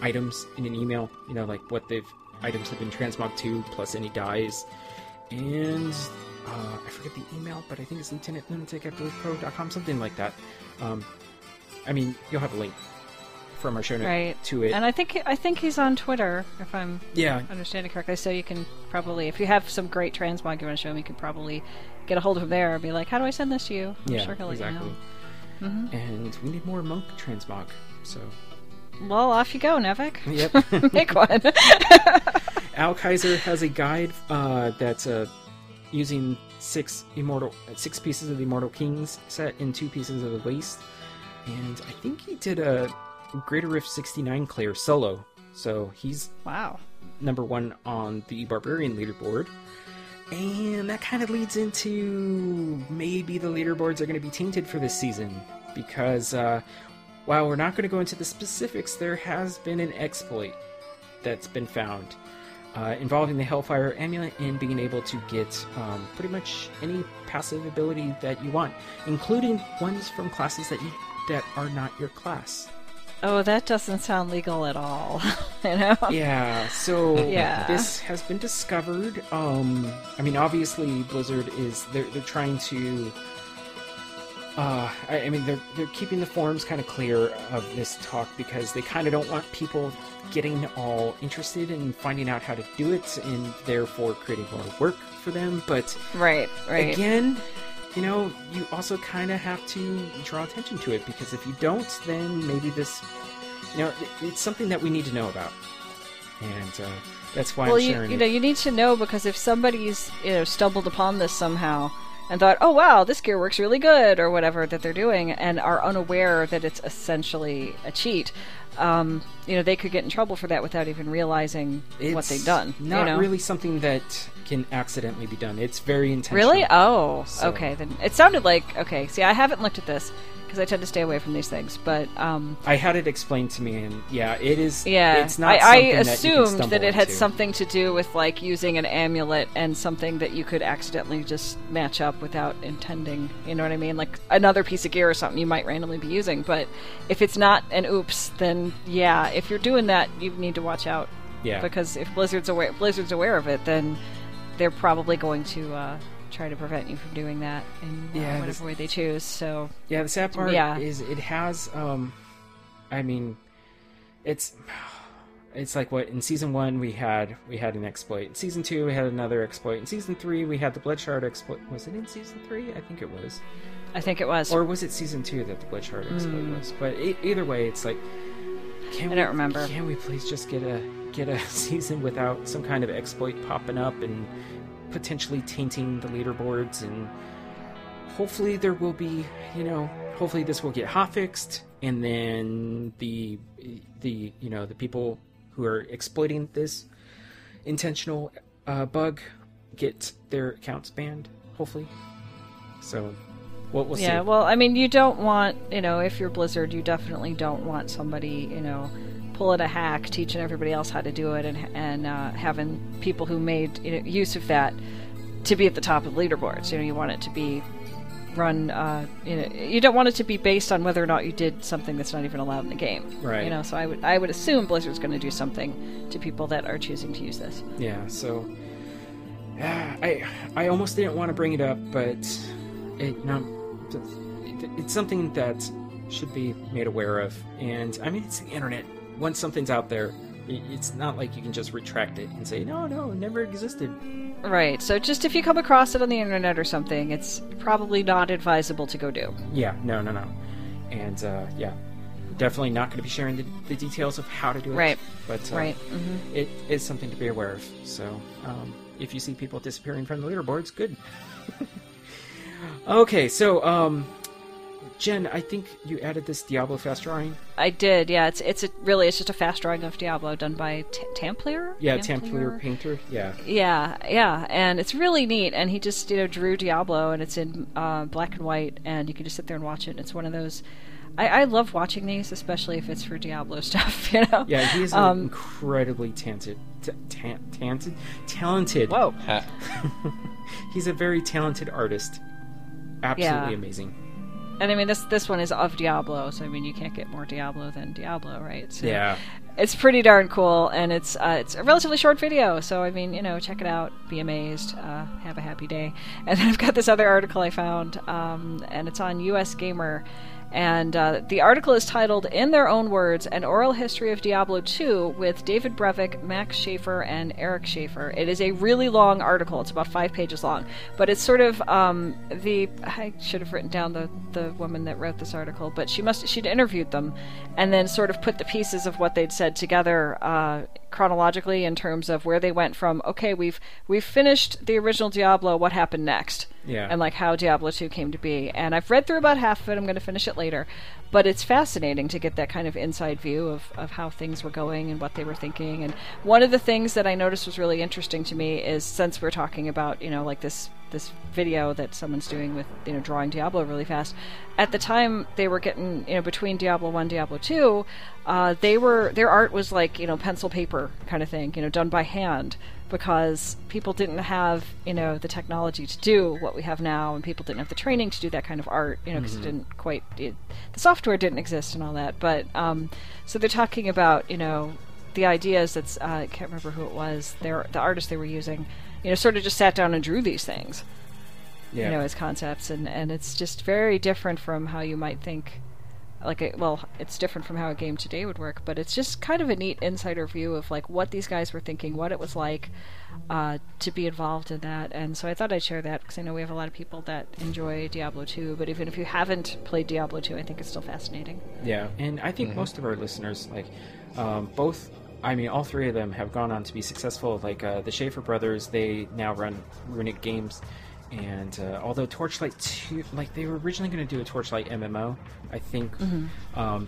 items in an email, like what the items have been transmogged to, plus any dies, and I forget the email, but I think it's lieutenantlunatic@blizzpro.com, something like that. I mean, you'll have a link from our show note to it, and I think he's on Twitter, if I'm understanding correctly. So you can probably, if you have some great transmog you want to show him, you can probably get a hold of him there and be like, "How do I send this to you?" I'm sure he'll let you know. Mm-hmm. And we need more monk transmog, so. Well, off you go, Nevic. Yep. Make one. Al Kaiser has a guide that's using six pieces of the Immortal Kings set and 2 pieces of the Waste. And I think he did a Greater Rift 69 clear solo. So he's number 1 on the Barbarian leaderboard. And that kind of leads into maybe the leaderboards are going to be tainted for this season. Because while we're not going to go into the specifics, there has been an exploit that's been found involving the Hellfire Amulet and being able to get pretty much any passive ability that you want, including ones from classes that are not your class. Oh, that doesn't sound legal at all, Yeah, so this has been discovered. Obviously Blizzard is... They're trying to... they're keeping the forums kind of clear of this talk because they kind of don't want people getting all interested in finding out how to do it and therefore creating more work for them. But again, you also kind of have to draw attention to it because if you don't, then maybe this, it's something that we need to know about. And that's why I'm sharing it. You need to know because if somebody's, stumbled upon this somehow... and thought, oh wow, this gear works really good, or whatever that they're doing, and are unaware that it's essentially a cheat. They could get in trouble for that without even realizing what they've done. Not really something that can accidentally be done. It's very intentional. Really? Oh, so. Okay. Then it sounded like See, I haven't looked at this because I tend to stay away from these things. But I had it explained to me, and it is. Yeah, it's not. I assumed that it had something to do with like using an amulet and something that you could accidentally just match up without intending. You know what I mean? Like another piece of gear or something you might randomly be using. But if it's not an oops, then if you're doing that, you need to watch out. Yeah. Because if Blizzard's aware of it, then they're probably going to try to prevent you from doing that in whatever way they choose. So the sad part is it has. It's like what in season 1 we had an exploit. In season 2 we had another exploit. In season 3 we had the Blood Shard exploit. Was it in season 3? I think it was. Or was it season 2 that the Blood Shard exploit was? But either way, it's like. I don't remember. Can we please just get a season without some kind of exploit popping up and potentially tainting the leaderboards? And hopefully there will be, hopefully this will get hot fixed, and then the people who are exploiting this intentional bug get their accounts banned. Hopefully, so. We'll see. Well, you don't want, if you're Blizzard, you definitely don't want somebody, pulling a hack, teaching everybody else how to do it, and having people who made use of that to be at the top of leaderboards. You want it to be run, you don't want it to be based on whether or not you did something that's not even allowed in the game. Right. So I would assume Blizzard's going to do something to people that are choosing to use this. Yeah, so... I almost didn't want to bring it up, but... It's something that should be made aware of, and it's the internet. Once something's out there, it's not like you can just retract it and say no, it never existed. Right. So just if you come across it on the internet or something, it's probably not advisable to go do. Yeah. No. And definitely not going to be sharing the details of how to do it. Right. But it is something to be aware of. So if you see people disappearing from the leaderboards, good. Okay, so, Jen, I think you added this Diablo fast drawing. I did, yeah. It's just a fast drawing of Diablo done by Tamplier. Yeah, Tamplier painter. Yeah. Yeah, yeah, and it's really neat. And he just drew Diablo, and it's in black and white, and you can just sit there and watch it. And it's one of those. I love watching these, especially if it's for Diablo stuff. Yeah, he's an incredibly talented. Whoa. He's a very talented artist. Absolutely amazing. And I mean, this one is of Diablo, so I mean, you can't get more Diablo than Diablo, right? So yeah. It's pretty darn cool, and it's a relatively short video, so I mean, check it out, be amazed, have a happy day. And then I've got this other article I found, and it's on US Gamer, and the article is titled, In Their Own Words, An Oral History of Diablo 2 with David Brevik, Max Schaefer, and Eric Schaefer. It is a really long article. It's about 5 pages long, but it's sort of I should have written down the woman that wrote this article, but she'd interviewed them and then sort of put the pieces of what they'd said together chronologically in terms of where they went from, okay, we've finished the original Diablo, what happened next? Yeah. And like how Diablo 2 came to be. And I've read through about half of it, I'm going to finish it later. But it's fascinating to get that kind of inside view of how things were going and what they were thinking. And one of the things that I noticed was really interesting to me is, since we're talking about, like this video that someone's doing with, drawing Diablo really fast, at the time they were getting, between Diablo 1 and Diablo 2, their art was like, pencil paper kind of thing, done by hand, because people didn't have, the technology to do what we have now, and people didn't have the training to do that kind of art, because it didn't quite... the software didn't exist and all that, but... so they're talking about, the ideas that's... I can't remember who it was. The artist they were using, sort of just sat down and drew these things, as concepts, and it's just very different from how you might think... it's different from how a game today would work, but it's just kind of a neat insider view of like what these guys were thinking, what it was like to be involved in that. And so I thought I'd share that, because I know we have a lot of people that enjoy Diablo 2, but even if you haven't played Diablo 2, I think it's still fascinating. Yeah, and I think most of our listeners, like all three of them have gone on to be successful. Like the Schaefer brothers, they now run Runic Games. And although Torchlight 2, like they were originally going to do a Torchlight MMO, I think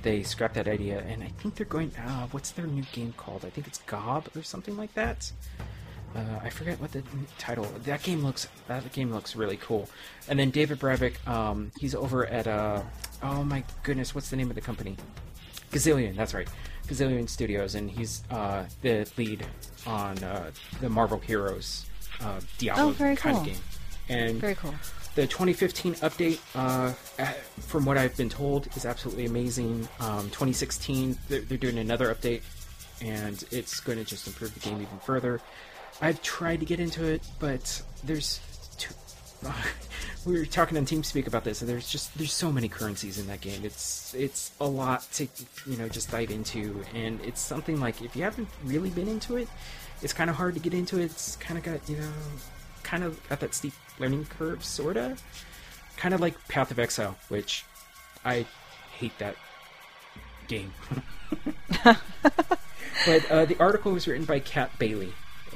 they scrapped that idea. And I think they're going, what's their new game called? I think it's Gob or something like that. I forget what the title. That game looks really cool. And then David Brevik, he's over at oh my goodness, what's the name of the company? Gazillion. That's right, Gazillion Studios, and he's the lead on the Marvel Heroes Diablo kind of game. And very cool. The 2015 update, from what I've been told, is absolutely amazing. 2016, they're doing another update, and it's going to just improve the game even further. I've tried to get into it, but there's... we were talking on TeamSpeak about this, and there's so many currencies in that game. It's a lot to just dive into, and it's something like, if you haven't really been into it, it's kind of hard to get into it. It's kind of got, that steep learning curve, sorta. Kind of like Path of Exile, which I hate that game. But the article was written by Kat Bailey.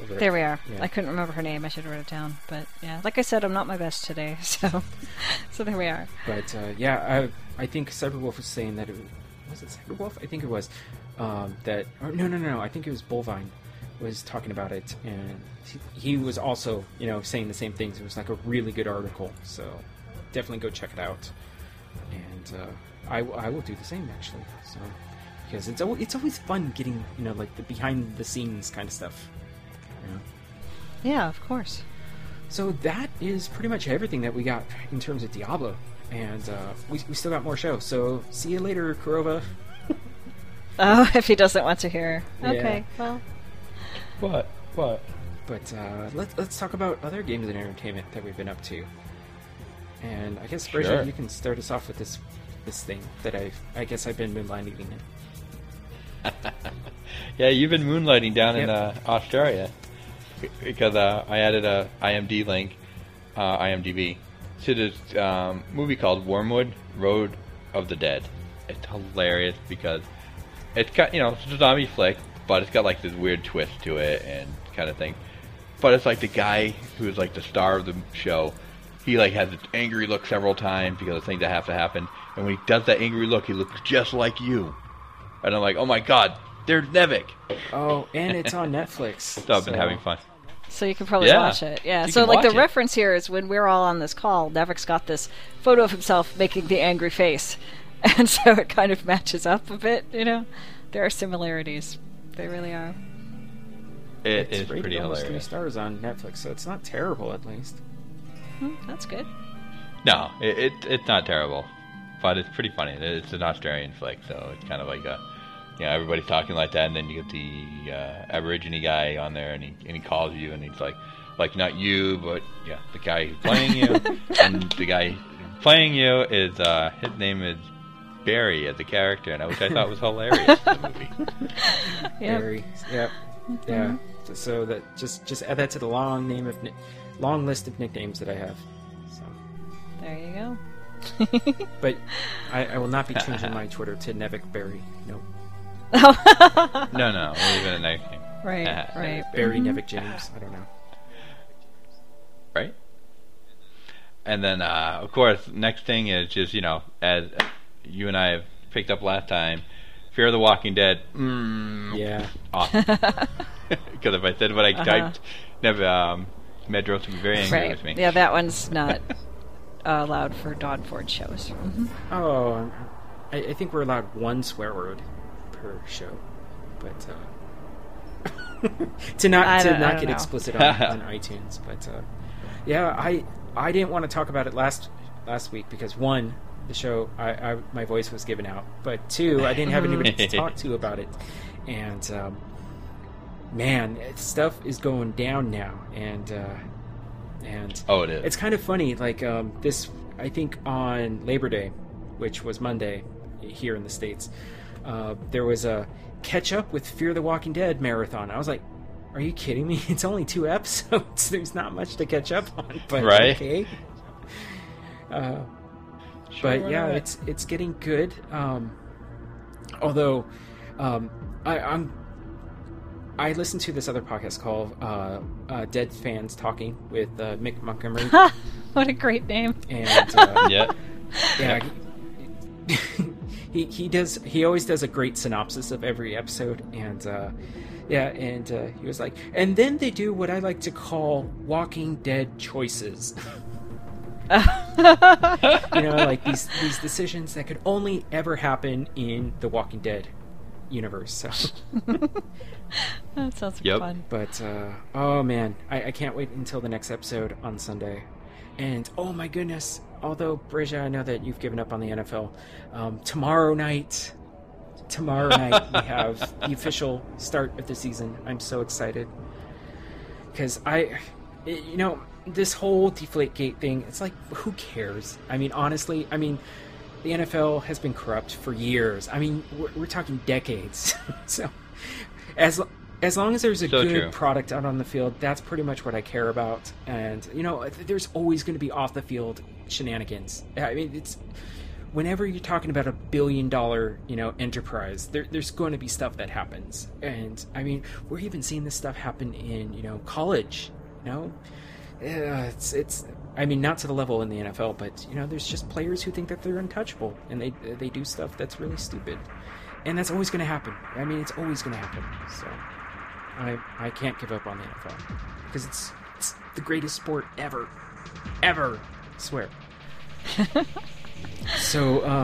There we are. Yeah. I couldn't remember her name. I should have wrote it down. But yeah, like I said, I'm not my best today, so there we are. But yeah, I think Cyberwolf was saying that was it Cyberwolf? I think it was I think it was Bullvine was talking about it, and he was also, saying the same things. It was like a really good article, so definitely go check it out. And I will do the same, actually. So, because it's always fun getting, like the behind the scenes kind of stuff. Yeah, of course. So that is pretty much everything that we got in terms of Diablo, and we still got more show. So see you later, Kurova. Oh, if he doesn't want to hear. Okay, yeah. Well. What? But let's talk about other games and entertainment that we've been up to. And I guess, Braja, you can start us off with this thing that I've been moonlighting in. Yeah, you've been moonlighting down in Australia, because I added a IMDb to this movie called Wormwood: Road of the Dead. It's hilarious because it's got it's a zombie flick, but it's got like this weird twist to it and kind of thing. But it's like the guy who's like the star of the show. He like has an angry look several times because of things that have to happen. And when he does that angry look, he looks just like you. And I'm like, oh my god, there's Nevic. Oh, and it's on Netflix. So I've been having fun. So you can probably watch it. Yeah. So like the reference here is when we're all on this call, Nevic's got this photo of himself making the angry face. And so it kind of matches up a bit, you know? There are similarities. They really are. It's is pretty hilarious. It's 3 stars on Netflix, so it's not terrible at least. That's good. No, it's not terrible, but it's pretty funny. It's an Australian flick, so it's kind of like a, you know, everybody's talking like that, and then you get the Aborigine guy on there, and he calls you, and he's like not you, but yeah, the guy who's playing you, and the guy playing you is his name is Barry as a character, and which I thought was hilarious in the movie. Yep. Barry, yep. Mm-hmm. Yeah, so that just add that to the long list of nicknames that I have. So there you go. But I will not be changing my Twitter to Nevic Barry. Nope. No, we'll leave it a nice name. Right. Barry Nevic James. I don't know. Right. And then, of course, next thing is just, you know, as you and I have picked up last time. Fear of the Walking Dead. Yeah. Awesome. Because if I said what I typed, Medros would be very angry with me. Yeah, that one's not allowed for Dawn Forge shows. Mm-hmm. Oh, I think we're allowed 1 swear word per show, but to not get explicit on iTunes. But yeah, I didn't want to talk about it last week because 1. The show, my voice was given out, but 2, I didn't have anybody to talk to about it, and man, stuff is going down now, and it is. It's kind of funny, like this, I think on Labor Day, which was Monday here in the States, there was a catch up with Fear the Walking Dead marathon. I was like, are you kidding me? It's only 2 episodes. There's not much to catch up on, but okay. But yeah, it's getting good. Although, I listened to this other podcast called "Dead Fans Talking" with Mick Montgomery. What a great name! And he always does a great synopsis of every episode, and he was like, and then they do what I like to call Walking Dead choices. You know, like these decisions that could only ever happen in the Walking Dead universe. So. That sounds fun. But oh man, I can't wait until the next episode on Sunday. And oh my goodness, although Braja, I know that you've given up on the NFL. Tomorrow night we have the official start of the season. I'm so excited because this whole Deflategate thing, it's like, who cares? I mean, honestly, the NFL has been corrupt for years. I mean, we're talking decades. So as long as there's a good product out on the field, that's pretty much what I care about. And, you know, there's always going to be off-the-field shenanigans. I mean, it's... Whenever you're talking about $1 billion, you know, enterprise, there's going to be stuff that happens. And, I mean, we're even seeing this stuff happen in, you know, college, you know? It's. I mean, not to the level in the NFL, but you know, there's just players who think that they're untouchable, and they do stuff that's really stupid, and that's always going to happen. I mean, it's always going to happen. So, I can't give up on the NFL because it's the greatest sport ever. I swear. So,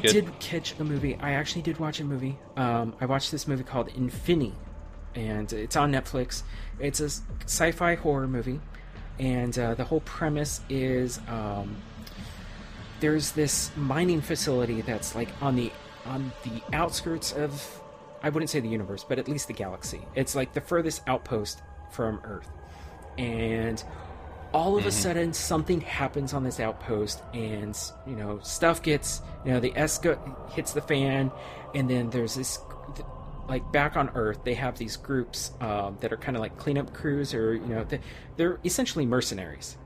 did catch a movie. I actually did watch a movie. I watched this movie called Infinity. And it's on Netflix. It's a sci-fi horror movie, and the whole premise is there's this mining facility that's like on the outskirts of, I wouldn't say the universe, but at least the galaxy. It's like the furthest outpost from Earth, and all of a sudden something happens on this outpost, and you know stuff gets, you know, the hits the fan, and then there's this. Like back on Earth, they have these groups that are kind of like cleanup crews, or you know, they're essentially mercenaries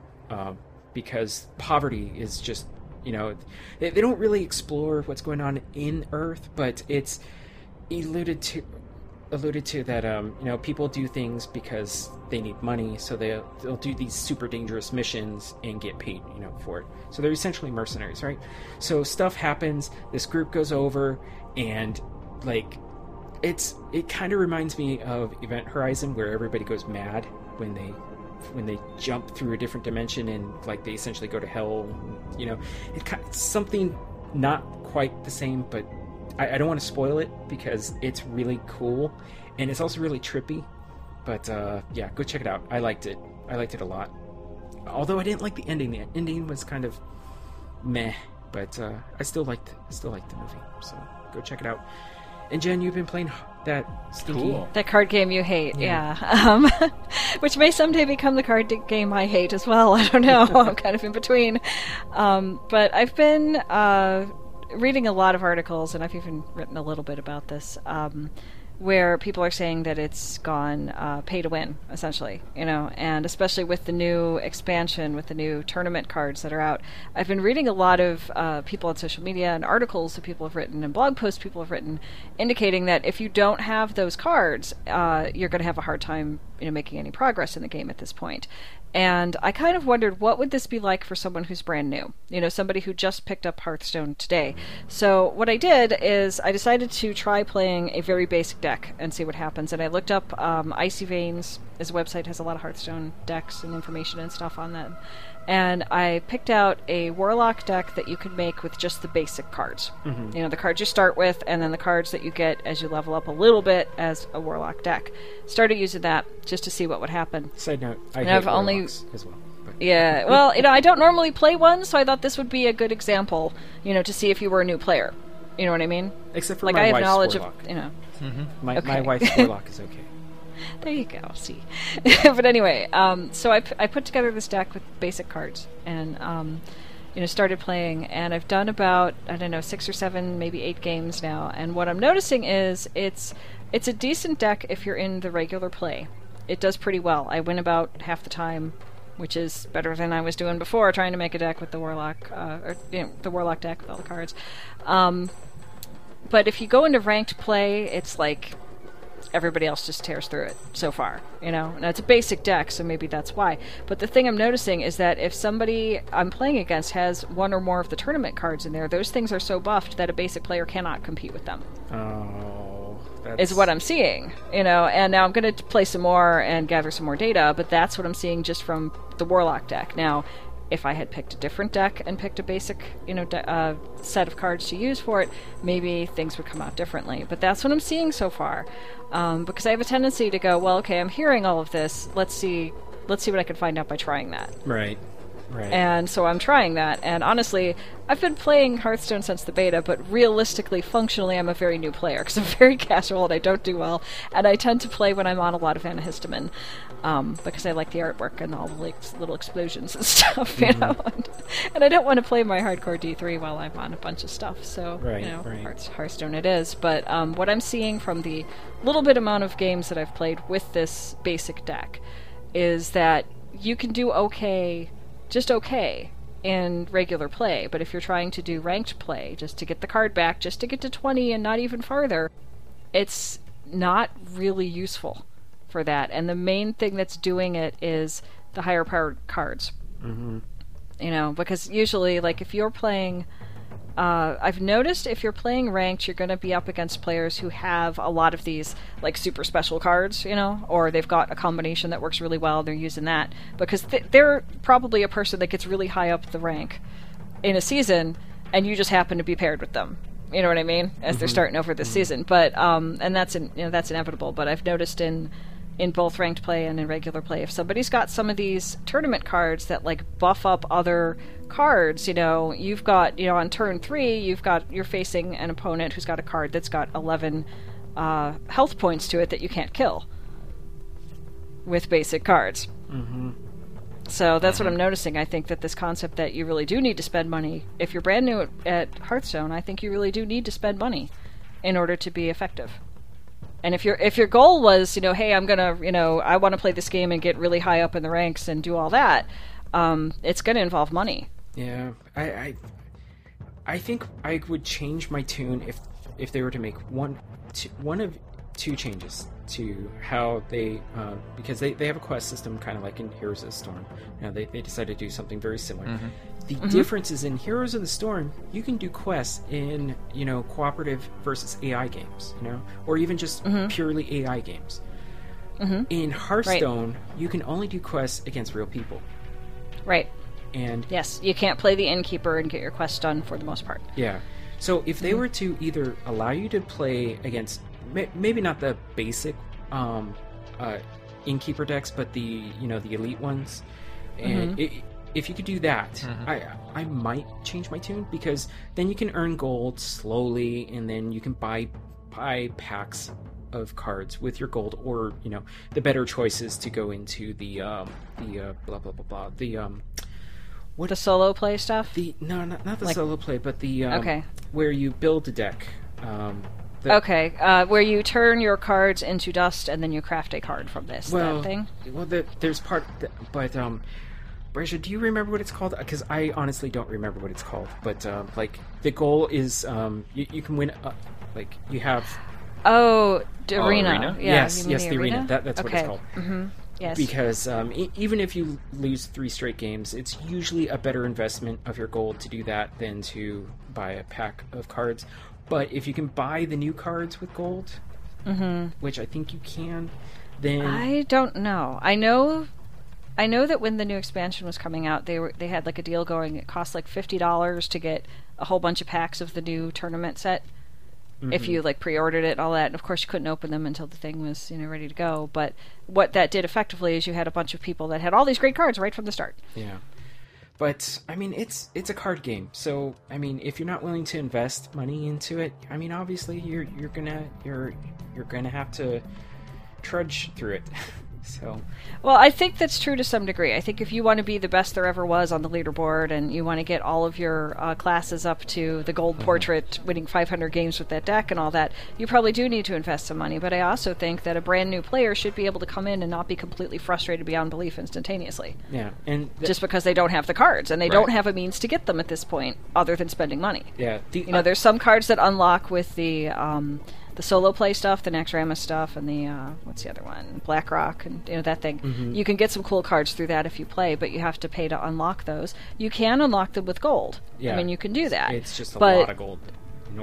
because poverty is just, you know, they don't really explore what's going on in Earth, but it's alluded to alluded to that, you know, people do things because they need money, so they'll do these super dangerous missions and get paid, you know, for it. So they're essentially mercenaries, right? So stuff happens, this group goes over, and, like, it kind of reminds me of Event Horizon, where everybody goes mad when they jump through a different dimension and, like, they essentially go to hell, you know. It's something not quite the same, but I don't want to spoil it because it's really cool and it's also really trippy, but yeah, go check it out. I liked it a lot, although I didn't like the ending. The ending was kind of meh, but I still liked the movie, so go check it out. And Jen, you've been playing that that card game you hate, yeah. Which may someday become the card game I hate as well. I don't know. I'm kind of in between, but I've been reading a lot of articles, and I've even written a little bit about this, where people are saying that it's gone pay to win, essentially, you know, and especially with the new expansion, with the new tournament cards that are out. I've been reading a lot of people on social media and articles that people have written and blog posts people have written indicating that if you don't have those cards, you're going to have a hard time, you know, making any progress in the game at this point. And I kind of wondered, what would this be like for someone who's brand new? You know, somebody who just picked up Hearthstone today. So what I did is I decided to try playing a very basic deck and see what happens. And I looked up Icy Veins, as a website, has a lot of Hearthstone decks and information and stuff on them. And I picked out a Warlock deck that you could make with just the basic cards. Mm-hmm. You know, the cards you start with, and then the cards that you get as you level up a little bit as a Warlock deck. Started using that just to see what would happen. Side note, I hate as well. But. Yeah, well, you know, I don't normally play one, so I thought this would be a good example, you know, to see if you were a new player. You know what I mean? Except for like, my wife's knowledge Warlock. Of, you know. Mm-hmm. My wife's Warlock is okay. There you go, see. But anyway, so I put together this deck with basic cards and, you know, started playing. And I've done about, I don't know, 6 or 7, maybe 8 games now. And what I'm noticing is it's a decent deck if you're in the regular play. It does pretty well. I win about half the time, which is better than I was doing before, trying to make a deck with the Warlock, or you know, the Warlock deck with all the cards. But if you go into ranked play, it's like everybody else just tears through it so far, you know? Now, it's a basic deck, so maybe that's why. But the thing I'm noticing is that if somebody I'm playing against has one or more of the tournament cards in there, those things are so buffed that a basic player cannot compete with them. Oh, that's... is what I'm seeing, you know? And now I'm going to play some more and gather some more data, but that's what I'm seeing just from the Warlock deck. Now, if I had picked a different deck and picked a basic, you know, set of cards to use for it, maybe things would come out differently. But that's what I'm seeing so far, because I have a tendency to go, well, okay, I'm hearing all of this. Let's see what I can find out by trying that. Right. Right. And so I'm trying that, and honestly, I've been playing Hearthstone since the beta, but realistically, functionally, I'm a very new player, because I'm very casual and I don't do well, and I tend to play when I'm on a lot of Antihistamine, because I like the artwork and all the little explosions and stuff, you know, and I don't want to play my Hardcore D3 while I'm on a bunch of stuff, so, right, you know, right. Hearthstone it is, but what I'm seeing from the little bit amount of games that I've played with this basic deck is that you can do okay... just okay in regular play, but if you're trying to do ranked play just to get the card back, just to get to 20 and not even farther, it's not really useful for that. And the main thing that's doing it is the higher powered cards. Mm-hmm. You know, because usually, like, if you're playing... I've noticed if you're playing ranked, you're going to be up against players who have a lot of these, like, super special cards, you know, or they've got a combination that works really well, and they're using that, because they're probably a person that gets really high up the rank in a season, and you just happen to be paired with them, you know what I mean, as they're starting over this season, but, and that's, you know, that's inevitable, but I've noticed in both ranked play and in regular play, if somebody's got some of these tournament cards that, like, buff up other cards, you know, you've got, you know, on turn 3, you're facing an opponent who's got a card that's got 11 health points to it that you can't kill with basic cards. Mm-hmm. So that's what I'm noticing. I think that this concept that you really do need to spend money, if you're brand new at Hearthstone, I think you really do need to spend money in order to be effective. And if your goal was, you know, hey, I'm gonna, you know, I want to play this game and get really high up in the ranks and do all that, it's gonna involve money. Yeah, I think I would change my tune if they were to make one of two changes to how they, because they have a quest system kind of like in Heroes of the Storm. Now they decided to do something very similar. Mm-hmm. The difference is in Heroes of the Storm, you can do quests in, you know, cooperative versus AI games, you know, or even just purely AI games. Mm-hmm. In Hearthstone, you can only do quests against real people. Right. And yes, you can't play the innkeeper and get your quest done for the most part. Yeah. So if they were to either allow you to play against maybe not the basic innkeeper decks, but the, you know, the elite ones, and if you could do that, I might change my tune, because then you can earn gold slowly, and then you can buy packs of cards with your gold, or, you know, the better choices to go into the blah blah blah blah, the what, the solo play stuff? The not the, like, solo play, but the where you build a deck. Where you turn your cards into dust and then you craft a card from this, well, that thing. Well, there's part, but Braja, do you remember what it's called? Because I honestly don't remember what it's called. But like, the goal is you can win. Like, you have. Oh, the arena. Yeah, yes, the arena. That's what it's called. Mm-hmm. Yes. Because even if you lose 3 straight games, it's usually a better investment of your gold to do that than to buy a pack of cards. But if you can buy the new cards with gold, which I think you can, then I don't know. I know that when the new expansion was coming out, they had like a deal going. It cost like $50 to get a whole bunch of packs of the new tournament set. Mm-hmm. If you like pre-ordered it and all that, and of course you couldn't open them until the thing was, you know, ready to go. But what that did effectively is you had a bunch of people that had all these great cards right from the start. Yeah, but I mean, it's a card game, so I mean, if you're not willing to invest money into it, I mean, obviously you're gonna have to trudge through it. So, well, I think that's true to some degree. I think if you want to be the best there ever was on the leaderboard, and you want to get all of your classes up to the gold portrait, winning 500 games with that deck and all that, you probably do need to invest some money. But I also think that a brand new player should be able to come in and not be completely frustrated beyond belief instantaneously. Yeah, and just because they don't have the cards, and they don't have a means to get them at this point, other than spending money. Yeah, you know, there's some cards that unlock with the solo play stuff, the Naxxramas stuff, and the, what's the other one? Blackrock, and, you know, that thing. Mm-hmm. You can get some cool cards through that if you play, but you have to pay to unlock those. You can unlock them with gold. Yeah. I mean, you can do that. It's just a lot of gold.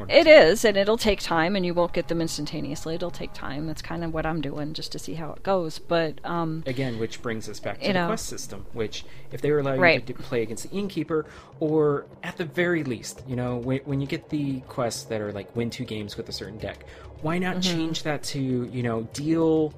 It is, and it'll take time, and you won't get them instantaneously. It'll take time. That's kind of what I'm doing, just to see how it goes. But again, which brings us back to the quest system, which, if they were allowing you to play against the innkeeper, or at the very least, you know, when you get the quests that are like win 2 games with a certain deck, why not change that to, you know, deal,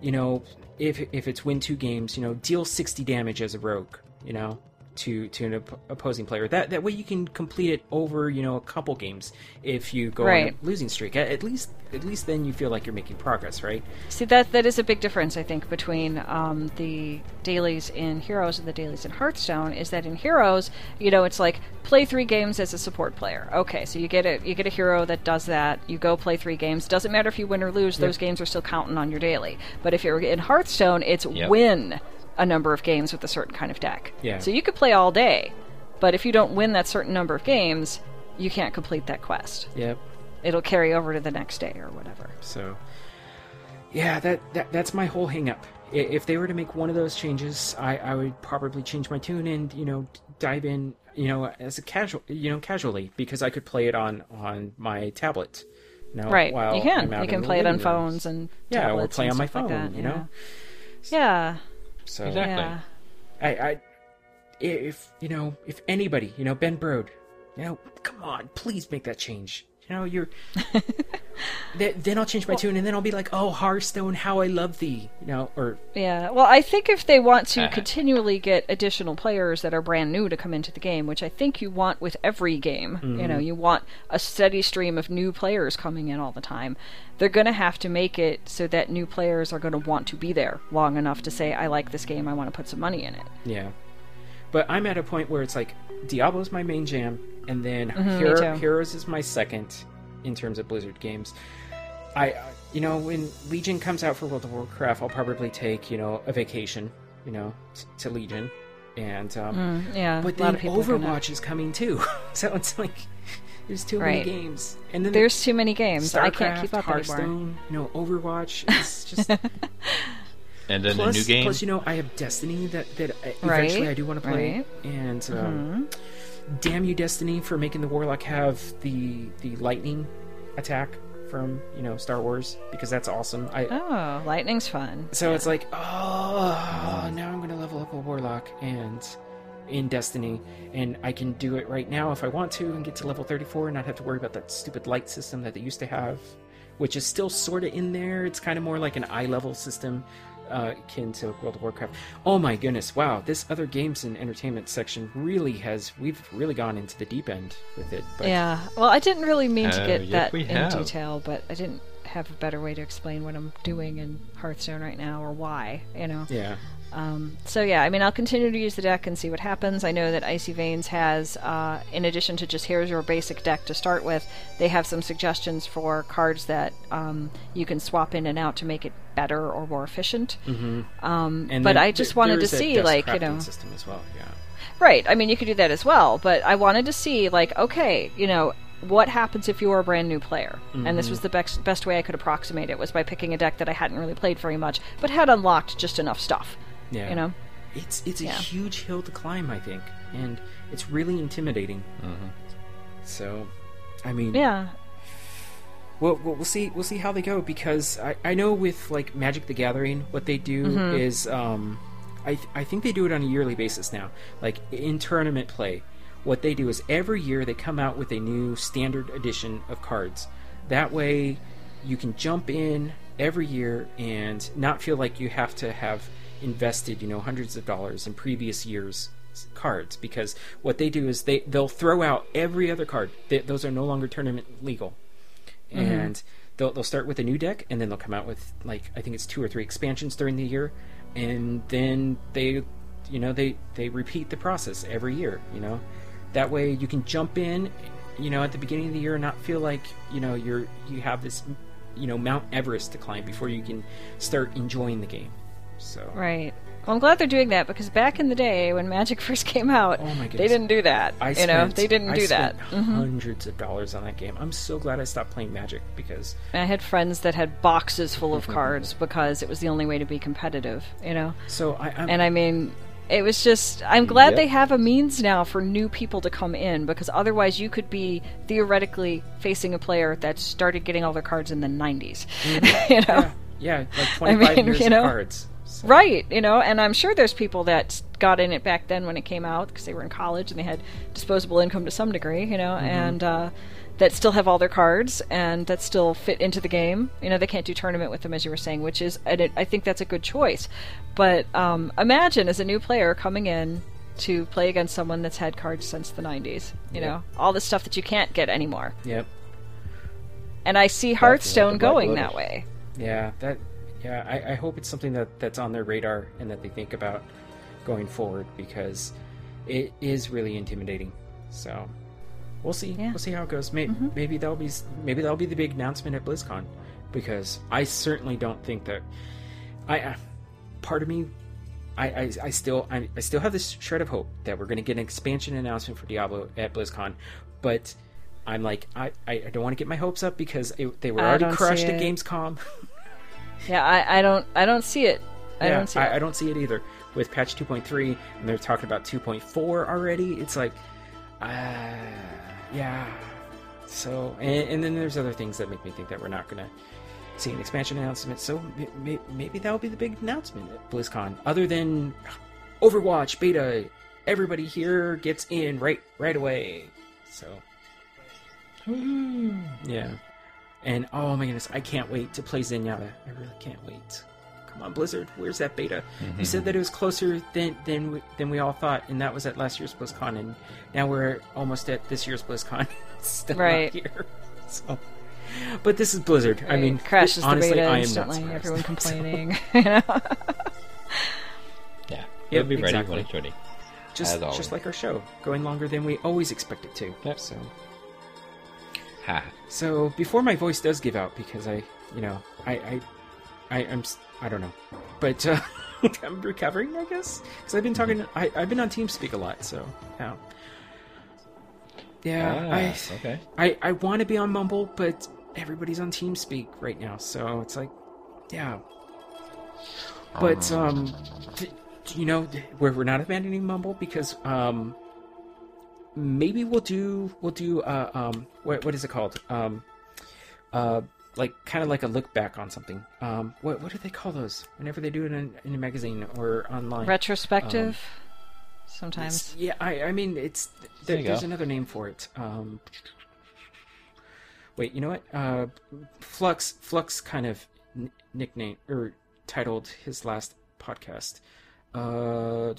you know, if it's win 2 games, you know, deal 60 damage as a rogue, you know, to an opposing player. That way you can complete it over, you know, a couple games if you go on a losing streak. At least then you feel like you're making progress, right? See, that is a big difference, I think, between the dailies in Heroes and the dailies in Hearthstone, is that in Heroes, you know, it's like play 3 games as a support player. Okay, so you get a hero that does that. You go play 3 games. Doesn't matter if you win or lose, those games are still counting on your daily. But if you're in Hearthstone, it's win a number of games with a certain kind of deck. Yeah. So you could play all day, but if you don't win that certain number of games, you can't complete that quest. Yep. It'll carry over to the next day or whatever. So, yeah, that's my whole hang-up. If they were to make one of those changes, I would probably change my tune and, you know, dive in, you know, as a casually, because I could play it on my tablet. You know, right. While you can play it on phones and tablets, or play on my phone. Like that, you know. Yeah. So, exactly. Yeah. If anybody, you know, Ben Brode, you know, come on, please make that change. You know, then I'll change my tune, and then I'll be like, oh, Hearthstone, how I love thee, you know, or... Yeah, well, I think if they want to continually get additional players that are brand new to come into the game, which I think you want with every game, you know, you want a steady stream of new players coming in all the time, they're going to have to make it so that new players are going to want to be there long enough to say, I like this game, I want to put some money in it. Yeah. But I'm at a point where it's like, Diablo's my main jam, and then Heroes is my second in terms of Blizzard games. You know, when Legion comes out for World of Warcraft, I'll probably take, you know, a vacation, you know, to Legion. And, but then Overwatch is coming too. So it's like, There's too many games. And then there's too many games. StarCraft, I can't keep up Hearthstone, anymore. No, Overwatch. It's just... and then plus, a new game. Plus, you know, I have Destiny that eventually I do want to play. Right. And damn you, Destiny, for making the Warlock have the lightning attack from, you know, Star Wars, because that's awesome. Oh, lightning's fun. So it's like, oh, now I'm going to level up a Warlock and... in Destiny, and I can do it right now if I want to and get to level 34 and not have to worry about that stupid light system that they used to have, which is still sort of in there. It's kind of more like an eye level system akin to World of Warcraft. Oh my goodness, wow, this other games and entertainment section we've really gone into the deep end with it. But... yeah, well, I didn't really mean to get that in detail, but I didn't have a better way to explain what I'm doing in Hearthstone right now or why, you know? Yeah. So yeah, I mean, I'll continue to use the deck and see what happens. I know that Icy Veins has, in addition to just here's your basic deck to start with, they have some suggestions for cards that you can swap in and out to make it better or more efficient. Mm-hmm. But I just wanted to see, like, you know, system as well. Yeah. Right. I mean, you could do that as well, but I wanted to see, like, okay, you know, what happens if you are a brand new player? Mm-hmm. And this was the best way I could approximate it was by picking a deck that I hadn't really played very much, but had unlocked just enough stuff. Yeah, you know, it's a huge hill to climb, I think, and it's really intimidating. Mm-hmm. So, I mean, yeah, we'll see how they go, because I know with like Magic the Gathering, what they do is I think they do it on a yearly basis now, like in tournament play. What they do is every year they come out with a new standard edition of cards. That way, you can jump in every year and not feel like you have to have invested, you know, hundreds of dollars in previous years' cards, because what they do is they'll throw out every other card. Those are no longer tournament legal, and they'll start with a new deck, and then they'll come out with, like, I think it's 2 or 3 expansions during the year, and then they repeat the process every year. You know, that way you can jump in, you know, at the beginning of the year and not feel like, you know, you have this, you know, Mount Everest to climb before you can start enjoying the game. So. Right. Well, I'm glad they're doing that, because back in the day when Magic first came out, they didn't do that. I spent hundreds of dollars on that game. I'm so glad I stopped playing Magic, because... I had friends that had boxes full of cards because it was the only way to be competitive, you know? So it was just... I'm glad they have a means now for new people to come in, because otherwise you could be theoretically facing a player that started getting all their cards in the 90s, you know? Yeah, like 25 years of cards. So. Right, you know, and I'm sure there's people that got in it back then when it came out because they were in college and they had disposable income to some degree, you know, and that still have all their cards and that still fit into the game. You know, they can't do tournament with them, as you were saying, which is, I think that's a good choice. But imagine as a new player coming in to play against someone that's had cards since the 90s, you know, all the stuff that you can't get anymore. Yep. And I see Hearthstone going that way. Yeah, I hope it's something that's on their radar and that they think about going forward, because it is really intimidating. So we'll see. Yeah. We'll see how it goes. Maybe that'll be the big announcement at BlizzCon, because I certainly don't think that. I still have this shred of hope that we're going to get an expansion announcement for Diablo at BlizzCon, but I'm like I don't want to get my hopes up, because they were already crushed at Gamescom. Yeah, I don't see it. I don't see it either. With patch 2.3, and they're talking about 2.4 already. It's like, yeah. So, and then there's other things that make me think that we're not going to see an expansion announcement. So maybe that'll be the big announcement at BlizzCon. Other than Overwatch beta, everybody here gets in right away. So, yeah. And, oh my goodness, I can't wait to play Zenyatta. I really can't wait. Come on, Blizzard, where's that beta? You said that it was closer than we all thought, and that was at last year's BlizzCon, and now we're almost at this year's BlizzCon. Still not here. So, but this is Blizzard. Right. I mean, crashes honestly, the beta I am instantly. Not everyone complaining. So. Yeah, we'll be ready when it's ready. Just like our show, going longer than we always expect it to. Yep. So. So before my voice does give out, because I don't know, but I'm recovering, I guess, because I've been talking. I've been on TeamSpeak a lot, so. Yeah, I want to be on Mumble, but everybody's on TeamSpeak right now, so it's like, yeah. But you know, we're not abandoning Mumble because maybe we'll do what is it called? Like kind of like a look back on something. What do they call those? Whenever they do it in a magazine or online. Retrospective. Sometimes. Yeah, I mean, it's there's another name for it. Wait, you know what? Flux kind of nickname or titled his last podcast. Oh,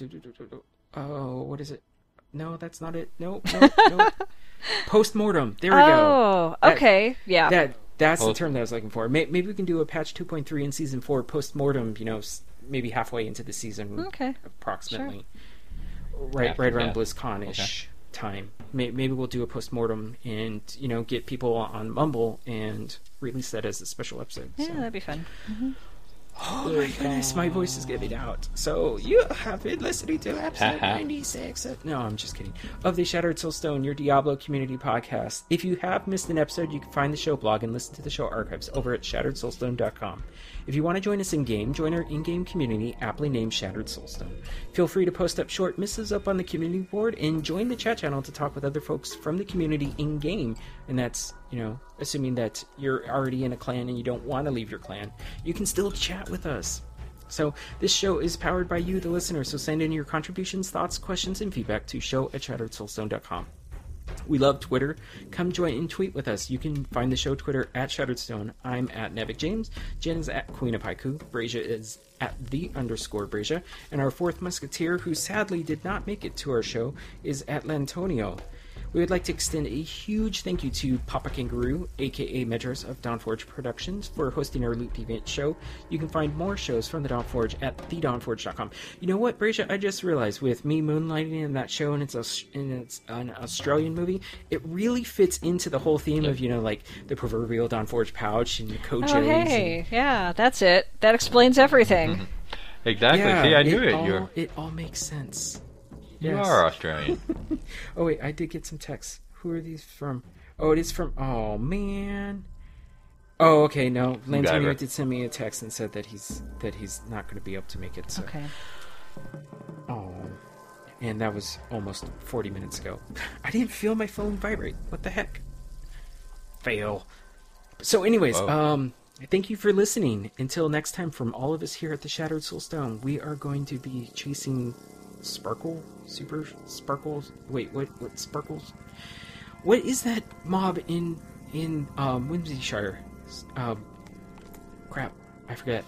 what is it? No, that's not it. No. Postmortem. There we go. Oh, okay. Yeah. That's the term that I was looking for. Maybe we can do a patch 2.3 in season 4 postmortem, you know, maybe halfway into the season. Okay. Approximately. Sure. Right around BlizzCon-ish time. Maybe we'll do a postmortem and, you know, get people on Mumble and release that as a special episode. Yeah, so. That'd be fun. Mm-hmm. Oh my goodness, my voice is giving out. So you have been listening to episode 96 of... No, I'm just kidding. Of the Shattered Soulstone, your Diablo community podcast. If you have missed an episode, you can find the show blog and listen to the show archives over at shatteredsoulstone.com. If you want to join us in-game, join our in-game community, aptly named Shattered Soulstone. Feel free to post up short misses up on the community board and join the chat channel to talk with other folks from the community in-game. And that's... you know, assuming that you're already in a clan and you don't want to leave your clan, you can still chat with us. So this show is powered by you, the listener, so send in your contributions, thoughts, questions, and feedback to show@shatteredsoulstone.com. We love Twitter. Come join and tweet with us. You can find the show Twitter at Shatteredstone. I'm at Nevic James. Jen is at Queen of Haiku. Braja is at @_Braja. And our fourth musketeer, who sadly did not make it to our show, is at Lantonio. We would like to extend a huge thank you to Papa Kangaroo, aka Medros of Dawn Forge Productions, for hosting our Loot Deviant show. You can find more shows from the Dawn Forge at thedawnforge.com. You know what, Braja? I just realized with me moonlighting in that show, and it's an Australian movie, it really fits into the whole theme of, you know, like the proverbial Dawn Forge pouch and the coaches. Oh, hey, yeah, that's it. That explains everything. Exactly. Yeah, see, I knew it. It all makes sense. You are Australian. Oh, wait, I did get some texts. Who are these from? Oh, it is from... Oh, man. Oh, okay, no. Lantonio did send me a text and said that he's not going to be able to make it. So. Okay. Oh, and that was almost 40 minutes ago. I didn't feel my phone vibrate. What the heck? Fail. So anyways, thank you for listening. Until next time, from all of us here at the Shattered Soulstone, we are going to be chasing... Sparkle? Super Sparkles? Wait, what Sparkles? What is that mob in Whimsyshire? Crap, I forget.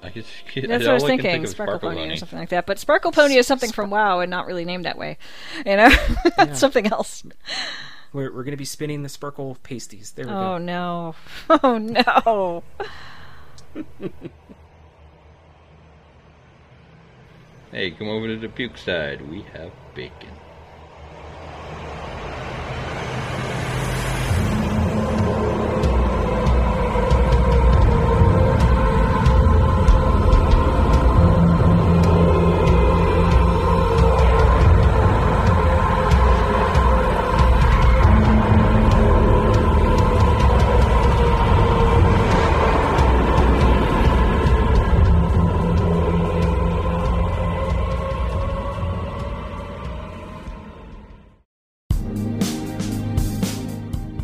That's what I was thinking. Sparkle Pony or something like that. But Sparkle Pony is something from WoW and not really named that way. You know? Yeah. Something else. We're going to be spinning the Sparkle pasties. There we go. Oh, no. Oh, no. Hey, come over to the puke side. We have bacon.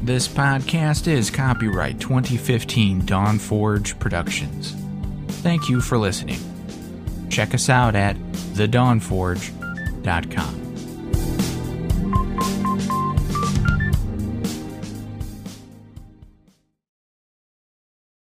This podcast is copyright 2015 Dawn Forge Productions. Thank you for listening. Check us out at thedawnforge.com.